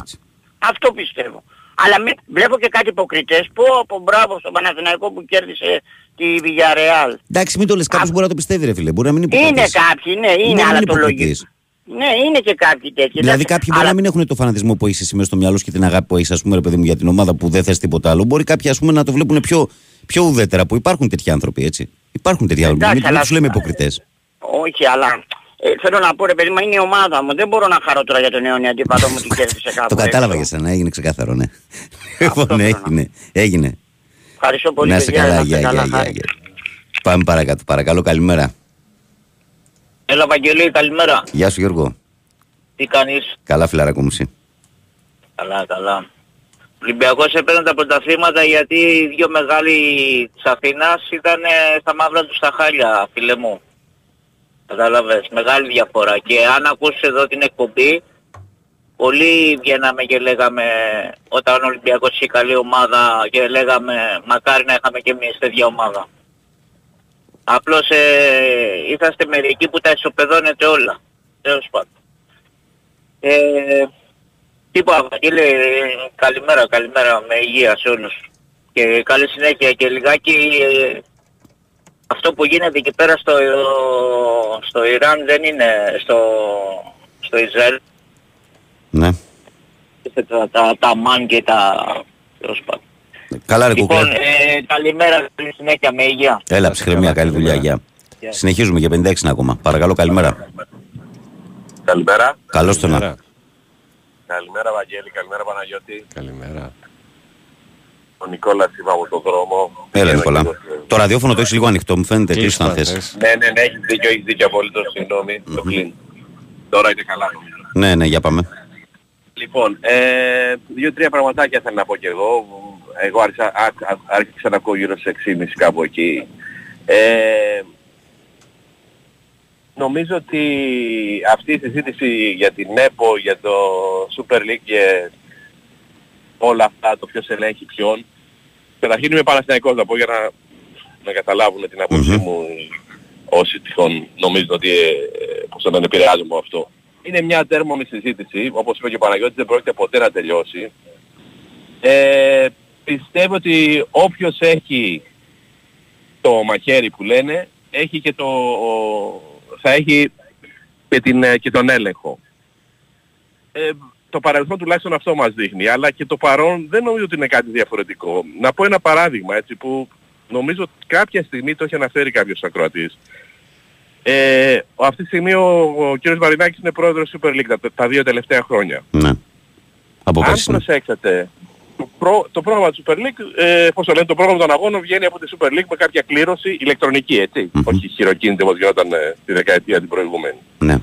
Αυτό πιστεύω. Αλλά μην... βλέπω και κάτι υποκριτές που από μπράβο στον Παναθηναϊκό που κέρδισε τη Villarreal. Εντάξει, μην το λες, κάποιος Α... μπορεί να το πιστεύει, ρε φίλε. Μπορεί να μην είναι υποκριτής. Είναι κάποιοι, ναι, είναι, είναι αλλά είναι το λογικό. Ναι, είναι και κάποιοι τέτοιοι. Δηλαδή, κάποιοι αλλά... μπορεί να μην έχουν το φανατισμό που έχεις εσύ μέσα στο μυαλό σου και την αγάπη που έχεις, ας πούμε, ρε παιδί μου, για την ομάδα που δεν θες τίποτα άλλο. Μπορεί κάποιοι, ας πούμε, να το βλέπουν πιο, πιο ουδέτερα που υπάρχουν τέτοιοι άνθρωποι, έτσι. Υπάρχουν τέτοιοι άνθρωποι. Εντάξει, μην αλλά... του λέμε υποκριτές. Όχι, αλλά. Ε, θέλω να πω, ρε παιδί μου, είναι η ομάδα μου. Δεν μπορώ να χαρώ τώρα για τον αιώνιο αντίπαλο μου ότι κέρδισε κάπου. Το κατάλαβα για σένα, έγινε ξεκάθαρο, ναι. Λοιπόν, έγινε. έγινε. Ευχαριστώ πολύ. Να είστε καλά, γεια, γεια, γεια. Πάμε παρακάτω, παρακαλώ, καλημέρα. Έλα, Βαγγελή, καλημέρα. Γεια σου, Γιώργο. Τι κάνεις? Καλά, φιλάρα κομψή. Καλά, καλά. Ο Ολυμπιακός έπαιρνε τα πρωταθλήματα γιατί οι δύο μεγάλοι της Αθήνας ήταν στα μαύρα τους στα χάλια, φίλε μου. Κατάλαβες, μεγάλη διαφορά. Και αν ακούσεις εδώ την εκπομπή, πολλοί βγαίναμε και λέγαμε, όταν ο Ολυμπιακός είχε καλή ομάδα, και λέγαμε μακάρι να είχαμε και εμείς τέτοια ομάδα. Απλώς ε, είσαστε μερικοί που τα ισοπεδώνετε όλα. Τέλος πάντων. Ε, τίποτα, Βαγγέλη, καλημέρα, καλημέρα, με υγεία σε όλους. Και καλή συνέχεια και λιγάκι... Ε, αυτό που γίνεται εκεί πέρα στο, στο Ιράν δεν είναι στο, στο Ισραήλ. Ναι. Τα, τα, τα μάν και τα... Καλά ρε λοιπόν, κουκλέ. Ε, καλημέρα, καλή συνέχεια, με υγεία. Έλα ψυχραιμία, καλή δουλειά, γεια. Yeah. Συνεχίζουμε για πενήντα έξι ακόμα. Παρακαλώ, καλημέρα. Καλημέρα. Καλώς τον Άρη. Καλημέρα Βαγγέλη, καλημέρα Παναγιώτη. Καλημέρα. Ο Νικόλας είπα από τον δρόμο. Έλα Νικόλα. Το ραδιόφωνο το έχεις λίγο ανοιχτό, μου φαίνεται κλειστό να θες. Ναι, ναι, ναι, έχεις δίκιο, έχεις δίκιο απολύτως, συγγνώμη, το κλείνω. Τώρα είναι καλά. Ναι, ναι, για πάμε. Λοιπόν, δύο-τρία πραγματάκια θέλω να πω και εγώ. Εγώ άρχισα να ακούω γύρω στις έξι και μισή κάπου εκεί. Νομίζω ότι αυτή η συζήτηση για την ΕΠΟ, για το Super League όλα αυτά, το ποιος ελέγχει ποιον. Καταρχήν είμαι Παναθηναϊκός, να πω, για να, να καταλάβουν την άποψή μου όσοι τυχόν νομίζουν ότι ε, ε, πως τον επηρεάζουν από αυτό. Είναι μια τέρμονη συζήτηση, όπως είπε και ο Παναγιώτης, δεν πρόκειται ποτέ να τελειώσει. Ε, πιστεύω ότι όποιος έχει το μαχαίρι που λένε, έχει και το, θα έχει και, την, και τον έλεγχο. Ε, το παρελθόν τουλάχιστον αυτό μας δείχνει, αλλά και το παρόν δεν νομίζω ότι είναι κάτι διαφορετικό. Να πω ένα παράδειγμα, έτσι, που νομίζω κάποια στιγμή το έχει αναφέρει κάποιος ακροατής. Ε, αυτή τη στιγμή ο, ο κύριος Μαρινάκης είναι πρόεδρος της Super League τα, τα δύο τελευταία χρόνια. Ναι. Από αν πέρσι, προσέξατε, το, προ, το πρόγραμμα της Super League, ε, πώς το λένε, το πρόγραμμα των αγώνων βγαίνει από τη Super League με κάποια κλήρωση ηλεκτρονική, έτσι. Mm-hmm. Όχι χειροκίνητη όπως γινόταν ε, τη δεκαετία την προηγούμενη. Ναι.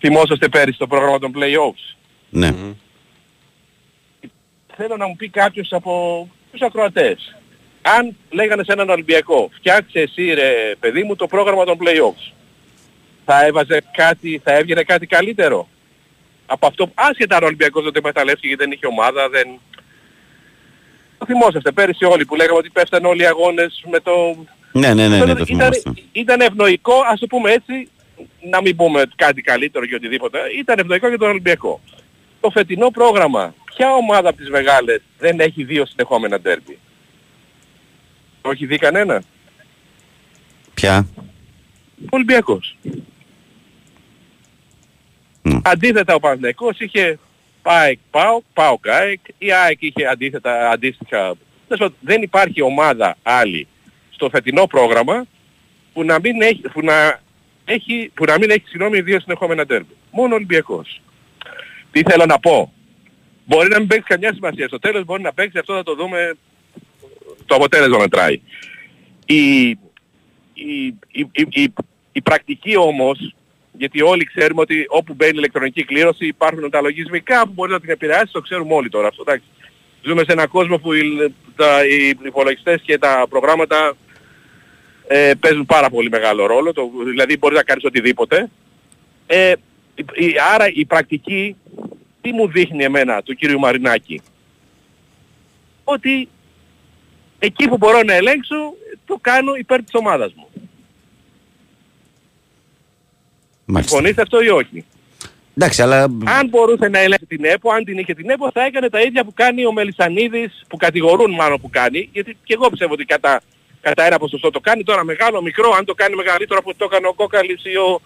Θυμόσαστε πέρυσι το πρόγραμμα των Playoffs. Ναι. Mm-hmm. Θέλω να μου πει κάποιος από τους ακροατές. Αν λέγανε σε έναν Ολυμπιακό, φτιάξε εσύ ρε παιδί μου το πρόγραμμα των Playoffs, θα έβαζε κάτι, θα έβγαινε κάτι καλύτερο από αυτό, άσχετα αν ο Ολυμπιακός δεν το εκμεταλλεύτηκε γιατί δεν είχε ομάδα, δεν... Θυμόσαστε πέρυσι όλοι που λέγαμε ότι πέφτανε όλοι οι αγώνες με το... Ναι, ναι, ναι, ναι, το θυμόμαστε. Ήταν, ήταν ευνοϊκό, ας το πούμε έτσι, να μην πούμε κάτι καλύτερο και οτιδήποτε, ήταν ευνοϊκό για τον Ολυμπιακό. Το φετινό πρόγραμμα, ποια ομάδα από τις μεγάλες δεν έχει δύο συνεχόμενα ντέρμπι? Το έχει δει κανένα? Ποια? Ολυμπιακός. Mm. Αντίθετα ο Παναθηναϊκός είχε ΑΕΚ, ΠΑΟΚ, ΠΑΟΚ, ΑΕΚ, η ΑΕΚ είχε αντίθετα, αντίστοιχα. Δεν υπάρχει ομάδα άλλη στο φετινό πρόγραμμα που να μην έχει, που να έχει, που να μην έχει συγγνώμη, δύο συνεχόμενα ντέρμπι. Μόνο Ολυμπιακός. Τι θέλω να πω? Μπορεί να μην παίξει καμιά σημασία. Στο τέλος μπορεί να παίξει, αυτό θα το δούμε. Το αποτέλεσμα μετράει. Η, η, η, η, η πρακτική όμως, γιατί όλοι ξέρουμε ότι όπου μπαίνει ηλεκτρονική κλήρωση υπάρχουν τα λογισμικά που μπορεί να την επηρεάσει, το ξέρουμε όλοι τώρα αυτό. Εντάξει. Ζούμε σε έναν κόσμο που οι, τα, οι υπολογιστές και τα προγράμματα ε, παίζουν πάρα πολύ μεγάλο ρόλο, το, δηλαδή μπορεί να κάνεις οτιδήποτε. Ε, η, η, άρα η πρακτική, τι μου δείχνει εμένα του κύριου Μαρινάκη? Ότι εκεί που μπορώ να ελέγξω, το κάνω υπέρ της ομάδας μου. Συμφωνείτε αυτό ή όχι? Εντάξει, αλλά... Αν μπορούσε να ελέγξει την ΕΠΟ, αν την είχε την ΕΠΟ, θα έκανε τα ίδια που κάνει ο Μελισανίδης, που κατηγορούν μάλλον που κάνει, γιατί και εγώ πιστεύω ότι κατά, κατά ένα ποσοστό το κάνει, τώρα μεγάλο, μικρό, αν το κάνει μεγαλύτερο από το έκανε ο Κόκαλης ή ο,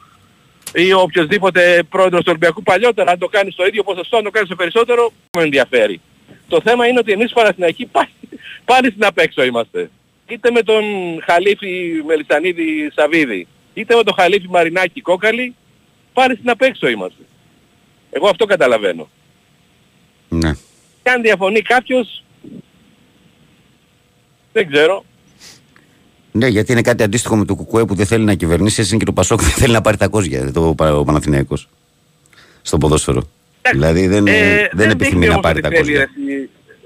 ή ο οποιοσδήποτε πρόεδρος του Ολυμπιακού παλιότερα, αν το κάνει στο ίδιο ποσοστό, αν το κάνει στο περισσότερο, με ενδιαφέρει. Το θέμα είναι ότι εμείς Παναθηναϊκοί πάλι στην απέξω είμαστε. Είτε με τον Χαλίφη Μελισανίδη Σαβίδη, είτε με τον Χαλίφη Μαρινάκη Κόκαλη, πάλι στην απέξω είμαστε. Εγώ αυτό καταλαβαίνω. Ναι. Και αν διαφωνεί κάποιος, δεν ξέρω. Ναι, γιατί είναι κάτι αντίστοιχο με το Κουκουέ που δεν θέλει να κυβερνήσει, εσύ και το Πασόκ δεν θέλει να πάρει τα κόζια, το Παναθηναϊκός, στο ποδόσφαιρο. Δηλαδή δεν, ε, δεν, δεν επιθυμεί να πάρει τα κόστια.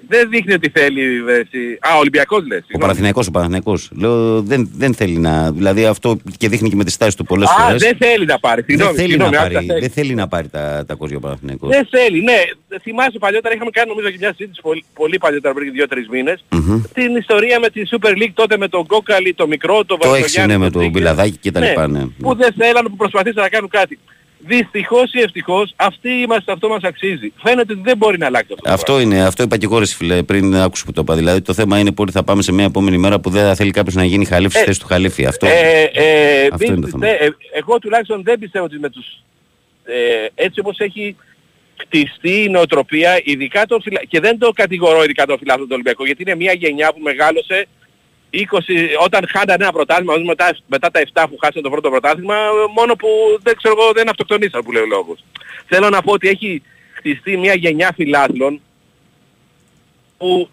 Δεν δείχνει ότι θέλει. Ρεσί. Α, ο Ολυμπιακός λες. Ο Παναθηναϊκός, ο Παναθηναϊκός. Λέω δεν, δεν θέλει να... Δηλαδή αυτό και δείχνει και με τις στάσεις του πολλές φορές. Α, δεν θέλει να πάρει. Δεν θέλει να πάρει, δεν θέλει να πάρει τα, τα κόστια ο Παναθηναϊκός. Δεν θέλει, ναι. Θυμάσαι παλιότερα, είχαμε κάνει νομίζω και μια συζήτηση πολύ, πολύ παλιότερα πριν δύο τρεις μήνες. Mm-hmm. Την ιστορία με τη Super League τότε με τον Κόκαλη, το μικρό, το Βασιλιάδη. Το έξι, ναι, με τον Μπιλαδάκη κτλ. Που δεν θέλανε, που προσπαθήσαν να κάνουν κάτι. Δυστυχώς ή ευτυχώς, αυτοί είμαστε, αυτό μας αξίζει. Φαίνεται ότι δεν μπορεί να αλλάξει αυτό. Αυτό είναι, αυτό είπα και εγώ, φίλε, πριν άκουσα που το είπα. Δηλαδή το θέμα είναι πότε θα πάμε σε μια επόμενη μέρα που δεν θα θέλει κάποιος να γίνει χαλίφης ε, θέση του χαλίφη. Αυτό, ε, ε, αυτό ε, είναι το θέμα. Ε, ε, εγώ τουλάχιστον δεν πιστεύω ότι με τους... Ε, έτσι όπως έχει χτιστεί η νοοτροπία, ειδικά το φιλα... και δεν το κατηγορώ ειδικά το φιλάθλο του Ολυμπιακού, γιατί είναι μια γενιά που μεγάλωσε είκοσι όταν χάνανε ένα πρωτάθλημα, μετά, μετά τα εφτά που χάσανε το πρώτο πρωτάθλημα, μόνο που δεν ξέρω εγώ δεν αυτοκτονήσαν που λέει ο λόγος. Θέλω να πω ότι έχει χτιστεί μια γενιά φιλάθλων που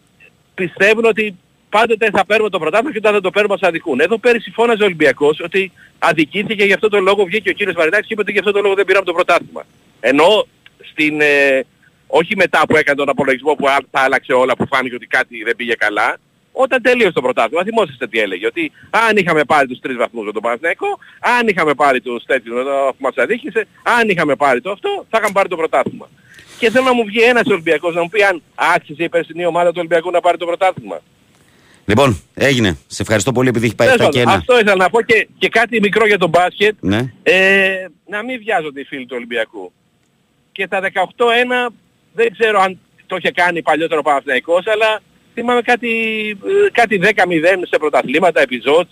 πιστεύουν ότι πάντοτε θα παίρνουμε το πρωτάθλημα και όταν δεν το παίρνουμε θα αδικούν. Εδώ πέρυσι φώναζε ο Ολυμπιακός ότι αδικήθηκε, γι' αυτό το λόγο βγήκε ο κύριος Μαρινάκης και είπε ότι γι' αυτό το λόγο δεν πήραμε το πρωτάθλημα. Ενώ στην, ε, όχι μετά που έκανε τον απολογισμό που τα άλλαξε όλα, που φάνηκε ότι κάτι δεν πήγε καλά. Όταν τελείωσε το πρωτάθλημα, θυμόσαστε τι έλεγε, ότι αν είχαμε πάρει τους τρεις βαθμούς με τον Παναθηναϊκό, αν είχαμε πάρει τους τέτοιους που μας αδίκησε, αν είχαμε πάρει το αυτό, θα είχαμε πάρει το πρωτάθλημα. και θέλω να μου βγει ένας Ολυμπιακός να μου πει αν άξιζε η περσινή ομάδα του Ολυμπιακού να πάρει το πρωτάθλημα. Λοιπόν, έγινε. Σε ευχαριστώ πολύ επειδή έχει πάει αυτά και ένα. Αυτό ήθελα να πω και, και κάτι μικρό για τον μπάσκετ. Ναι. Ε, να μην βιάζονται οι φίλοι του Ολυμπιακού. Και τα δεκαοκτώ ένα δεν ξέρω αν το είχε κάνει παλιότερο ο Παναθηναϊκός, αλλά θυμάμαι κάτι, κάτι δέκα μηδέν σε πρωταθλήματα, επιζώτς,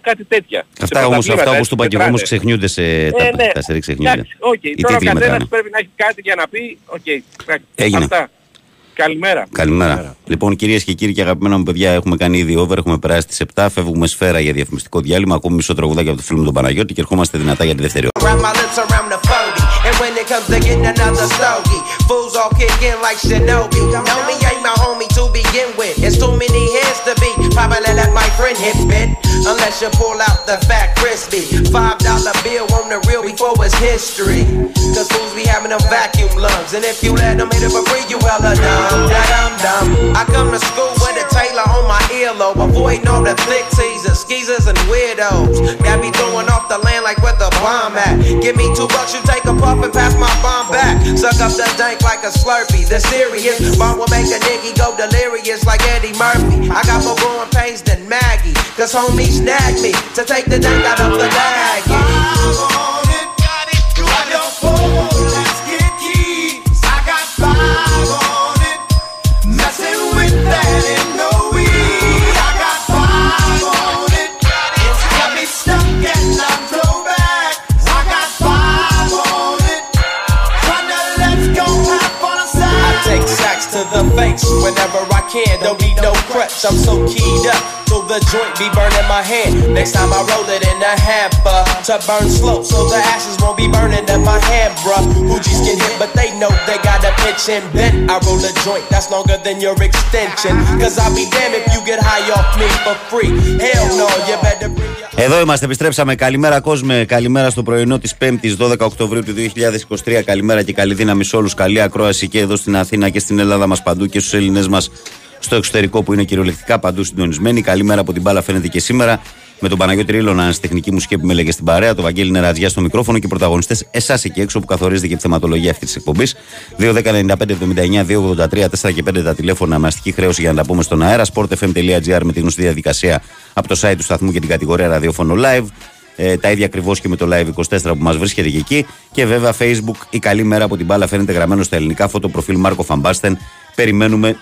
κάτι τέτοια. Αυτά όμως, αυτά όπως του είπα και εγώ όμως ξεχνιούνται σε ε, τα, ναι. τα σερί ξεχνιούνται. Okay. Τώρα ο καθένας πρέπει να έχει κάτι για να πει. Okay. Έγινε. Αυτά. Καλημέρα. Καλημέρα. Λοιπόν, κυρίες και κύριοι και αγαπημένα μου παιδιά, έχουμε κάνει ήδη over, έχουμε περάσει τις επτά, φεύγουμε σφαίρα για διαφημιστικό διάλειμμα, ακούμε μισό τραγουδάκι από το φίλο μου τον Παναγιώτη και ερχόμαστε δυνατά για τη δεύτερη ώρα. I come to school with a Taylor on my earlobe, avoiding all the flick teasers, skeezers and weirdos. Got me throwing off the land like where the bomb at. Give me two bucks, you take a puff and pass my bomb back. Suck up the dank like a Slurpee, the serious bomb will make a nigga go delirious like Eddie Murphy. I got more growing pains than Maggie, cause homie snagged me to take the dank out of the bag. Whenever I can, don't need no crutch. I'm so keyed up till the joint be burning my hand. Next time I roll it in a hamper to burn slow, so the ashes won't be burning in my hand, bruh. Hoogies get hit, but they know they got a pitch and bent. I roll a joint that's longer than your extension, cause I'll be damned if you get high off me for free. Hell no, you better bring your... Εδώ είμαστε, επιστρέψαμε. Καλημέρα κόσμε, καλημέρα στο πρωινό της πέμπτης δώδεκα Οκτωβρίου του δύο χιλιάδες είκοσι τρία. Καλημέρα και καλή δύναμη σε όλους. Καλή ακρόαση και εδώ στην Αθήνα και στην Ελλάδα μας παντού και στους Έλληνες μας στο εξωτερικό που είναι κυριολεκτικά παντού συντονισμένοι. Καλημέρα από την μπάλα φαίνεται και σήμερα με τον Παναγιώτη Ρήλο να είναι στη τεχνική μου σκέπη με λέγε στην παρέα, τον Βαγγέλη Νεραντζιά στο μικρόφωνο και πρωταγωνιστές εσάς εκεί έξω που καθορίζετε και τη θεματολογία αυτής της εκπομπής. δύο δέκα ενενήντα πέντε εβδομήντα εννιά, δύο ογδόντα τρία, τέσσερα και πέντε τα τηλέφωνα, αναστική χρέωση για να τα πούμε στον αέρα. σπορτ εφ εμ τελεία τζι άρ με τη γνωστή διαδικασία από το site του σταθμού και την κατηγορία ραδιόφωνο live. Ε, τα ίδια ακριβώς και με το Live είκοσι τέσσερα που μας βρίσκεται και εκεί. Και βέβαια Facebook, η καλή μέρα από την μπάλα φαίνεται γραμμένο στα ελληνικά, φωτοπροφίλ Μάρκο Φαμπάστεν. Περιμένουμε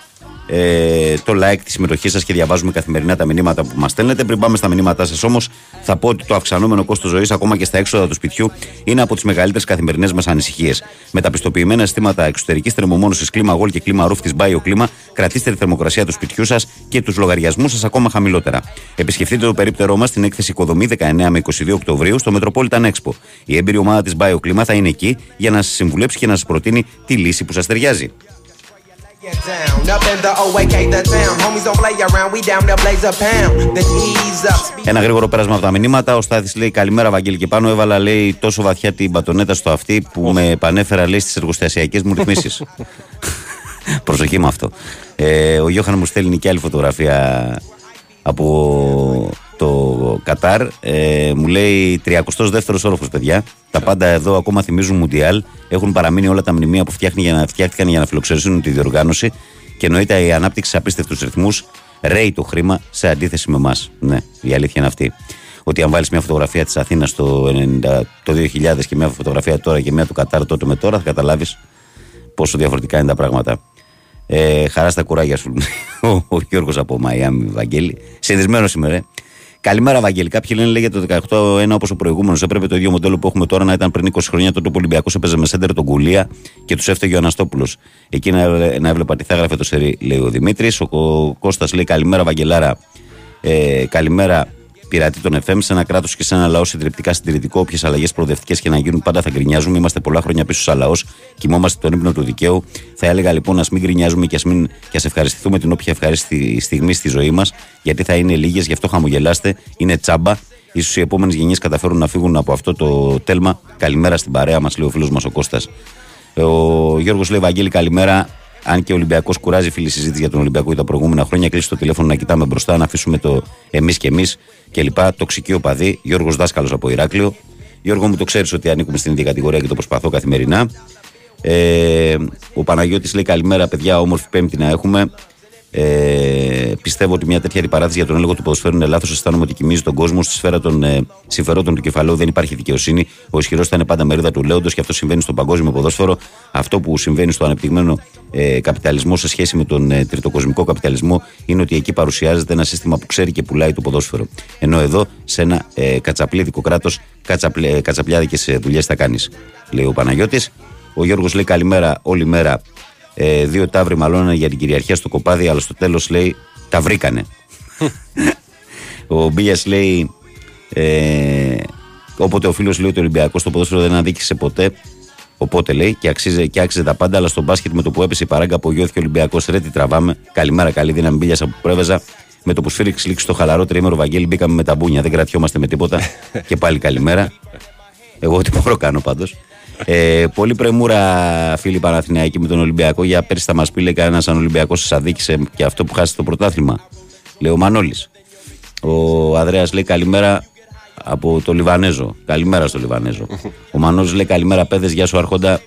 Ε, το like, τη συμμετοχή σας και διαβάζουμε καθημερινά τα μηνύματα που μας στέλνετε. Πριν πάμε στα μηνύματά σας όμως, θα πω ότι το αυξανόμενο κόστος ζωής, ακόμα και στα έξοδα του σπιτιού, είναι από τις μεγαλύτερες καθημερινές μας ανησυχίες. Με τα πιστοποιημένα συστήματα εξωτερικής θερμομόνωσης, κλίμα Γολ και κλίμα Ρούφ της BioClima, κρατήστε τη θερμοκρασία του σπιτιού σας και τους λογαριασμούς σας ακόμα χαμηλότερα. Επισκεφτείτε το περίπτερό μας στην έκθεση Οικοδομή δεκαεννέα με εικοσιδύο Οκτωβρίου στο Metropolitan Expo. Η έμπειρη ομάδα της BioClima θα είναι εκεί για να σας συμβουλέψει και να σας προτείνει τη λύση που σας ταιριάζει. Get down, up in the ο έι κέι, the town. Homies don't play around, we down to blaze a pound. Then ease up. Ένα γρήγορο πέρασμα από τα μηνύματα. Ο Στάθης λέει καλημέρα Βαγγέλη και πάνω. Έβαλα λέει τόσο βαθιά την μπατονέτα στο αυτί που oh. με επανέφερα λέει στις εργοστασιακές μου ρυθμίσεις. Προσοχή με αυτό. Ε, ο Γιώχαν μου στέλνει και άλλη φωτογραφία από το Κατάρ. Ε, μου λέει τριακοστός δεύτερος όροφος παιδιά. Τα πάντα εδώ ακόμα θυμίζουν Μουντιάλ. Έχουν παραμείνει όλα τα μνημεία που φτιάχνει για να, φτιάχτηκαν για να φιλοξενήσουν τη διοργάνωση. Και εννοείται η ανάπτυξη σε απίστευτους ρυθμούς. Ρέει το χρήμα σε αντίθεση με εμάς. Ναι, η αλήθεια είναι αυτή. Ότι αν βάλεις μια φωτογραφία της Αθήνας το, ενενήντα, το δύο χιλιάδες και μια φωτογραφία τώρα και μια του Κατάρ τότε με τώρα, θα καταλάβεις πόσο διαφορετικά είναι τα πράγματα. Ε, χαρά στα κουράγια σου. Ο Γιώργος από Μαϊάμι, Βαγγέλη. Συνδυσμένο σήμερα. Καλημέρα, Βαγγέλη. Κάποιοι λένε λέει, για το δεκαοκτώ ένα όπως ο προηγούμενος. Έπρεπε το ίδιο μοντέλο που έχουμε τώρα να ήταν πριν είκοσι χρόνια. Τότε ο Ολυμπιακός έπαιζε με σέντερ τον Κουλία και τους έφταιγε ο Αναστόπουλος. Εκεί να, να έβλεπα τι θα έγραφε το σερί, λέει ο Δημήτρης. Ο Κώστας λέει: Καλημέρα, Βαγγελάρα. Ε, καλημέρα, πειρατή των εφ εμ. Σε ένα κράτος και σε ένα λαό συντριπτικά συντηρητικό, όποιες αλλαγές προοδευτικές και να γίνουν πάντα θα γκρινιάζουμε. Είμαστε πολλά χρόνια πίσω σαν λαός. Κοιμόμαστε τον ύπνο του δικαίου. Θα έλεγα λοιπόν ας μην γκρινιάζουμε και ας, μην... και ας ευχαριστηθούμε την όποια ευχάριστη στιγμή στη ζωή μας, γιατί θα είναι λίγες, γι' αυτό χαμογελάστε. Είναι τσάμπα. Ίσως οι επόμενες γενιές καταφέρουν να φύγουν από αυτό το τέλμα. Καλημέρα στην παρέα μας, λέει ο φίλος μας ο Κώστας. Ο Γιώργος λέει: Βαγγέλη, καλημέρα. Αν και ο Ολυμπιακός κουράζει, φίλη συζήτηση για τον Ολυμπιακό για τα προηγούμενα χρόνια, κλείσει το τηλέφωνο να κοιτάμε μπροστά, να αφήσουμε το εμείς και εμείς κλπ. Τοξική οπαδή, Γιώργος δάσκαλος από Ηράκλειο. Γιώργο μου, το ξέρεις ότι ανήκουμε στην ίδια κατηγορία και το προσπαθώ καθημερινά. Ε, ο Παναγιώτης λέει καλημέρα παιδιά, όμορφη Πέμπτη να έχουμε. Ε, πιστεύω ότι μια τέτοια αντιπαράθεση για τον έλεγχο του ποδοσφαίρου είναι λάθος. Αισθάνομαι ότι κοιμίζει τον κόσμο. Στη σφαίρα των ε, συμφερόντων του κεφαλαίου δεν υπάρχει δικαιοσύνη. Ο ισχυρός θα είναι πάντα μερίδα του λέοντος και αυτό συμβαίνει στον παγκόσμιο ποδόσφαιρο. Αυτό που συμβαίνει στο ανεπτυγμένο ε, καπιταλισμό σε σχέση με τον ε, τριτοκοσμικό καπιταλισμό είναι ότι εκεί παρουσιάζεται ένα σύστημα που ξέρει και πουλάει το ποδόσφαιρο. Ενώ εδώ σε ένα ε, κατσαπλίδικο κράτος κατσαπλε, κατσαπλιάδικες ε, δουλειές θα κάνεις, λέει ο Παναγιώτης. Ο Γιώργος λέει καλημέρα όλη μέρα. Ε, δύο ταύροι μαλώνανε για την κυριαρχία στο κοπάδι, αλλά στο τέλος λέει τα βρήκανε. Ο Μπίλιας λέει ε, όποτε ο φίλος λέει ότι ο Ολυμπιακός στο ποδόσφαιρο δεν αναδίκησε ποτέ, οπότε λέει και άξιζε, και άξιζε τα πάντα, αλλά στο μπάσκετ με το που έπεσε η παράγκα απογειώθηκε ο Ολυμπιακός. Ρε τι τραβάμε. Καλημέρα, καλή δύναμη Μπίλιας από Πρέβεζα. Με το που σφύριξε λήξη στο χαλαρό τριήμερο Βαγγέλη μπήκαμε με τα μπούνια, δεν κρατιόμαστε με τίποτα. Και πάλι καλημέρα. Εγώ ό,τι μπορώ κάνω πάντως. Ε, πολύ πρεμούρα φίλοι Παναθηναϊκοί με τον Ολυμπιακό. Για πέρσι θα μας πει, λέει κανένας, αν ο Ολυμπιακός σας αδίκησε και αυτό που χάσετε το πρωτάθλημα, λέει ο Μανώλης. Ο Ανδρέας λέει καλημέρα από το Λιβανέζο. Καλημέρα στο Λιβανέζο. Ο Μανώλης λέει καλημέρα παιδες, γεια σου Αρχόντα.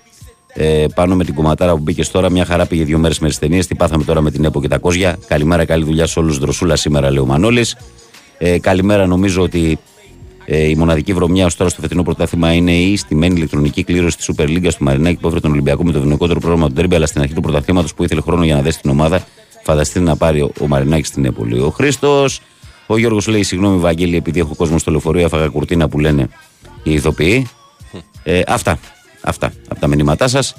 Ε, πάνω με την κομματάρα που μπήκες τώρα, μια χαρά πήγε δύο μέρες με τις ταινίες. Τι πάθαμε τώρα με την ΕΠΟ και τα Κόζια. Καλημέρα, καλή δουλειά σε όλους. Δροσούλα σήμερα, λέει ο Μανώλης. Ε, καλημέρα, νομίζω ότι. Ε, η μοναδική βρωμιά ως τώρα στο φετινό πρωτάθλημα είναι η στημένη ηλεκτρονική κλήρωση της Super League του Μαρινάκη που έφερε τον Ολυμπιακό με το ευνοϊκότερο πρόγραμμα του Ντέρμπι. Αλλά στην αρχή του πρωταθλήματος που ήθελε χρόνο για να δέσει την ομάδα, φανταστείτε να πάρει ο, ο Μαρινάκης στην Νέπολη. Ο Χρήστος, ο Γιώργος λέει: συγγνώμη, Βαγγέλη, επειδή έχω κόσμο στο λεωφορείο, έφαγα κουρτίνα που λένε οι ηθοποιοί. Ε, αυτά, αυτά από τα μηνύματά σας.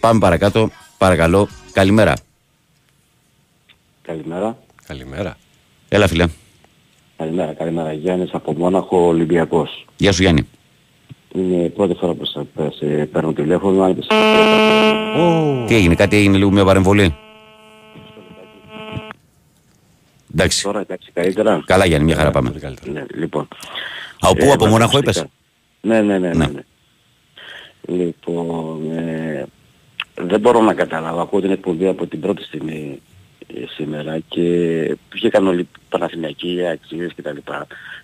Πάμε παρακάτω, παρακαλώ. Καλημέρα. Καλημέρα. Καλημέρα. Έλα, φίλε. Καλημέρα, καλημέρα. Γιάννης από Μόναχο, Ολυμπιακός. Γεια σου Γιάννη. Είναι η πρώτη φορά που σας παίρνω τηλέφωνο. Άλυψε... Oh. Τι έγινε, κάτι έγινε, λίγο μια παρεμβολή. Εντάξει. Τώρα εντάξει καλύτερα. Καλά Γιάννη, μια χαρά πάμε. Ναι, λοιπόν. Α, οπού, ε, από Μόναχο είπες. Ναι, ναι, ναι. ναι, ναι. ναι. Λοιπόν, ε, δεν μπορώ να καταλάβω. Ακούω την εκπομπή από την πρώτη στιγμή σήμερα και βγήκαν όλοι Παναθηναϊκοί, αξίες κτλ.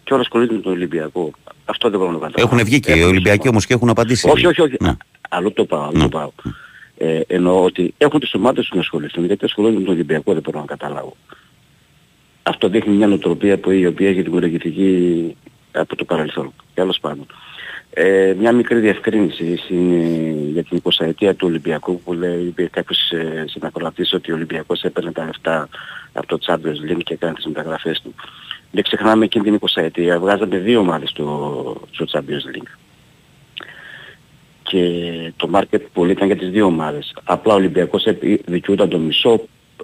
Και όλα ασχολούνται με τον Ολυμπιακό. Αυτό δεν μπορώ να καταλάβω. Έχουν βγει και οι Ολυμπιακοί όμως και έχουν απαντήσει. Όχι, όχι, όχι. Να. Αλλού το πάω. Αλλού το πάω. Ε, εννοώ ότι έχουν τις ομάδες που να ασχοληθούν. Γιατί ασχολούνται με τον Ολυμπιακό δεν μπορώ να καταλάβω. Αυτό δείχνει μια νοοτροπία που η οποία έχει την κουραγητική από το παρελθόν. Τέλος πάντων. Ε, μια μικρή διευκρίνηση είναι για την εικοσαετία του Ολυμπιακού που λέει κάποιος ε, συνακροατής ότι ο Ολυμπιακός έπαιρνε τα λεφτά από το Champions League και έκανε τις μεταγραφές του. Δεν ξεχνάμε εκείνη την εικοσαετία βγάζανε δύο ομάδες στο, στο Champions League. Και το market pool ήταν για τις δύο ομάδες. Απλά ο Ολυμπιακός δικαιούταν το μισό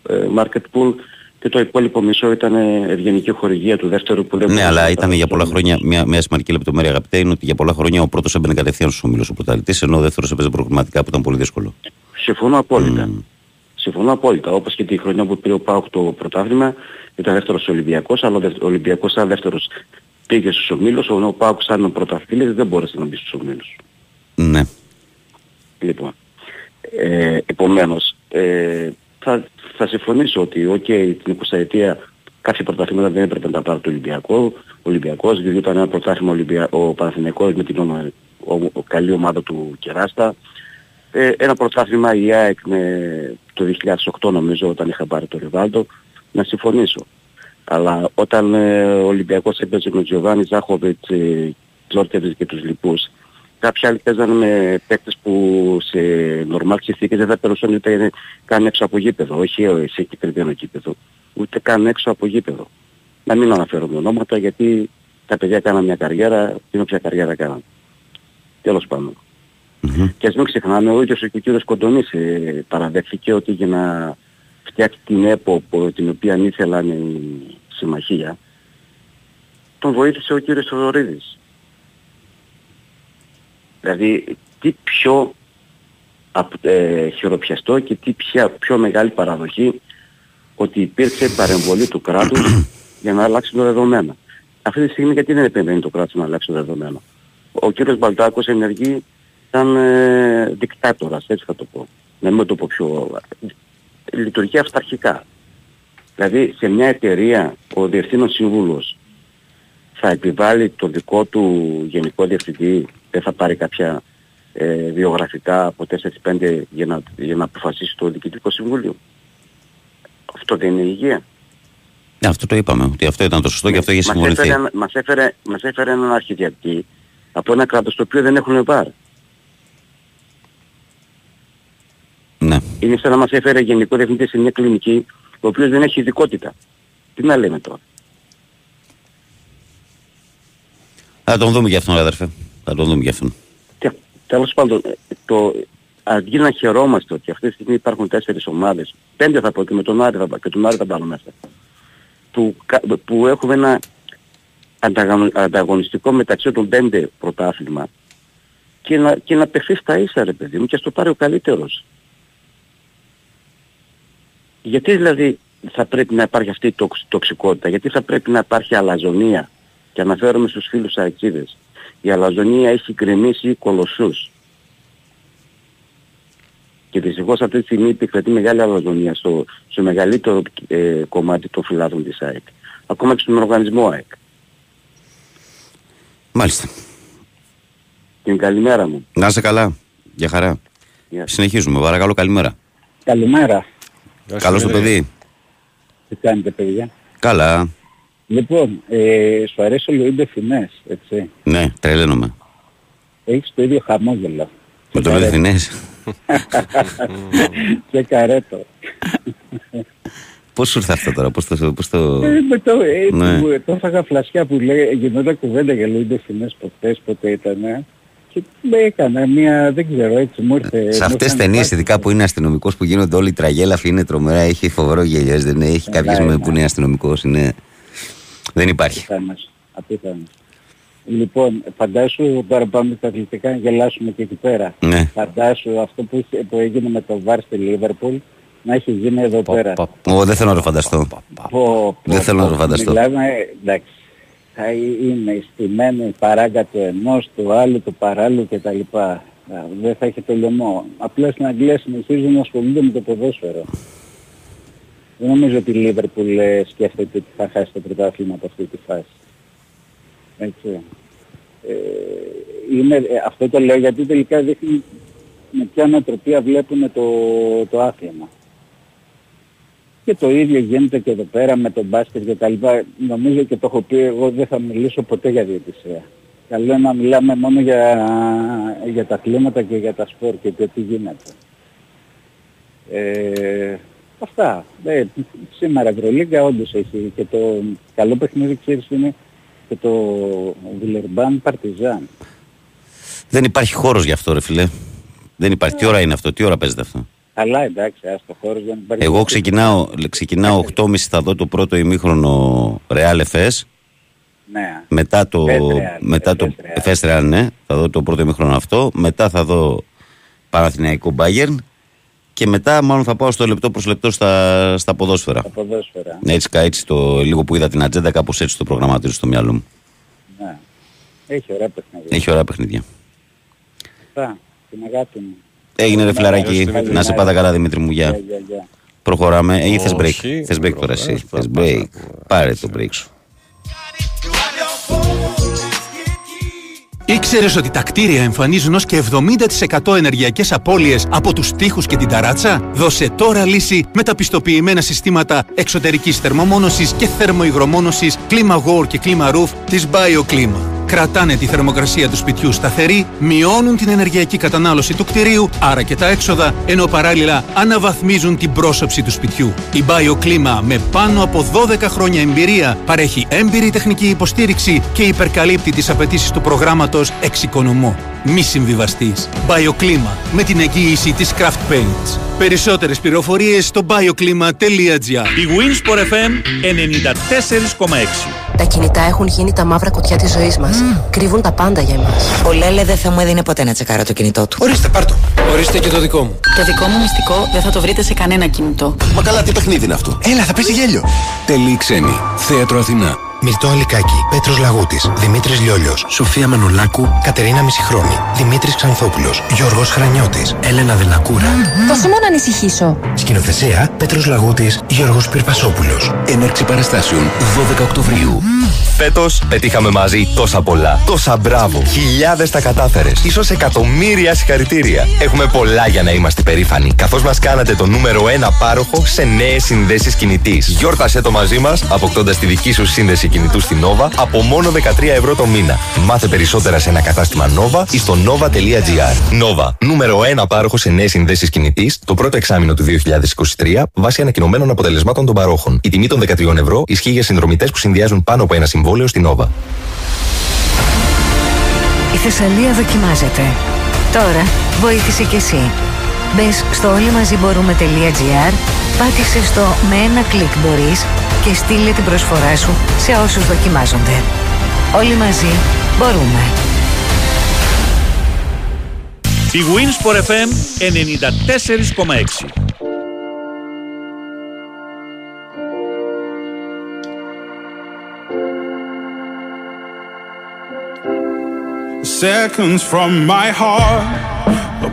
ε, market pool και το υπόλοιπο μισό ήταν ευγενική χορηγία του δεύτερου που δεν ναι, αλλά ήταν για πολλά χρόνια. Μια, μια σημαντική λεπτομέρεια, αγαπητέ, είναι ότι για πολλά χρόνια ο πρώτος έμπαινε κατευθείαν στους ομίλους ο πρωταθλητής, ενώ ο δεύτερος έπαιζε προγραμματικά που ήταν πολύ δύσκολο. Συμφωνώ απόλυτα. Mm. Συμφωνώ απόλυτα. Όπως και τη χρονιά που πήρε ο ΠΑΟΚ το πρωτάθλημα, ήταν δεύτερος Ολυμπιακός, αλλά ο Ολυμπιακός σαν δεύτερος πήγε στους ομίλους, ενώ ο ΠΑΟΚ σαν πρωταθλητής δεν μπόρεσε να μπει στους ομίλους. Ναι. Λοιπόν. Ε, επομένως. Ε, Θα, θα συμφωνήσω ότι okay, την εικοσαετία κάθε πρωτάθλημα δεν έπρεπε να πάρει το Ολυμπιακό. Ο Ολυμπιακός, διότι ήταν ένα πρωτάθλημα Ολυμπια... ο Παναθηναϊκός με την ομα... ο... Ο... καλή ομάδα του Κεράστα. Ε, ένα πρωτάθλημα η ΑΕΚ με... το δύο χιλιάδες οκτώ νομίζω όταν είχα πάρει το Ριβάλτο. Να συμφωνήσω. Αλλά όταν ε, ο Ολυμπιακός έπαιζε με τον Τζιοβάνι Ζάχοβιτς, ε, Τζόρτεβιτς και τους λοιπούς, κάποιοι άλλοι παίζανε με παίκτες που σε νορμάλ συνθήκες δεν θα περνούσαν ούτε καν έξω από γήπεδο. Όχι σε κυπριδένο γήπεδο. Ούτε καν έξω από γήπεδο. Να μην αναφέρουμε ονόματα γιατί τα παιδιά κάναν μια καριέρα, την όποια καριέρα κάναν. Τέλος πάντων. Mm-hmm. Και ας μην ξεχνάμε, ο ίδιος ο κύριος Κοντονής παραδέχθηκε ότι για να φτιάξει την ΕΠΟ την οποία ήθελαν η συμμαχία, τον βοήθησε ο κύριος Θοδωρίδης. Δηλαδή τι πιο ε, χειροπιαστό και τι πιο, πιο μεγάλη παραδοχή ότι υπήρξε παρεμβολή του κράτους για να αλλάξει το δεδομένα. Αυτή τη στιγμή γιατί δεν επεμβαίνει το κράτος να αλλάξει το δεδομένο. Ο κύριος Μπαλτάκος ενεργεί σαν ε, δικτάτορας, έτσι θα το πω. Να μην το πω πιο... Λειτουργεί αυταρχικά. Δηλαδή σε μια εταιρεία ο διευθύνων σύμβουλος θα επιβάλλει το δικό του γενικό διευθυντή, δεν θα πάρει κάποια ε, βιογραφικά από τέσσερα πέντε για να, για να αποφασίσει το Διοικητικό Συμβούλιο. Αυτό δεν είναι υγεία. Ναι, αυτό το είπαμε, ότι αυτό ήταν το σωστό και αυτό είχε συμφωνηθεί. Μας, μας, μας έφερε έναν αρχιδιακτή από ένα κράτος το οποίο δεν έχουν βάρ. Ναι. Είναι σαν να μας έφερε γενικό διευθυντή σε μια κλινική ο οποίος δεν έχει ειδικότητα. Τι να λέμε τώρα. Θα τον δούμε για αυτόν, αδερφέ. Θα τον δούμε για αυτόν. Και, τέλος πάντων, το, αντί να χαιρόμαστε ότι αυτή τη στιγμή υπάρχουν τέσσερις ομάδες, πέντε θα πω και με τον Άρη θα, και τον Άρη θα πάρω μέσα, που, που έχουμε ένα ανταγωνιστικό μεταξύ των πέντε πρωτάθλημα και να, και να παιχθεί στα ίσα, ρε παιδί μου, και ας το πάρει ο καλύτερος. Γιατί δηλαδή θα πρέπει να υπάρχει αυτή η τοξικότητα, γιατί θα πρέπει να υπάρχει αλαζονία? Και αναφέρομαι στους φίλους Αρκίδες. Η αλαζονία έχει γκρεμίσει κολοσσούς. Και δυστυχώς αυτή τη στιγμή επικρατεί μεγάλη αλαζονία στο, στο μεγαλύτερο ε, κομμάτι των φυλάδων της ΑΕΚ. Ακόμα και στον οργανισμό ΑΕΚ. Μάλιστα. Την καλημέρα μου. Να είσαι καλά. Για χαρά. Yeah. Συνεχίζουμε. Παρακαλώ, καλημέρα. Καλημέρα. Καλώς το παιδί. Τι κάνετε, παιδιά? Καλά. Λοιπόν, ε, σου αρέσει ο Λιούντε Φινές, έτσι? Ναι, τρελαίνομαι. Έχεις το ίδιο χαμόγελο. Με τον Λιούντε Φινές. Και καρέτο. Πώς σου ήρθε αυτό τώρα, πώς το... Πώς το... Ε, με το ε, ναι. Τόφαγα φλασιά που λέει, γινόταν κουβέντα για Λιούντε Φινές ποτέ, ποτέ ήτανε. Και έκανα μια, δεν ξέρω, έτσι μου ήρθε... Σε αυτές τις ταινίες, ειδικά που είναι αστυνομικός, που γίνονται όλοι οι τραγέλαφοι, είναι τρομερά, έχει φοβερό γέλιο, δεν είναι, έχει κάποιες με που είναι αστυνομικός, είναι... Δεν υπάρχει. Απίθανος. Λοιπόν, φαντάσου τώρα πάμε στα αθλητικά να γελάσουμε και εκεί πέρα. Ναι. Φαντάσου αυτό που, που έγινε με το Βαρ στη Λίβερπουλ να έχει γίνει εδώ πα, πέρα. Ω, δεν θέλω να το φανταστώ. Πα, πα, πα, δεν θέλω πα, να το φανταστώ. Μιλάμε, εντάξει, θα είναι στημένη η παράγκα του ενός, του άλλου, του παράλληλου κτλ. Δεν θα έχει το λαιμό. Απλά στην Αγγλία συνεχίζουν να ασχολούνται με το ποδόσφαιρο. Δεν νομίζω ότι η Λίβερπουλ σκέφτεται ότι θα χάσει το πρωτάθλημα από αυτή τη φάση. Έτσι. Ε, είναι, ε, αυτό το λέω γιατί τελικά δείχνει με ποια νοοτροπία βλέπουν το, το άθλημα. Και το ίδιο γίνεται και εδώ πέρα με τον μπάσκετ και τα λοιπά. Νομίζω και το έχω πει, εγώ δεν θα μιλήσω ποτέ για διαιτησία. Καλό να μιλάμε μόνο για, για τα κλίματα και για τα σπορ και το τι γίνεται. Ε, Αυτά. Ε, σήμερα η Ευρωλίγκα όντως έχει και το καλό παιχνίδι, ξέρεις, είναι και το Βιλερμπάν Παρτιζάν. Δεν υπάρχει χώρος γι' αυτό, ρε φιλέ. Δεν υπάρχει. Ε, τι ώρα είναι αυτό, τι ώρα παίζεται αυτό? Αλλά εντάξει, άστο χώρος δεν υπάρχει. Εγώ ξεκινάω, ξεκινάω οκτώ και μισή, θα δω το πρώτο ημίχρονο Ρεάλ Εφές. Ναι. Μετά το Εφές Ρεάλ, ναι. Θα δω το πρώτο ημίχρονο αυτό. Μετά θα δω Παναθηναϊκό Bayern. Και μετά μάλλον θα πάω στο λεπτό προς λεπτό στα, στα ποδόσφαιρα. Στα ποδόσφαιρα. Έτσι, έτσι το λίγο που είδα την ατζέντα, κάπως έτσι το προγραμματίζω στο μυαλό μου. Ναι. Έχει ωραία παιχνίδια. Έχει ωραία παιχνίδια. Αυτά. Την αγάπη μου. Έγινε ρε φιλαράκι. Να σε πάτα καλά, Δημήτρη μου. Γεια. Προχωράμε. Ή θες break? Θες break τώρα εσύ? Θες break? Πάρε το break σου. Ήξερες ότι τα κτίρια εμφανίζουν ως και εβδομήντα τοις εκατό ενεργειακές απώλειες από τους τοίχους και την ταράτσα? Δώσε τώρα λύση με τα πιστοποιημένα συστήματα εξωτερικής θερμομόνωσης και θερμοϊγρομόνωσης Clima Work και Clima Roof της BioClima. Κρατάνε τη θερμοκρασία του σπιτιού σταθερή, μειώνουν την ενεργειακή κατανάλωση του κτιρίου, άρα και τα έξοδα, ενώ παράλληλα αναβαθμίζουν την πρόσωψη του σπιτιού. Η BioClima με πάνω από δώδεκα χρόνια εμπειρία παρέχει έμπειρη τεχνική υποστήριξη και υπερκαλύπτει τις απαιτήσεις του προγράμματος Εξοικονομώ. Μη συμβιβαστείς. BioClima με την εγγύηση της Craft Paints. Περισσότερες πληροφορίες στο bioclima τελεία gr. Η Wins Sport εφ εμ ενενήντα τέσσερα κόμμα έξι. Τα κινητά έχουν γίνει τα μαύρα κουτιά της ζωής μας. Mm. Κρύβουν τα πάντα για εμάς. Ο Λέλε δεν θα μου έδινε ποτέ να τσεκάρω το κινητό του. Ορίστε, πάρ' το. Ορίστε και το δικό μου. Το δικό μου μυστικό δεν θα το βρείτε σε κανένα κινητό. Μα καλά, τι παιχνίδι είναι αυτό? Έλα, θα πέσει γέλιο. Τελή Ξένη. Θέατρο Αθηνά. Μυρτό Αλικάκη, Πέτρος Λαγούτης, Δημήτρης Λιόλιος, Σοφία Μανουλάκου, Κατερίνα Μισηχρόνη, Δημήτρης Ξανθόπουλος, Γιώργος Χρανιώτης, Έλενα Δελακούρα. Πώς μόνο ανησυχήσω. Σκηνοθεσία Πέτρος Λαγούτης, Γιώργος Πυρπασόπουλος. Έναρξη παραστάσεων δώδεκα Οκτωβρίου. Φέτος πετύχαμε μαζί τόσα πολλά. Τόσα μπράβο. Χιλιάδες τα κατάφερες. Ίσως εκατομμύρια συγχαρητήρια. Έχουμε πολλά για να είμαστε περήφανοι. Καθώς μας κάνατε το νούμερο ένα πάροχο σε νέες συνδέσεις κινητής. Γιόρτασε το μαζί μας, αποκτώντας τη δική σου σύνδεση κινητού στην Nova από μόνο δεκατρία ευρώ το μήνα. Μάθε περισσότερα σε ένα κατάστημα Nova ή στο nova.gr. Nova, νούμερο ένα πάροχο σε νέες συνδέσεις κινητής, το πρώτο εξάμηνο του δύο χιλιάδες είκοσι τρία, βάσει ανακοινωμένων αποτελεσμάτων των παρόχων. Η τιμή των δεκατρία ευρώ ισχύει για συνδρομητές που συνδυάζουν πάνω από ένα συμβόλαιο στην Nova. Η Θεσσαλία δοκιμάζεται. Τώρα βοήθησε κι εσύ. Μπες στο όλοιμαζιμπορούμε.gr, πάτησε στο «Με ένα κλικ μπορείς» και στείλε την προσφορά σου σε όσους δοκιμάζονται. Όλοι μαζί μπορούμε. Η Wingsport εφ εμ ενενήντα τέσσερα κόμμα έξι. Seconds from my heart, a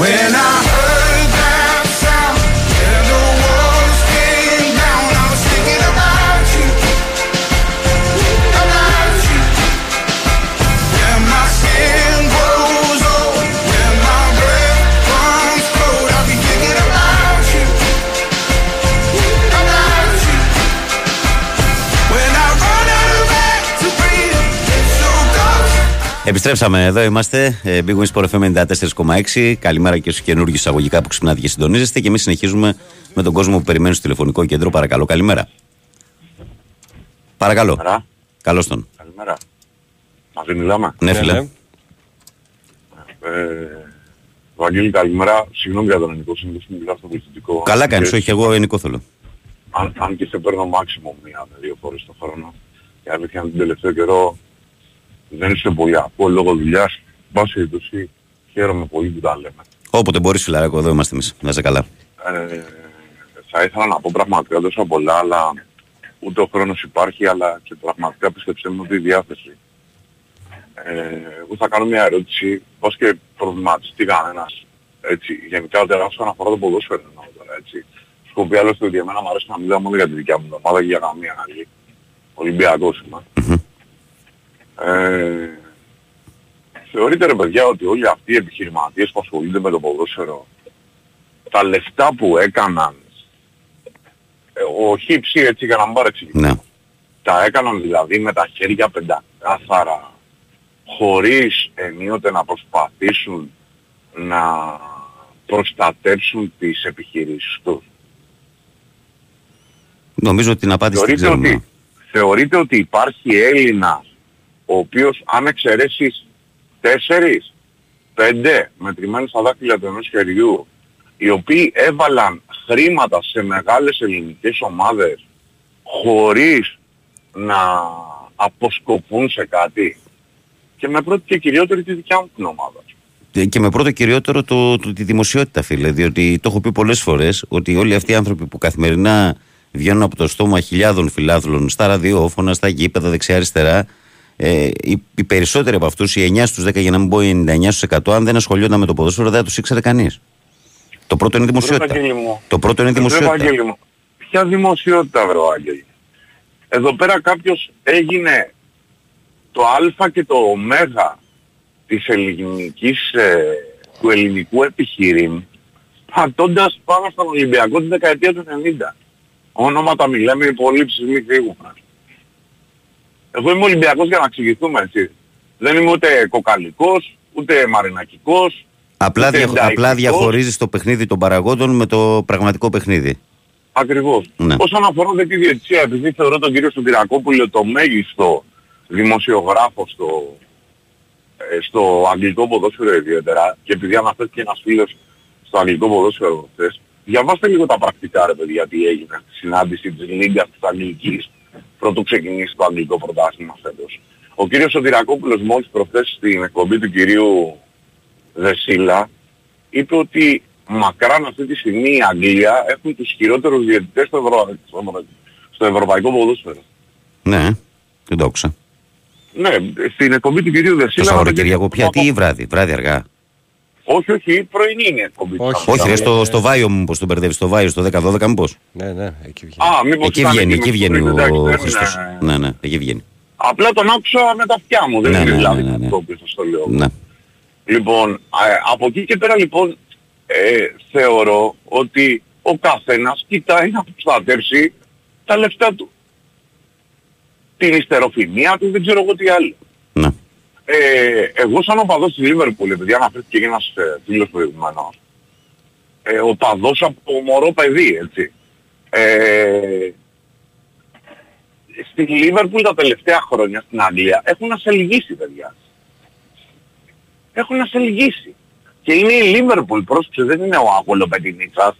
When I heard Επιστρέψαμε εδώ, είμαστε. Big Wings Sport εφ εμ ενενήντα τέσσερα κόμμα έξι. Καλημέρα και στους καινούργιους εισαγωγικά που ξυπνάτε και συντονίζεστε. Και εμείς συνεχίζουμε με τον κόσμο που περιμένει στο τηλεφωνικό κέντρο. Παρακαλώ, καλημέρα. Παρακαλώ. Καλημέρα. Καλώς τον. Καλημέρα. Μαζί μιλάμε. Ναι, φίλε. Ε, Βαγγέλη, καλημέρα. Συγγνώμη για τον ελληνικό συνήθως που μιλάω στο πολιτιστικό. Καλά κάνεις, όχι εγώ ελληνικό θέλω. Αν, αν και σε παίρνω μάξιμο μία με δύο φορές το χρόνο. Η αλήθεια είναι τον τελευταίο καιρό. Δεν είστε πολύ ακούω λόγω δουλειάς. Μπας σε ειδοσύ, χαίρομαι πολύ που τα λέμε. Όποτε μπορείς φιλαράκο, εδώ είμαστε εμείς. Να είσαι καλά. Ε, θα ήθελα να πω πραγματικά τόσο πολλά, αλλά ούτε ο χρόνος υπάρχει, αλλά και πραγματικά πιστέψτε μου τη διάθεση. Ε, εγώ θα κάνω μια ερώτηση, πώς και προβληματιστεί κανένας, έτσι, γενικά ο τεράστος αναφορά το ποδόσφαιρο, έτσι. Σκοπεί άλλωστε ότι εμένα μου αρέσει να μιλάω μόνο για τη δικιά μου ομάδα και για καμία άλλη. Ολυμπιακός είμαι. Ε, θεωρείτε ρε παιδιά ότι όλοι αυτοί οι επιχειρηματίες που ασχολούνται με το ποδόσφαιρο, τα λεφτά που έκαναν, ε, ο χύψη έτσι για να μην παρεξηγήσω, ναι. Τα έκαναν δηλαδή με τα χέρια πεντακάθαρα, χωρίς ενίοτε να προσπαθήσουν να προστατέψουν τις επιχειρήσεις τους? Νομίζω ότι την απάντηση την ξέρουμε. Θεωρείτε ότι υπάρχει Έλληνα ο οποίος αν εξαιρέσεις τέσσερις, πέντε μετρημένους στα δάχτυλα του ενός χεριού, οι οποίοι έβαλαν χρήματα σε μεγάλες ελληνικές ομάδες χωρίς να αποσκοπούν σε κάτι? Και με πρώτη και κυριότερη τη δικιά μου την ομάδα. Και με πρώτο κυριότερο το, το, τη δημοσιότητα, φίλε, διότι το έχω πει πολλές φορές ότι όλοι αυτοί οι άνθρωποι που καθημερινά βγαίνουν από το στόμα χιλιάδων φιλάθλων στα ραδιόφωνα, στα γήπεδα, δεξιά-αριστερά, Ε, οι, οι περισσότεροι από αυτούς, οι εννιά στους δέκα για να μην πω οι ενενήντα εννιά στους εκατό, αν δεν ασχολιόταν με το ποδόσφαιρο δεν τους ήξερε κανείς. Το πρώτο είναι η δημοσιότητα. Το πρώτο είναι η δημοσιότητα. Ποια δημοσιότητα βρε ο Άγγελη? Εδώ πέρα κάποιος έγινε το α και το ω της ελληνικής, ε, του ελληνικού επιχειρήν, πατώντας πάνω στον Ολυμπιακό τη δεκαετία του ενενήντα. Ονόματα μιλάμε, οι υπολήψεις μη φύγουν. Εγώ είμαι Ολυμπιακός για να εξηγηθούμε, έτσι. Δεν είμαι ούτε κοκαλικός, ούτε μαρινακικός. Απλά, διαχω... Απλά διαχωρίζεις το παιχνίδι των παραγόντων με το πραγματικό παιχνίδι. Ακριβώς. Ναι. Όσον αφορά την διαιτησία, επειδή θεωρώ τον κύριο Σουμπυριακόπουλο το μέγιστο δημοσιογράφο στο, στο αγγλικό ποδόσφαιρο ιδιαίτερα, και επειδή αναφέρθηκε ένας φίλος στο αγγλικό ποδόσφαιρο χθες, διαβάστε λίγο τα πρακτικά ρε παιδιά τι έγινε στη συνάντηση της Λίγκας της Αγγλικής πρωτού ξεκινήσει το αγγλικό πρωτάθλημα φέτος. Ο κύριος Σωτηρακόπουλος μόλις προχθές στην εκπομπή του κυρίου Δεσίλα είπε ότι μακράν αυτή τη στιγμή η Αγγλία έχουν τους χειρότερους διαιτητές στο, Ευρω... στο ευρωπαϊκό ποδόσφαιρο. Ναι, την τόξα. Ναι, στην εκπομπή του κυρίου Δεσίλα... Το Σαββατοκυριακό πια, τι βράδυ, βράδυ αργά. Όχι, όχι, πρωινή είναι εκπομπή. Όχι, όχι ρε, στο, στο Βάιο μου, πώς τον μπερδεύεις, στο Βάιο, στο δέκα δώδεκα μήπως. Ναι, ναι, εκεί βγαίνει. Α, μήπως εκεί βγαίνει, εκεί βγαίνει ο, ο, ο Χριστός. Ναι. ναι, ναι, εκεί βγαίνει. Απλά τον άκουσα με τα αυτιά μου, δεν ναι, είναι ναι, δηλαδή ναι, ναι, ναι. το οποίο σας το λέω. Ναι. Λοιπόν, από εκεί και πέρα λοιπόν ε, θεωρώ ότι ο καθένας κοιτάει να προστατεύσει τα λεφτά του. Την υστεροφημία του, δεν ξέρω εγώ τι άλλο. Ναι. Ε, εγώ σαν οπαδός της Λίβερπουλ, επειδή αναφέρθηκε και ένας ε, φίλος προηγουμένος, ε, οπαδός από μωρό παιδί, έτσι. Ε, στη Λίβερπουλ τα τελευταία χρόνια στην Αγγλία έχουν ασελγίσει, παιδιά. Έχουν ασελγίσει. Και είναι η Λίβερπουλ, πρόσεξε, δεν είναι ο Αγγολοπετινίτσας.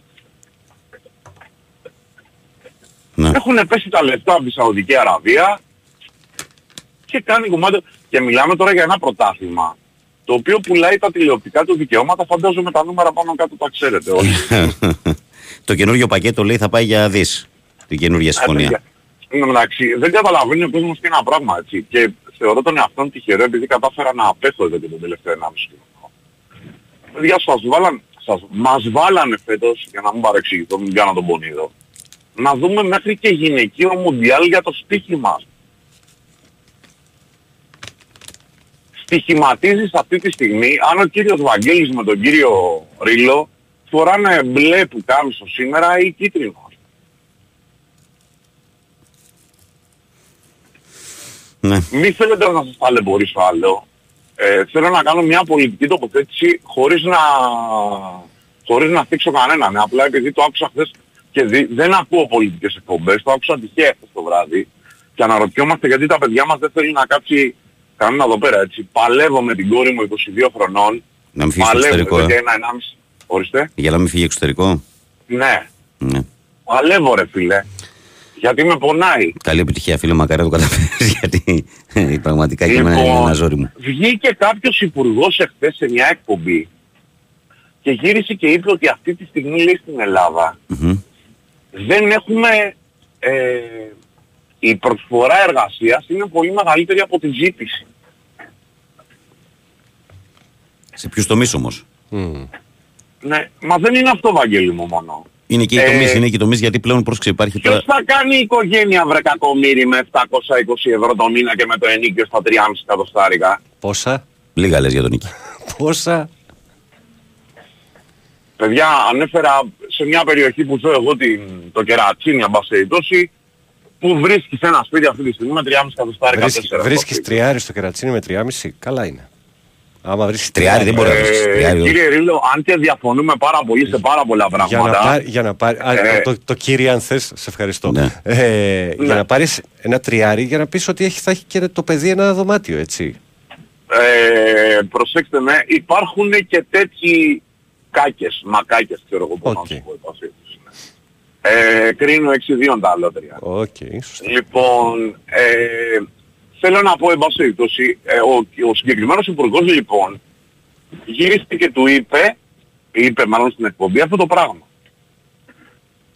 Ναι. Έχουν πέσει τα λεφτά από τη Σαουδική Αραβία και κάνει κομμάτι... Και μιλάμε τώρα για ένα πρωτάθλημα το οποίο πουλάει τα τηλεοπτικά του δικαιώματα, φαντάζομαι τα νούμερα πάνω κάτω τα ξέρετε όλοι. Το καινούριο πακέτο λέει θα πάει για δις, την καινούργια συμφωνία. Εντάξει, δεν καταλαβαίνει ο κόσμος και ένα πράγμα έτσι. Και θεωρώ τον εαυτό μου τυχερό επειδή κατάφερα να απέχω εδώ και τον τελευταίο ενάμιση χρόνο. Παιδιά, σας βάλαν, σας, μας βάλανε φέτος, για να μην παρεξηγηθώ, μην κάνω τον πονίδο, να δούμε μέχρι και γυναικείο μουντιάλ για το στοίχημα. Στοιχηματίζεις αυτή τη στιγμή, αν ο κύριος Βαγγέλης με τον κύριο Ρήλο φοράνε μπλε που κάμισο σήμερα ή κίτρινο. Ναι. Μη θέλετε να σας ταλαιπωρήσω άλλο. Ε, θέλω να κάνω μια πολιτική τοποθέτηση χωρίς να, χωρίς να θίξω κανέναν. Απλά επειδή το άκουσα χθες και δι... δεν ακούω πολιτικές εκπομπές, το άκουσα τυχαία χθες το βράδυ και αναρωτιόμαστε γιατί τα παιδιά μας δεν θέλουν να κάψει. Κανένα εδώ πέρα έτσι. Παλεύω με την κόρη μου είκοσι δύο χρονών. Να μην φύγει εξωτερικό. Ε? Ορίστε. Για να μην φύγει εξωτερικό. Ναι. ναι. Παλεύω ρε φίλε. Γιατί με πονάει. Καλή επιτυχία φίλε, μακάρι το καταφέρεις. Γιατί πραγματικά λοιπόν, και εμένα είναι ένα ζόρι μου. Βγήκε κάποιος υπουργός εχθές σε μια εκπομπή και γύρισε και είπε ότι αυτή τη στιγμή λέει στην Ελλάδα mm-hmm. δεν έχουμε... Ε, η προσφορά εργασίας είναι πολύ μεγαλύτερη από τη ζήτηση. Σε ποιους τομείς όμως. Mm. Ναι, μα δεν είναι αυτό Βαγγέλη μου μόνο. Είναι και οι ε, τομείς, είναι και οι τομείς γιατί πλέον πρόσεξε υπάρχει... Ποιος τώρα... θα κάνει η οικογένεια βρε κακομοίρη με επτακόσια είκοσι ευρώ το μήνα και με το ενίκιο στα τρία κόμμα πέντε εκατοστάρικα. Πόσα. Λίγα λες για τον νίκη. Πόσα. Παιδιά ανέφερα σε μια περιοχή που ζω εγώ την, το Κερατσίνι αμπασεϊτώσει που βρίσκεις ένα σπίτι αυτή τη στιγμή με τρία κόμμα πέντε εκατοστάρικα. Βρίσκεις τριάρι στο Κερατσίνι με τρία κόμμα πέντε, καλά είναι. Άμα βρίσκεις τριάρι δεν μπορεί να βρίσκεις τριάρι. Κύριε Ρήλο, αν και διαφωνούμε πάρα πολύ σε πάρα πολλά πράγματα... Για να πάρεις, το κύριε αν θες, σε ευχαριστώ. Για να πάρεις ένα τριάρι για να πεις ότι θα έχει και το παιδί ένα δωμάτιο, έτσι. Προσέξτε με, υπάρχουν και τέτοιοι κάκες, μακάκες ξέρω εγώ πώς να σου πω υπάσχει. Ε, κρίνω έξι δύο τα λότρια. Okay. Λοιπόν, ε, θέλω να πω εν πάση περιπτώσει, ο, ο συγκεκριμένος υπουργός λοιπόν γύρισε και του είπε, είπε μάλλον στην εκπομπή αυτό το πράγμα.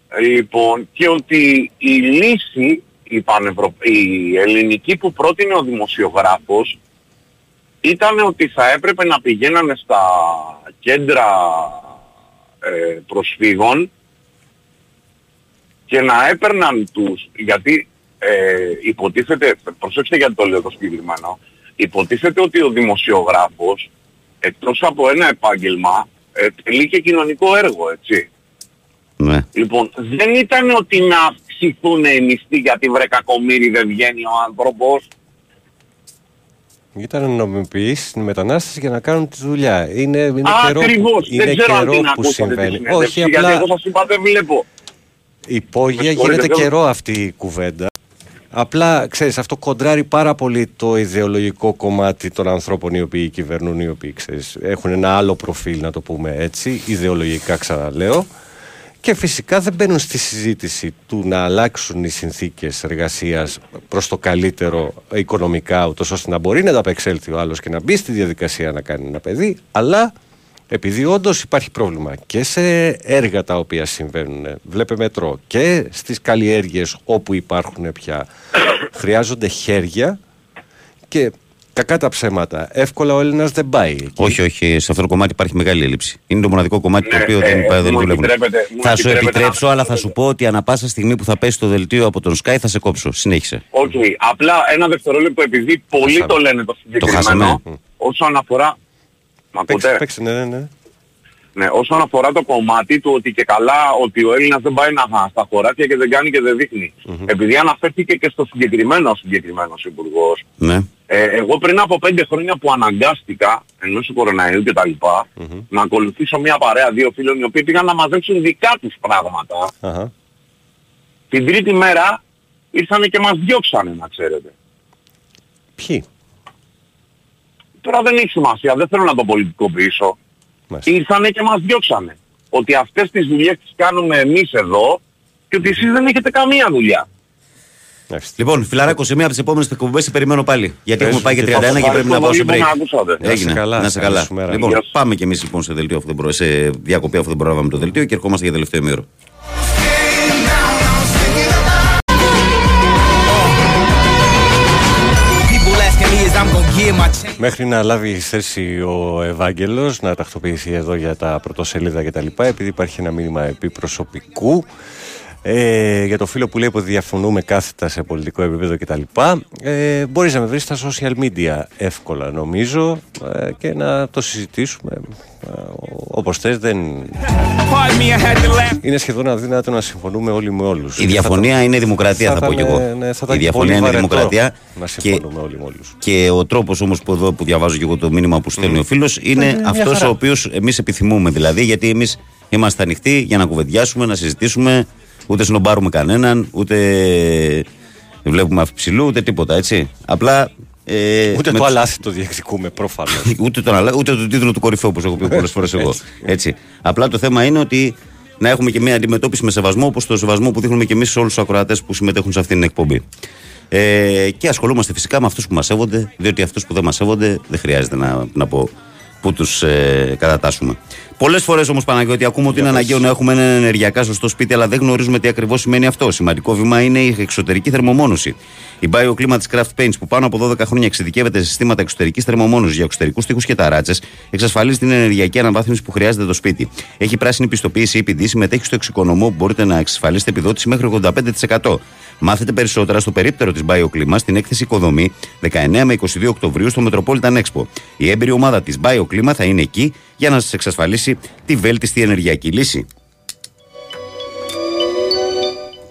Ε, λοιπόν, και ότι η λύση, η, πανευρω... η ελληνική που πρότεινε ο δημοσιογράφος ήταν ότι θα έπρεπε να πηγαίνανε στα κέντρα ε, προσφύγων και να έπαιρναν τους, γιατί ε, υποτίθεται, προσέξτε γιατί το λέω το συγκεκριμένο, υποτίθεται ότι ο δημοσιογράφος, εκτός από ένα επάγγελμα, εκτελεί και κοινωνικό έργο, έτσι. Ναι. Λοιπόν, δεν ήταν ότι να αυξηθούν οι μισθοί γιατί βρε κακομοίρη δεν βγαίνει ο άνθρωπος. Ήταν να νομιμοποιήσεις την μετανάστευση για να κάνουν τη δουλειά. Είναι, είναι Α, καιρό, ακριβώς. Είναι δεν ξέρω καιρό αν την που συμβαίνει. Όχι, απλά... γιατί εγώ σας είπα δεν βλέπω. Υπόγεια γίνεται καιρό αυτή η κουβέντα. Απλά, ξέρεις, αυτό κοντράρει πάρα πολύ το ιδεολογικό κομμάτι των ανθρώπων οι οποίοι κυβερνούν, οι οποίοι, ξέρεις, έχουν ένα άλλο προφίλ, να το πούμε έτσι, ιδεολογικά ξαναλέω. Και φυσικά δεν μπαίνουν στη συζήτηση του να αλλάξουν οι συνθήκες εργασίας προς το καλύτερο οικονομικά, ούτως ώστε να μπορεί να ταπεξέλθει ο άλλος και να μπει στη διαδικασία να κάνει ένα παιδί, αλλά επειδή όντως υπάρχει πρόβλημα και σε έργα τα οποία συμβαίνουν, βλέπε μετρό, και στις καλλιέργειες όπου υπάρχουν πια, χρειάζονται χέρια και κακά τα ψέματα. Εύκολα ο Έλληνας δεν πάει. Όχι, όχι. Σε αυτό το κομμάτι υπάρχει μεγάλη έλλειψη. Είναι το μοναδικό κομμάτι το οποίο δεν δουλεύουν. Θα σου επιτρέψω, αλλά θα σου πω ότι ανά πάσα στιγμή που θα πέσει το δελτίο από τον Sky θα σε κόψω. Συνέχισε. Οκ. Απλά ένα δευτερόλεπτο, επειδή πολλοί το λένε το συγκεκριμένο. Όσον αφορά. Μα ακούτε. Ναι, όσον αφορά το κομμάτι του ότι και καλά ότι ο Έλληνας δεν πάει να, στα χωράφια και δεν κάνει και δεν δείχνει. Mm-hmm. Επειδή αναφέρθηκε και στο συγκεκριμένο συγκεκριμένος υπουργός, mm-hmm. ε, εγώ πριν από πέντε χρόνια που αναγκάστηκα, ενός του κοροναϊού και τα λοιπά, mm-hmm. να ακολουθήσω μια παρέα δύο φίλων οι οποίοι πήγαν να μαζέψουν δικά τους πράγματα, uh-huh. την τρίτη μέρα ήρθανε και μας διώξανε, να ξέρετε. Ποιοι? Τώρα δεν έχει σημασία, δεν θέλω να το πολιτικοποιήσω. Μάλιστα. Ήρθανε και μας διώξανε. Ότι αυτές τις δουλειές τις κάνουμε εμείς εδώ και ότι εσείς δεν έχετε καμία δουλειά. Λοιπόν, φιλαράκο, σε μία από τις επόμενες εκπομπές σε περιμένω πάλι. Γιατί έχουμε πάει και τριάντα ένα και πρέπει να πάω σε break. Έγινε, να είσαι καλά. Λοιπόν, πάμε κι εμείς λοιπόν σε δελτίο, σε διακοπή αφού δεν προλάβαμε το δελτίο και ερχόμαστε για τελευταίο ημίωρο. Μέχρι να λάβει θέση ο Ευάγγελος, να τακτοποιηθεί εδώ για τα πρωτοσέλιδα κτλ. Επειδή υπάρχει ένα μήνυμα επί προσωπικού ε, για το φίλο που λέει ότι διαφωνούμε κάθετα σε πολιτικό επίπεδο κτλ. Ε, μπορείς να με βρεις στα social media εύκολα νομίζω ε, και να το συζητήσουμε ε, όπως θες. Δεν... Είναι σχεδόν αδύνατο να συμφωνούμε όλοι με όλους. Η διαφωνία θα... είναι η δημοκρατία, θα, θα πω κι εγώ. Ναι, θα η διαφωνία είναι η δημοκρατία. Να συμφωνούμε και... όλοι με όλους. Και ο τρόπος όμως που εδώ που διαβάζω κι εγώ το μήνυμα που στέλνει mm. ο φίλος είναι mm. αυτός ο οποίος εμείς επιθυμούμε. Δηλαδή, γιατί εμείς είμαστε ανοιχτοί για να κουβεντιάσουμε, να συζητήσουμε. Ούτε συνομπάρουμε κανέναν, ούτε βλέπουμε αυψηλού, ούτε τίποτα, έτσι. Απλά. Ε, ούτε το αλάθη το διεκδικούμε, προφανώς. ούτε τον αλάθη, ούτε τον τίτλο του κορυφαίου, όπως έχω πει πολλές φορές εγώ. Έτσι. έτσι. Απλά το θέμα είναι ότι να έχουμε και μια αντιμετώπιση με σεβασμό, όπως το σεβασμό που δείχνουμε και εμείς σε όλους τους ακροατές που συμμετέχουν σε αυτήν την εκπομπή. Ε, και ασχολούμαστε φυσικά με αυτούς που μας σέβονται, διότι αυτούς που δεν μας σέβονται δεν χρειάζεται να, να πω που τους ε, κατατάσσουμε. Πολλές φορές όμως, Παναγιώτη, ακούμε ότι είναι αναγκαίο να έχουμε ένα ενεργειακά σωστό σπίτι, αλλά δεν γνωρίζουμε τι ακριβώς σημαίνει αυτό. Σημαντικό βήμα είναι η εξωτερική θερμομόνωση. Η BioClima της Craft Paints, που πάνω από δώδεκα χρόνια εξειδικεύεται σε συστήματα εξωτερικής θερμομόνωσης για εξωτερικούς τοίχους και ταράτσες, εξασφαλίζει την ενεργειακή αναβάθμιση που χρειάζεται το σπίτι. Έχει πράσινη πιστοποίηση ή πι ντι, συμμετέχει στο εξοικονομώ που μπορείτε να εξασφαλίσετε επιδότηση μέχρι ογδόντα πέντε τοις εκατό. Μάθετε περισσότερα στο περίπτερο της BioClima στην έκθεση Οικοδομή δεκαεννέα με εικοστή δεύτερη Οκτωβρίου στο Metropolitan Expo. Η έμπειρη ομάδα της BioClima θα είναι εκεί για να σας εξασφαλίσει τη βέλτιστη ενεργειακή λύση.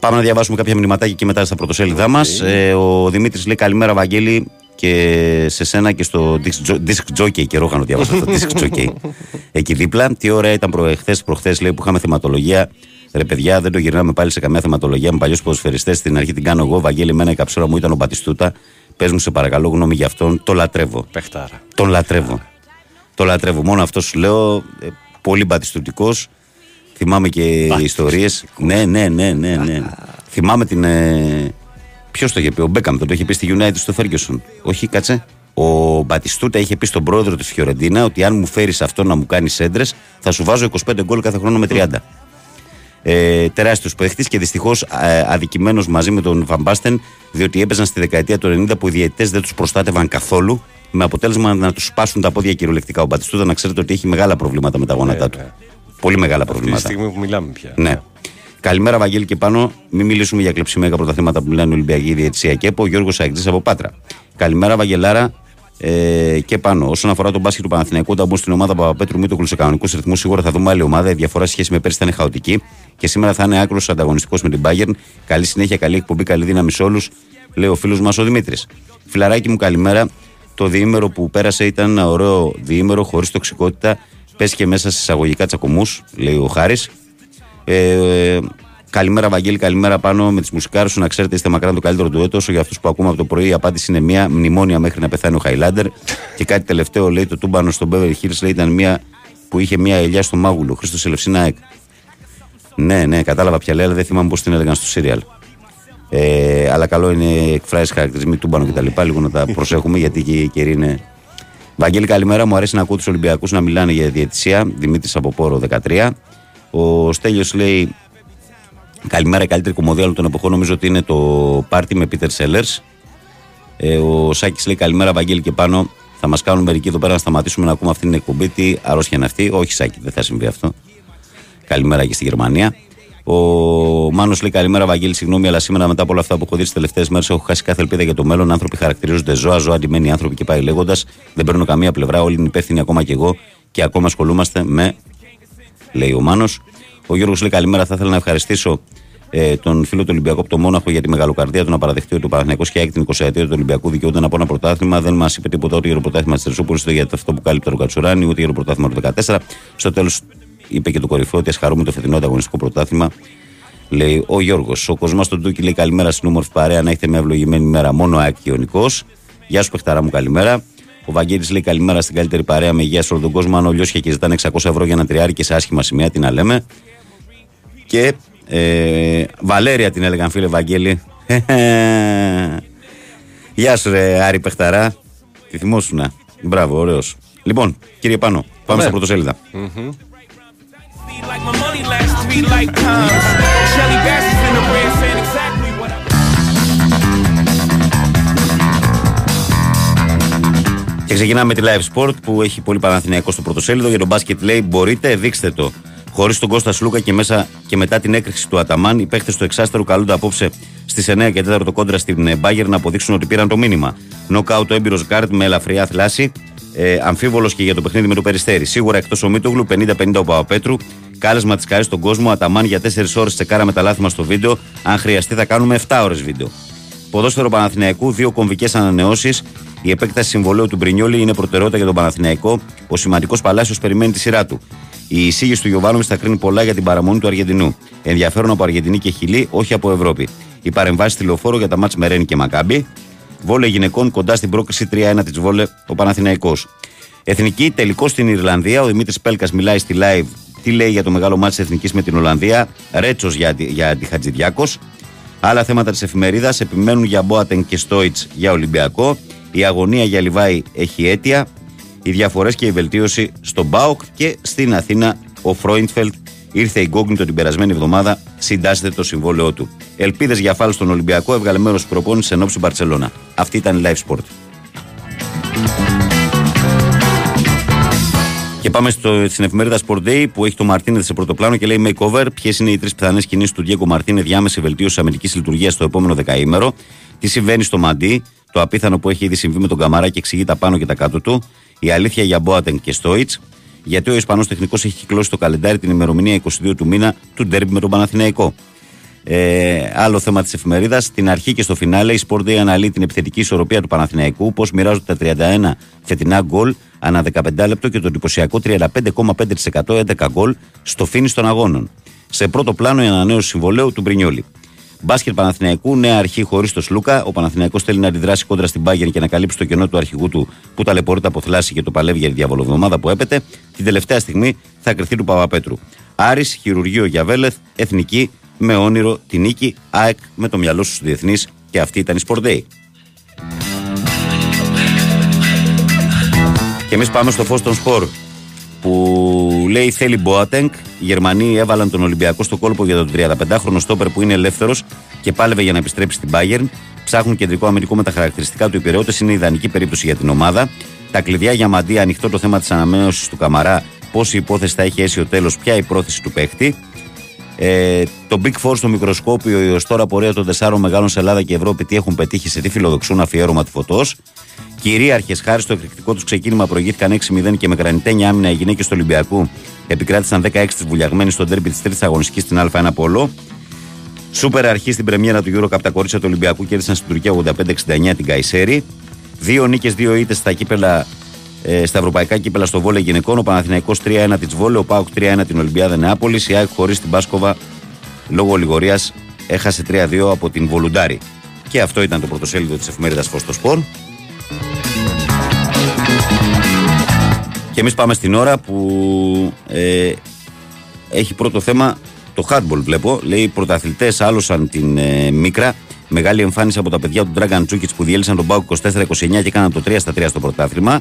Πάμε να διαβάσουμε κάποια μηνυματάκια και μετά στα πρωτοσέλιδά okay. μας. Ε, ο Δημήτρης λέει καλημέρα Βαγγέλη και σε σένα και στο Disc Jockey. Καιρό είχα να διαβάσω αυτό, Disc Jockey. Εκεί δίπλα. Τι ώρα ήταν προχθές, προχθές λέει που είχαμε θεματολογία. Ρε παιδιά, δεν το γυρνάμε πάλι σε καμία θεματολογία με παλιούς ποδοσφαιριστές. Στην αρχή την κάνω εγώ. Βαγγέλη, εμένα η καψούρα μου ήταν ο Μπατιστούτα. Πες μου, σε παρακαλώ, γνώμη για αυτόν. Το λατρεύω. Πεχτάρα. Τον λατρεύω. Το λατρεύω. Μόνο αυτό σου λέω. Πολύ μπατιστουτικός. Θυμάμαι και ιστορίες. Ναι, ναι, ναι, ναι. ναι. Θυμάμαι την. Ε... Ποιος το είχε πει, ο Μπέκαμ, το είχε πει στη United στο Ferguson. Όχι, κάτσε. Ο Μπατιστούτα είχε πει στον πρόεδρο τη Φιωρεντίνα ότι αν μου φέρει αυτό να μου κάνει έντρες, θα σου βάζω είκοσι πέντε γκολ κάθε χρόνο με τριάντα. Ε, τεράστιος παίχτης και δυστυχώς ε, αδικημένος μαζί με τον Βαν Μπάστεν, διότι έπαιζαν στη δεκαετία του ενενήντα που οι διαιτητές δεν τους προστάτευαν καθόλου, με αποτέλεσμα να τους σπάσουν τα πόδια κυριολεκτικά. Ο Μπατιστούτα, να ξέρετε ότι έχει μεγάλα προβλήματα με τα γόνατά ε, του. Ε, Πολύ μεγάλα αυτή προβλήματα. Αυτή τη στιγμή που μιλάμε πια. Ναι. Ε. Καλημέρα, Βαγγέλη, και πάνω. Μην μιλήσουμε για κλεψιμένα πρωταθλήματα που μιλάνε Ολυμπιακή Διαιτησία και από Γιώργο Αγγλή από Πάτρα. Καλημέρα, Βαγγελάρα. Ε, και πάνω. Όσον αφορά τον μπάσκετ του Παναθηναϊκού, όταν μπουν στην ομάδα Παπαπέτρου Μήτογλου σε κανονικούς ρυθμούς, σίγουρα θα δούμε άλλη ομάδα. Η διαφορά σχέση με πέρσι ήταν χαοτική και σήμερα θα είναι άκρος ανταγωνιστικός με την Bayern. Καλή συνέχεια, καλή εκπομπή, καλή δύναμη σε όλους, λέει ο φίλος μας ο Δημήτρης. Φιλαράκι μου, καλημέρα. Το διήμερο που πέρασε ήταν ένα ωραίο διήμερο, χωρίς τοξικότητα. Πες και μέσα σε εισαγωγικά τσακωμούς, λέει ο Χάρης. Ε, Καλημέρα, Βαγγέλη, καλημέρα πάνω με τις μουσικάρες σου. Να ξέρετε, είστε μακράν το καλύτερο του έτος. Για αυτούς που ακούμε από το πρωί, η απάντηση είναι μία μνημόνια μέχρι να πεθάνει ο Χαϊλάντερ. Και κάτι τελευταίο, λέει, το τούμπανο στον Beverly Hills, λέει, ήταν μία που είχε μία ελιά στο μάγουλο. Χρήστος Ελευσίνα ΑΕΚ. Ναι, ναι, κατάλαβα πια λέει, αλλά δεν θυμάμαι πώς την έλεγαν στο σύριαλ. Ε, αλλά καλό είναι εκφράσει χαρακτηρισμοί τούμπανο κτλ. Λίγο να τα προσέχουμε γιατί και η καιρή είναι. Βαγγέλη, καλημέρα. Μου αρέσει να ακούω τους Ολυμπιακούς να μιλάνε για διαιτησία. Δημήτρης από Πόρο δεκατρία. Ο Στέλιος λέει: καλημέρα, η καλύτερη κομμωδία όλων των εποχών. Νομίζω ότι είναι το πάρτι με Peter Sellers. Ε, ο Σάκης λέει: καλημέρα, Βαγγέλη, και πάνω. Θα μας κάνουν μερικοί εδώ πέρα να σταματήσουμε να ακούμε αυτή την εκπομπή. Τι αρρώστια είναι αυτή. Όχι, Σάκη, δεν θα συμβεί αυτό. Καλημέρα και στη Γερμανία. Ο Μάνος λέει: καλημέρα, Βαγγέλη, συγγνώμη, αλλά σήμερα μετά από όλα αυτά που έχω δει τις τελευταίες μέρες, έχω χάσει κάθε ελπίδα για το μέλλον. Άνθρωποι χαρακτηρίζονται ζώα, ζώα αντιμένοι άνθρωποι και πάει λέγοντας. Δεν παίρνω καμία πλευρά, όλοι είναι υπεύθυνοι ακόμα κι εγώ και ακόμα ασχολούμαστε με. Λέει ο Μάνος. Ο Γιώργος λέει: καλημέρα, θα ήθελα να ευχαριστήσω ε, τον φίλο του Ολυμπιακού από το Μόναχο για τη μεγαλοκαρδία του να παραδεχτεί ότι ο Παναθηναϊκός και η ΑΕΚ την εικοστή αιτία του Ολυμπιακού δικαιούνται από ένα πρωτάθλημα. Δεν μας είπε τίποτα ούτε για το πρωτάθλημα της Τερσούπολης, ούτε για αυτό που κάλυπτε ο Κατσουράνη, ούτε για το πρωτάθλημα του δεκατέσσερα. Στο τέλος είπε και το κορυφαίο ότι ας χαρούμε το φετινό ανταγωνιστικό πρωτάθλημα. Λέει ο Γιώργος. Ο Κοσμάς τον Τούκη λέει: καλημέρα στην όμορφη παρέα, να έχετε μια ευλογημένη μέρα. Μόνο ΑΕΚ και Ιωνικός. Γεια σου, παιχταρά μου, καλημέρα. Ο Βαγγέλης λέει: καλημέρα στην καλύτερη παρέα με υγεία σε όλο τον κόσμο. Αν ολιώσια και ζητάνε εξακόσια ευρώ για ένα τριάρι και σε άσχημα σημεία, τι να λέμε. Και ε, Βαλέρια την έλεγαν, φίλε Βαγγέλη. Γεια σου, ρε Άρη Πεχταρά. Τη θυμόσουνα. Μπράβο, ωραίος. Λοιπόν, κύριε Πάνο, πάμε στα πρωτοσέλιδα. Mm-hmm. Και ξεκινάμε με τη Live Sport που έχει πολύ Παναθηναϊκό στο πρωτοσέλιδο. Για τον μπάσκετ λέει: μπορείτε, δείξτε το. Χωρίς τον Κώστα Σλούκα και, μέσα, και μετά την έκρηξη του Αταμάν, οι παίχτες του εξάστερου καλούνται απόψε στις εννιά και τέσσερα κόντρα στην Bayern να αποδείξουν ότι πήραν το μήνυμα. Νοκάουτ ο έμπειρος γκάρντ με ελαφριά θλάση, ε, αμφίβολος και για το παιχνίδι με το Περιστέρι. Σίγουρα εκτός ο Μήτογλου, πενήντα πενήντα ο Παπαπέτρου. Κάλεσμα της Καρής στον κόσμο. Αταμάν για τέσσερις ώρες τσεκάρα με τα λάθη μας στο βίντεο. Αν χρειαστεί, θα κάνουμε επτά ώρες βίντεο. Ποδόσφαιρο Παναθηναϊκού, δύο κομβικές ανανεώσεις. Η επέκταση συμβολαίου του Μπρινιόλι είναι προτεραιότητα για τον Παναθηναϊκό. Ο σημαντικός Παλάσιος περιμένει τη σειρά του. Η εισήγηση του Γιωβάνοβιτς θα κρίνει πολλά για την παραμονή του Αργεντινού. Ενδιαφέρον από Αργεντινή και Χιλή, όχι από Ευρώπη. Η παρεμβάση τηλεοφόρο για τα μάτς Μερένι και Μακάμπι. Βόλε γυναικών κοντά στην πρόκριση τρία ένα της Βόλε ο Παναθηναϊκός. Εθνική, τελικό στην Ιρλανδία. Ο Δημήτρης Πέλκας μιλάει στη live. Τι λέει για το μεγάλο μάτς της Εθνικής με την Ολλανδία. Ρέτσος για, για Αντιχατζηδιάκος. Άλλα θέματα της εφημερίδας. Επιμένουν για Μπόατεν και Στόιτς για Ολυμπιακό. Η αγωνία για Λιβάη έχει αίτια. Οι διαφορές και η βελτίωση στον ΠΑΟΚ και στην Αθήνα. Ο Φρόιντφελτ ήρθε εγκόγνητο την περασμένη εβδομάδα, συντάσσεται το συμβόλαιό του. Ελπίδες για φάλ στον Ολυμπιακό, έβγαλε μέρος προπόνηση εν ώψη Μπαρτσελώνα. Αυτή ήταν η Live Sport. Και πάμε στο, στην εφημερίδα Sport Day που έχει το Μαρτίνεθ σε πρωτοπλάνο και λέει Makeover. Ποιες είναι οι τρεις πιθανές κινήσεις του Diego Martinez διάμεση βελτίωση της αμυντικής λειτουργίας στο επόμενο δεκαήμερο. Τι συμβαίνει στο Μαντί, το απίθανο που έχει ήδη συμβεί με τον Καμαρά και εξηγεί τα πάνω και τα κάτω του. Η αλήθεια για Μπόατεν και Στόιτς. Γιατί ο Ισπανός τεχνικός έχει κυκλώσει το καλεντάρι την ημερομηνία εικοστή δεύτερη του μήνα του ντέρμπι με τον Παναθηναϊκό. Ε, άλλο θέμα της εφημερίδας. Στην αρχή και στο φινάλε η Sport Day αναλύει την επιθετική ισορροπία του Παναθηναϊκού, πώς μοιράζονται τα τριάντα ένα φετινά γκολ ανά δεκαπέντε λεπτό και το εντυπωσιακό τριάντα πέντε κόμμα πέντε τοις εκατό έντεκα γκολ στο φίνις των αγώνων. Σε πρώτο πλάνο η ανανέωση συμβολαίου του Μπρινιόλι. Μπάσκετ Παναθηναϊκού, νέα αρχή χωρίς τον Σλούκα. Ο Παναθηναϊκός θέλει να αντιδράσει κόντρα στην Bayern και να καλύψει το κενό του αρχηγού του που ταλαιπωρείται από θλάση και το παλεύει για τη διαβολοβδομάδα που έπεται. Την τελευταία στιγμή θα κριθεί του Παπαπέτρου. Άρης, χειρουργείο για Βέλεθ, εθνική με όνειρο τη νίκη. ΑΕΚ με το μυαλό στους διεθνείς και αυτή ήταν η Sport Day. Και εμείς πάμε στο φως των σπορ που λέει θέλει Μποάτενγκ. Οι Γερμανοί έβαλαν τον Ολυμπιακό στο κόλπο για τον τριανταπεντάχρονο στόπερ που είναι ελεύθερος και πάλευε για να επιστρέψει στην Bayern. Ψάχνουν κεντρικό αμυντικό με τα χαρακτηριστικά του υπηρεώτες, είναι ιδανική περίπτωση για την ομάδα. Τα κλειδιά για Μαντί, ανοιχτό το θέμα της ανανέωσης του Καμαρά, πώς η υπόθεση θα έχει αίσιο τέλος, ποια η πρόθεση του παίχτη. Ε, το Big Four στο μικροσκόπιο, η ως τώρα πορεία των τεσσάρων μεγάλων σε Ελλάδα και Ευρώπη, τι έχουν πετύχει, σε τι φιλοδοξούν, αφιέρωμα του φωτός. Κυρίαρχες, χάρη στο εκρηκτικό του ξεκίνημα, προηγήθηκαν έξι μηδέν και με κρανιτένια άμυνα οι γυναίκες του Ολυμπιακού επικράτησαν δεκαέξι τις βουλιαγμένες στο ντέρμπι της τρίτης αγωνιστικής στην Α1 Πόλο. Σούπερ αρχή στην πρεμιέρα του EuroCup, τα κορίτσια του Ολυμπιακού κέρδισαν στην Τουρκία ογδόντα πέντε εξήντα εννιά την Καϊσέρι. Δύο νίκες, δύο ήττες στα, ε, στα ευρωπαϊκά κύπελα στο βόλεϊ γυναικών. Ο Παναθηναϊκός τρία ένα της Βόλεϊ, ο ΠΑΟΚ τρία ένα την Ολυμπιάδα Νεάπολης, η ΑΕΚ χωρίς την Πάσκοβα λόγω λιγορίας έχασε τρία δύο από την Βολουντάρη. Και αυτό ήταν το πρωτοσέλιδο της εφημερίδας Φως στο Σπορ. Και εμείς πάμε στην ώρα που ε, έχει πρώτο θέμα το hardball, βλέπω. Λέει οι πρωταθλητές άλωσαν την ε, Μίκρα. Μεγάλη εμφάνιση από τα παιδιά του Dragan Τσούκιτς που διέλυσαν τον ΠΑΟΚ είκοσι τέσσερα είκοσι εννιά και κάναν το τρία στα τρία στο πρωτάθλημα.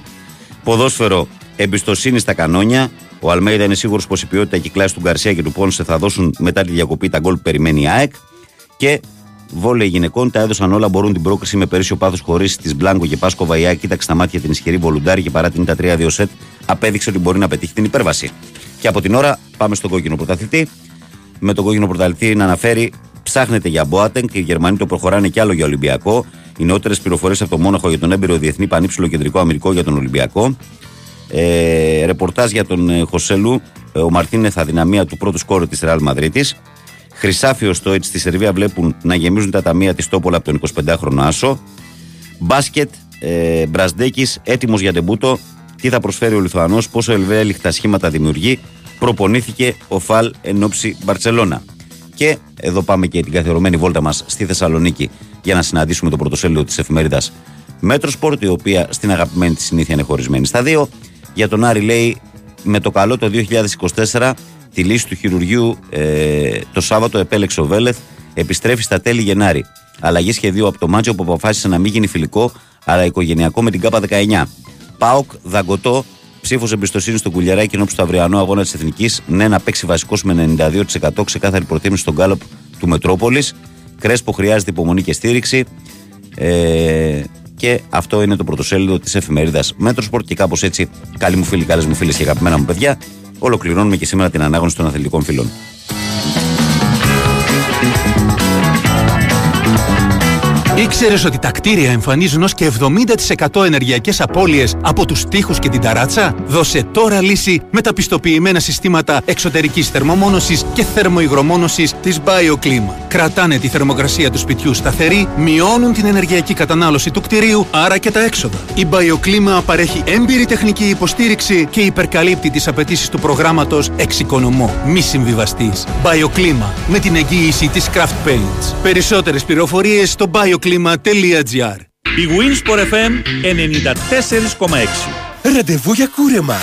Ποδόσφαιρο, εμπιστοσύνη στα κανόνια. Ο Αλμέιδα είναι σίγουρος πως η ποιότητα και η κλάση του Γκαρσία και του Πόνσε θα δώσουν μετά τη διακοπή τα γκολ που περιμένει η ΑΕΚ. Και βόλεϊ γυναικών, τα έδωσαν όλα, μπορούν την πρόκριση με περίσσιο πάθος χωρίς τις Μπλάνκο και Πάσκοβα. Η ΑΕΚ κοίταξε στα μάτια την ισχυρή Βολουντάρη και παρά την ήττα τρία δύο σετ απέδειξε ότι μπορεί να πετύχει την υπέρβαση. Και από την ώρα πάμε στον κόκκινο πρωταθλητή. Με τον κόκκινο πρωταθλητή να αναφέρει. Ψάχνεται για Μποάτενγκ, οι Γερμανοί το προχωράνε κι άλλο για Ολυμπιακό. Οι νεότερες πληροφορίες από το Μόναχο για τον έμπειρο διεθνή πανύψηλο κεντρικό αμυντικό για τον Ολυμπιακό. Ε, ρεπορτάζ για τον Χωσέλου. Ο Μαρτίνεθ αδυναμία του πρώτου σκόρου της Ρεάλ Μαδρίτης. Χρυσάφιο στο έτσι στη Σερβία βλέπουν να γεμίζουν τα ταμεία της Τόπολα από τον εικοσιπεντάχρονο Άσο. Μπάσκετ, ε, Μπρασδέκης έτοιμος για τεμπούτο. Τι θα προσφέρει ο Λιθουανός, πόσο ευέλικτα σχήματα δημιουργεί. Προπονήθηκε ο Φαλ εν όψει Μπαρτσελώνα. Και εδώ πάμε και την καθιερωμένη βόλτα μας στη Θεσσαλονίκη για να συναντήσουμε το πρωτοσέλιδο της εφημερίδας Μέτρο Σπορτ, η οποία στην αγαπημένη της συνήθεια είναι χωρισμένη στα δύο. Για τον Άρη λέει με το καλό το δύο χιλιάδες είκοσι τέσσερα τη λύση του χειρουργείου ε, το Σάββατο επέλεξε ο Βέλεθ, επιστρέφει στα τέλη Γενάρη. Αλλαγή σχεδίου από το Μάτσο που αποφάσισε να μην γίνει φιλικό αλλά οικογενειακό με την ΚΑΠΑ δεκαεννιά. ΠΑΟΚ Δαγκωτό, ψήφος εμπιστοσύνη στον Κουλιαράκη ενώ στο αυριανό αγώνα της Εθνικής. Ναι, να παίξει βασικός με ενενήντα δύο τοις εκατό, ξεκάθαρη προτίμηση στον γκάλοπ του Μετρόπολης. Κρέσπο χρειάζεται υπομονή και στήριξη. Ε, και αυτό είναι το πρωτοσέλιδο της εφημερίδας Μέτροσπορτ. Και κάπως έτσι, καλοί μου φίλοι, καλές μου φίλες και αγαπημένα μου παιδιά, ολοκληρώνουμε και σήμερα την ανάγνωση των αθλητικών φίλων. Ήξερες ότι τα κτίρια εμφανίζουν ως και εβδομήντα τοις εκατό ενεργειακές απώλειες από τους τοίχους και την ταράτσα? Δώσε τώρα λύση με τα πιστοποιημένα συστήματα εξωτερικής θερμομόνωσης και θερμοϊγρομόνωσης της BioClima. Κρατάνε τη θερμοκρασία του σπιτιού σταθερή, μειώνουν την ενεργειακή κατανάλωση του κτιρίου, άρα και τα έξοδα. Η BioClima παρέχει έμπειρη τεχνική υποστήριξη και υπερκαλύπτει τις απαιτήσεις του προγράμματος Εξοικονομώ. Μη συμβιβαστείς. BioClima με την εγγύηση της Craft Paints. Περισσότερες πληροφορίες στο BioClima. Κλίμα.gr. Big Wings εφ εμ ενενήντα τέσσερα κόμμα έξι. Ραντεβού για κούρεμα.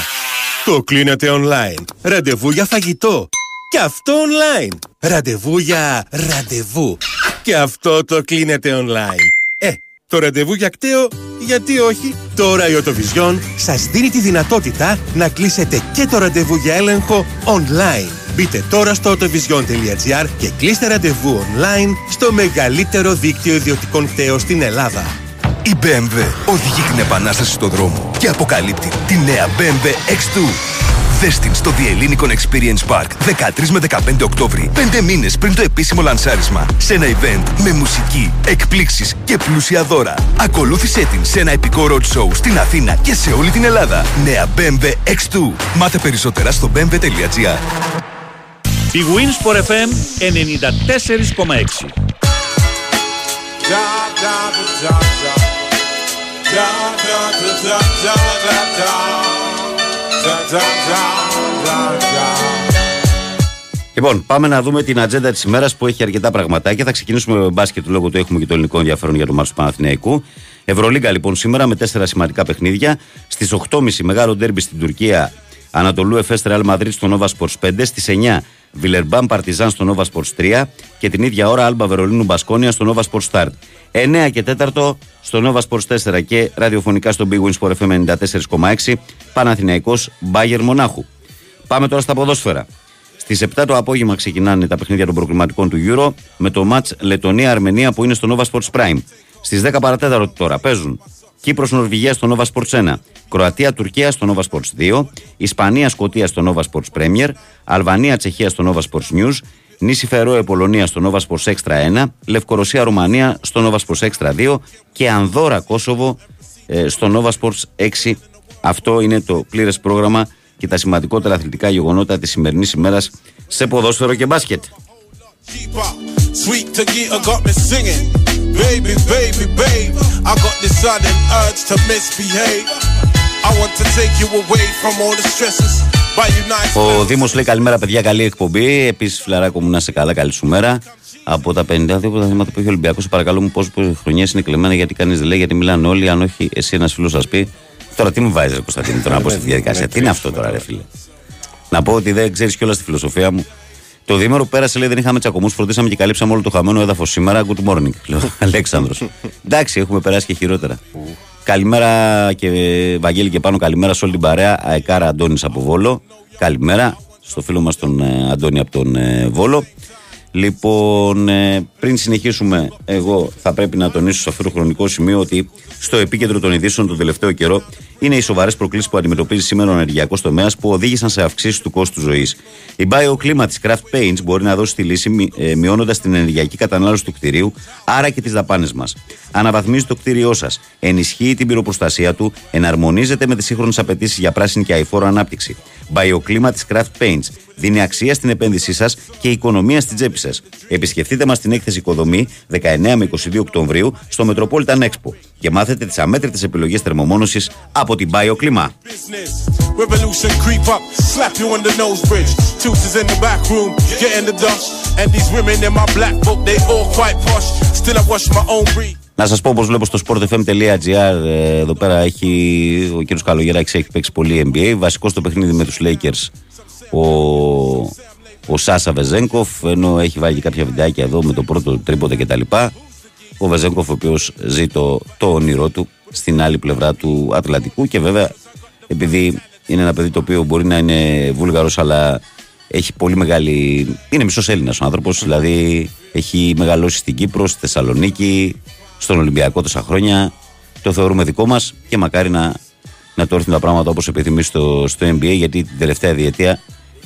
Το κλείνετε online. Ραντεβού για φαγητό. Και αυτό online. Ραντεβού για ραντεβού. Και αυτό το κλείνετε online. Ε, το ραντεβού για κταίο, γιατί όχι? Τώρα η Οτοβιζιόν σας δίνει τη δυνατότητα να κλείσετε και το ραντεβού για έλεγχο online. Μπείτε τώρα στο autovision τελεία gr και κλείστε ραντεβού online στο μεγαλύτερο δίκτυο ιδιωτικών κταίων στην Ελλάδα. Η μπι εμ ντάμπλιου οδηγεί την επανάσταση στον δρόμο και αποκαλύπτει τη νέα μπι εμ ντάμπλιου εξ δύο. Δες την στο The Hellenic Experience Park δεκατρείς με δεκαπέντε Οκτώβρη, πέντε μήνες πριν το επίσημο λανσάρισμα. Σε ένα event με μουσική, εκπλήξεις και πλούσια δώρα. Ακολούθησέ την σε ένα επικό roadshow στην Αθήνα και σε όλη την Ελλάδα. Νέα μπι εμ ντάμπλιου εξ δύο. Μάθε περισσότερα στο μπι εμ ντάμπλιου τελεία gr. Big Wins for εφ εμ ενενήντα τέσσερα κόμμα έξι. Λοιπόν, πάμε να δούμε την ατζέντα της ημέρας που έχει αρκετά πραγματάκια. Θα ξεκινήσουμε με μπάσκετ λόγω του έχουμε και το ελληνικό ενδιαφέρον για το μάτς του Παναθηναϊκού. Ευρωλίγκα λοιπόν σήμερα με τέσσερα σημαντικά παιχνίδια. Στις οκτώ και μισή μεγάλο ντέρμπι στην Τουρκία. Ανατολού Εφές Ρεάλ Μαδρίτης στο Nova Sports πέντε. Στις εννιά Βιλερμπάν Παρτιζάν στο Nova Sports τρία. Και την ίδια ώρα Άλμπα Βερολίνου Μπασκόνια στο Nova Sports Start. εννιά και τέσσερα στο Nova Sports τέσσερα και ραδιοφωνικά στο Big Wings Sport εφ εμ ενενήντα τέσσερα κόμμα έξι. Παναθηναϊκός Bayern Μονάχου. Πάμε τώρα στα ποδόσφαιρα. Στις επτά το απόγευμα ξεκινάνε τα παιχνίδια των προκριματικών του Euro με το match Λετωνία-Αρμενία που είναι στο Nova Sports Prime. Στις δέκα παρά τέταρτο τώρα παίζουν Κύπρος-Νορβηγία στο Nova Sports ένα, Κροατία-Τουρκία στο Nova Sports δύο, Ισπανία-Σκωτία στο Nova Sports Premier, Αλβανία-Τσεχία στο Nova Sports News, Νήσι-Φερόε-Πολωνία στο Nova Sports Extra ένα, Λευκορωσία-Ρουμανία στο Nova Sports Extra δύο και Ανδόρα-Κόσοβο ε, στο Nova Sports έξι. Αυτό είναι το πλήρες πρόγραμμα και τα σημαντικότερα αθλητικά γεγονότα της σημερινής ημέρας σε ποδόσφαιρο και μπάσκετ. Baby, baby, babe, I got this sudden urge to misbehave. I want to take you away from all the stresses. Ο Δήμος λέει καλημέρα παιδιά, καλή εκπομπή. Επίσης φιλαράκο μου να είσαι καλά, καλή σου μέρα. Από τα πενήντα δύο πρωταθλήματα που έχει ο Ολυμπιακός, παρακαλώ μου πόσες χρονιές είναι κλεμμένα, γιατί κανείς δεν λέει, γιατί μιλάνε όλοι. Αν όχι, εσύ ένας φίλος σας πει. Τώρα τι μου βάζεις, Κωνσταντίνη, τώρα να πω στη διαδικασία. Τι είναι αυτό τώρα, ρε φίλε. Να πω ότι δεν ξέρεις κιόλας τη φιλοσοφία μου. Το διήμερο που πέρασε λέει δεν είχαμε τσακωμούς, φροντίσαμε και καλύψαμε όλο το χαμένο έδαφος σήμερα. Good morning, λέει ο Αλέξανδρος. Εντάξει, έχουμε περάσει και χειρότερα. Καλημέρα και Βαγγέλη και πάνω, καλημέρα σε όλη την παρέα. Αεκάρα Αντώνης από Βόλο. Καλημέρα στο φίλο μας τον ε, Αντώνη από τον ε, Βόλο. Λοιπόν, ε, πριν συνεχίσουμε, εγώ θα πρέπει να τονίσω σε αυτό το χρονικό σημείο ότι στο επίκεντρο των ειδήσεων τον τελευταίο καιρό είναι οι σοβαρές προκλήσεις που αντιμετωπίζει σήμερα ο ενεργειακός τομέας, που οδήγησαν σε αυξήσεις του κόστου ζωής. Η BioClima της Kraft Paints μπορεί να δώσει τη λύση, μει, ε, μειώνοντας την ενεργειακή κατανάλωση του κτηρίου, άρα και τις δαπάνες μας. Αναβαθμίζει το κτίριό σας, ενισχύει την πυροπροστασία του, εναρμονίζεται με τις σύγχρονες απαιτήσεις για πράσινη και αειφόρο ανάπτυξη. BioClima της Kraft Paints δίνει αξία στην επένδυσή σας και οικονομία στην τσέπη σας. Επισκεφτείτε μας στην έκθεση Οικοδομή δεκαεννέα με είκοσι δύο Οκτωβρίου στο Metropolitan Expo και μάθετε τις αμέτρητες επιλογές θερμομόνωσης από την BioClima. Να σας πω, όπως βλέπω στο sport f m τελεία gr, εδώ πέρα έχει ο κύριος Καλογεράκης, έχει παίξει πολύ N B A, βασικό στο παιχνίδι με τους Lakers ο, ο Σάσα Βεζένκοφ, ενώ έχει βάλει και κάποια βιντεάκια εδώ με το πρώτο τρίποντα κτλ. Ο Βεζένκοφ ο οποίος ζει το, το όνειρό του στην άλλη πλευρά του Ατλαντικού, και βέβαια επειδή είναι ένα παιδί το οποίο μπορεί να είναι Βούλγαρος αλλά έχει πολύ μεγάλη... είναι μισός Έλληνας ο άνθρωπος, δηλαδή έχει μεγαλώσει στην Κύπρο, στη Θεσσαλονίκη, στον Ολυμπιακό τόσα χρόνια, το θεωρούμε δικό μας και μακάρι να, να το έρθουν τα πράγματα όπως επιθυμεί στο, στο N B A, γιατί την τελευταία διετία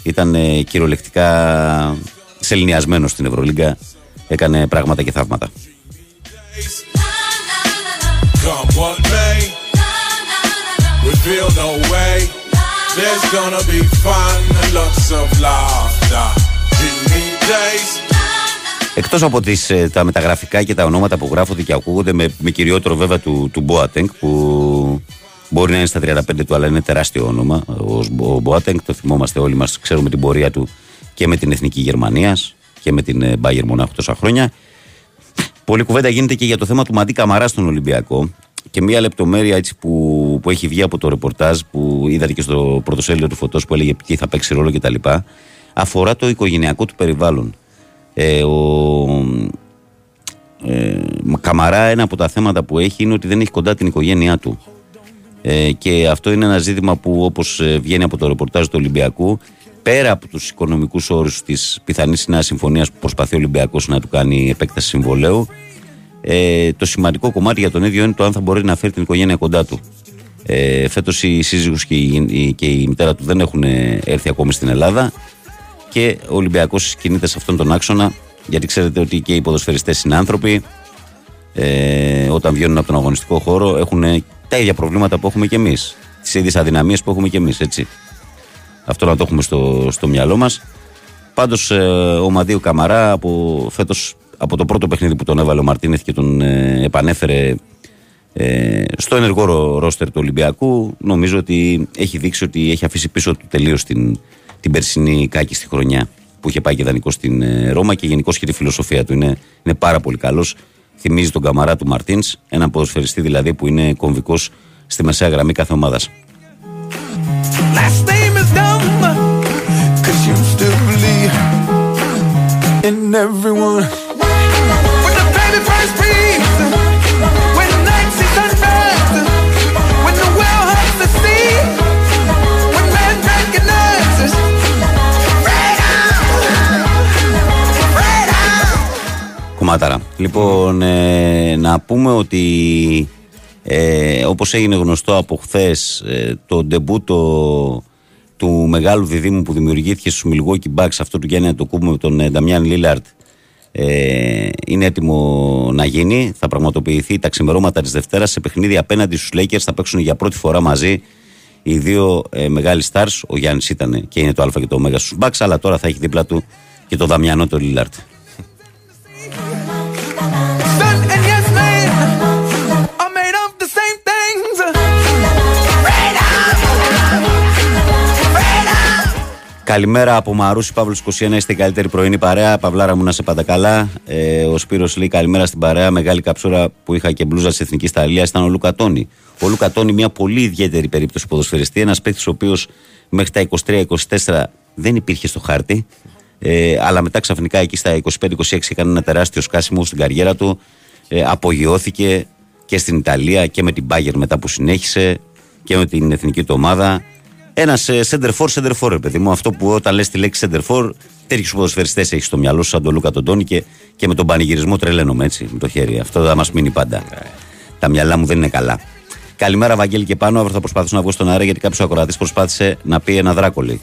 ήταν ε, κυριολεκτικά σεληνιασμένος στην Ευρωλίγκα, έκανε πράγματα και θαύματα. Εκτός από τις, τα μεταγραφικά και τα ονόματα που γράφονται και ακούγονται, με, με κυριότερο βέβαια του, του Boateng, που μπορεί να είναι στα τριάντα πέντε του αλλά είναι τεράστιο όνομα ο, ο Boateng, το θυμόμαστε όλοι μας, ξέρουμε την πορεία του και με την Εθνική Γερμανίας και με την Bayern Μονάχου τόσα χρόνια. Πολύ κουβέντα γίνεται και για το θέμα του Μαντί Καμαρά στον Ολυμπιακό, και μία λεπτομέρεια έτσι που, που έχει βγει από το ρεπορτάζ που είδατε και στο πρωτοσέλιδο του Φωτός, που έλεγε τι θα παίξει ρόλο κτλ. Αφορά το οικογενειακό του περιβάλλον. Ε, ο ε, Καμαρά, ένα από τα θέματα που έχει είναι ότι δεν έχει κοντά την οικογένειά του, ε, και αυτό είναι ένα ζήτημα που, όπως βγαίνει από το ρεπορτάζ του Ολυμπιακού, πέρα από τους οικονομικούς όρους της πιθανής νέας συμφωνίας που προσπαθεί ο Ολυμπιακός να του κάνει επέκταση συμβολαίου, ε, το σημαντικό κομμάτι για τον ίδιο είναι το αν θα μπορεί να φέρει την οικογένεια κοντά του. Ε, φέτος η σύζυγος και η, και η μητέρα του δεν έχουν έρθει ακόμη στην Ελλάδα, και ο Ολυμπιακός κινείται σε αυτόν τον άξονα, γιατί ξέρετε ότι και οι ποδοσφαιριστές είναι άνθρωποι, ε, όταν βγαίνουν από τον αγωνιστικό χώρο έχουν τα ίδια προβλήματα που έχουμε και εμείς, τις ίδιες αδυναμίες που έχουμε και εμείς, έτσι. Αυτό να το έχουμε στο, στο μυαλό μας. Πάντως ε, ο Μαντίου Καμαρά από, φέτος, από το πρώτο παιχνίδι που τον έβαλε ο Μαρτίνεθ και τον ε, επανέφερε ε, στο ενεργό ρο, ρόστερ του Ολυμπιακού, νομίζω ότι έχει δείξει ότι έχει αφήσει πίσω του τελείως την, την περσινή κάκιστη χρονιά που είχε πάει και δανεικό στην ε, Ρώμα, και γενικώς και τη φιλοσοφία του είναι, είναι πάρα πολύ καλός. Θυμίζει τον Καμαρά του Μαρτίνς, έναν ποδοσφαιριστή δηλαδή που είναι κομβικός στη μεσαία γραμμή κάθε ομάδας. Κομμάταρα. Λοιπόν, ε, να πούμε ότι ε, όπως έγινε γνωστό από χθες, ε, το ντεμπούτο του μεγάλου διδήμου που δημιουργήθηκε στους Milwaukee Bucks, αυτό του Γιάννη Αντοκούμπο με τον Νταμιάν Λίλαρντ, ε, είναι έτοιμο να γίνει. Θα πραγματοποιηθεί τα ξημερώματα της Δευτέρας σε παιχνίδι απέναντι στους Lakers. Θα παίξουν για πρώτη φορά μαζί οι δύο ε, μεγάλοι stars. Ο Γιάννης ήταν και είναι το Α και το Ω στους Bucks, αλλά τώρα θα έχει δίπλα του και το Δαμιανό τον Λίλαρντ. Καλημέρα από Μαρούσι, Παύλος είκοσι ένα, είστε η καλύτερη πρωινή παρέα. Παυλάρα μου, να σε πάντα καλά. Ε, ο Σπύρος λέει καλημέρα στην παρέα. Μεγάλη καψούρα που είχα και μπλούζα της Εθνικής Ιταλίας ήταν ο Λούκα Τόνι. Ο Λούκα Τόνι, μια πολύ ιδιαίτερη περίπτωση ποδοσφαιριστή. Ένας παίκτης ο οποίος μέχρι τα είκοσι τρία είκοσι τέσσερα δεν υπήρχε στο χάρτη. Ε, αλλά μετά ξαφνικά εκεί στα είκοσι πέντε είκοσι έξι έκανε ένα τεράστιο σκάσιμο στην καριέρα του. Ε, απογειώθηκε και στην Ιταλία και με την Bayern μετά που συνέχισε και με την εθνική του ομάδα. Ένα center for, center for, ρε παιδί μου. Αυτό που όταν λες τη λέξη center for, τέτοιους ποδοσφαιριστές έχεις στο μυαλό σου, σαν τον Λούκα τον Τόνι και, και με τον πανηγυρισμό τρελαίνομαι έτσι, με το χέρι. Αυτό θα μας μείνει πάντα. Yeah. Τα μυαλά μου δεν είναι καλά. Καλημέρα, Βαγγέλη, και πάνω. Αύριο θα προσπαθήσω να βγω στον αέρα γιατί κάποιος ακροατής προσπάθησε να πει ένα δράκολι.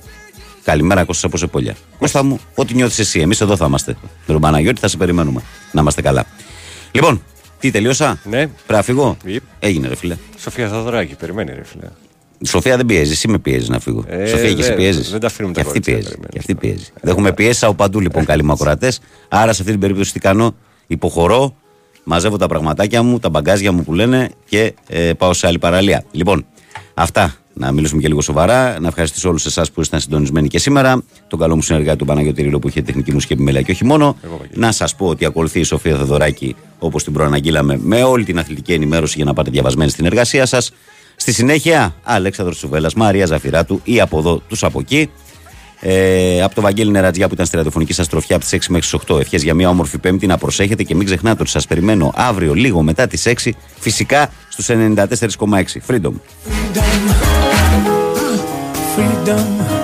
Καλημέρα, Κώστα, από Σεπόλια. Κώστα μου, ό,τι νιώθεις εσύ. Εμείς εδώ θα είμαστε. Με τον Παναγιώτη θα σε περιμένουμε. Να είμαστε καλά. Λοιπόν, τι τελείωσα. Ναι. Πρέπει να φύγω. Yep. Έγινε, ρε φίλε. Σοφία Θαδωράκη, περιμένει, ρε φίλε. Σοφία δεν πιέζει, εσύ με πιέζει να φύγω. Ε, Σοφία και εσύ πιέζεις. Δεν τα αφήνουμε τα κόρτσα. Και αυτή πιέζει. Δεν έχουμε πιέσει από παντού λοιπόν, καλοί μου ακροατές. Άρα σε αυτή την περίπτωση τι κάνω? Υποχωρώ, μαζεύω τα πραγματάκια μου, τα μπαγκάζια μου που λένε και ε, πάω σε άλλη παραλία. Λοιπόν, αυτά. Να μιλήσουμε και λίγο σοβαρά. Να ευχαριστήσω όλους εσάς που ήσασταν συντονισμένοι και σήμερα. Τον καλό μου συνεργάτη τον Παναγιώτη Ρήλο που είχε τεχνική μουσική επιμέλεια και όχι μόνο. Εγώ, να σας πω ότι ακολουθεί η Σοφία Θεοδωράκη όπως την προαναγγείλαμε με όλη την αθλητική ενημέρωση για να πάτε διαβασμένοι στην εργασία σας. Στη συνέχεια, Αλέξανδρος Σουβέλλας, Μαρία Ζαφυράτου ή από εδώ, τους από εκεί. Ε, από τον Βαγγέλη Νεραντζιά που ήταν στη ραδιοφωνική σας τροφιά από τις έξι μέχρι τις οκτώ. Ευχές για μια όμορφη Πέμπτη, να προσέχετε και μην ξεχνάτε ότι σας περιμένω αύριο λίγο μετά τις έξι, φυσικά στους ενενήντα τέσσερα κόμμα έξι. Freedom. Freedom. Freedom.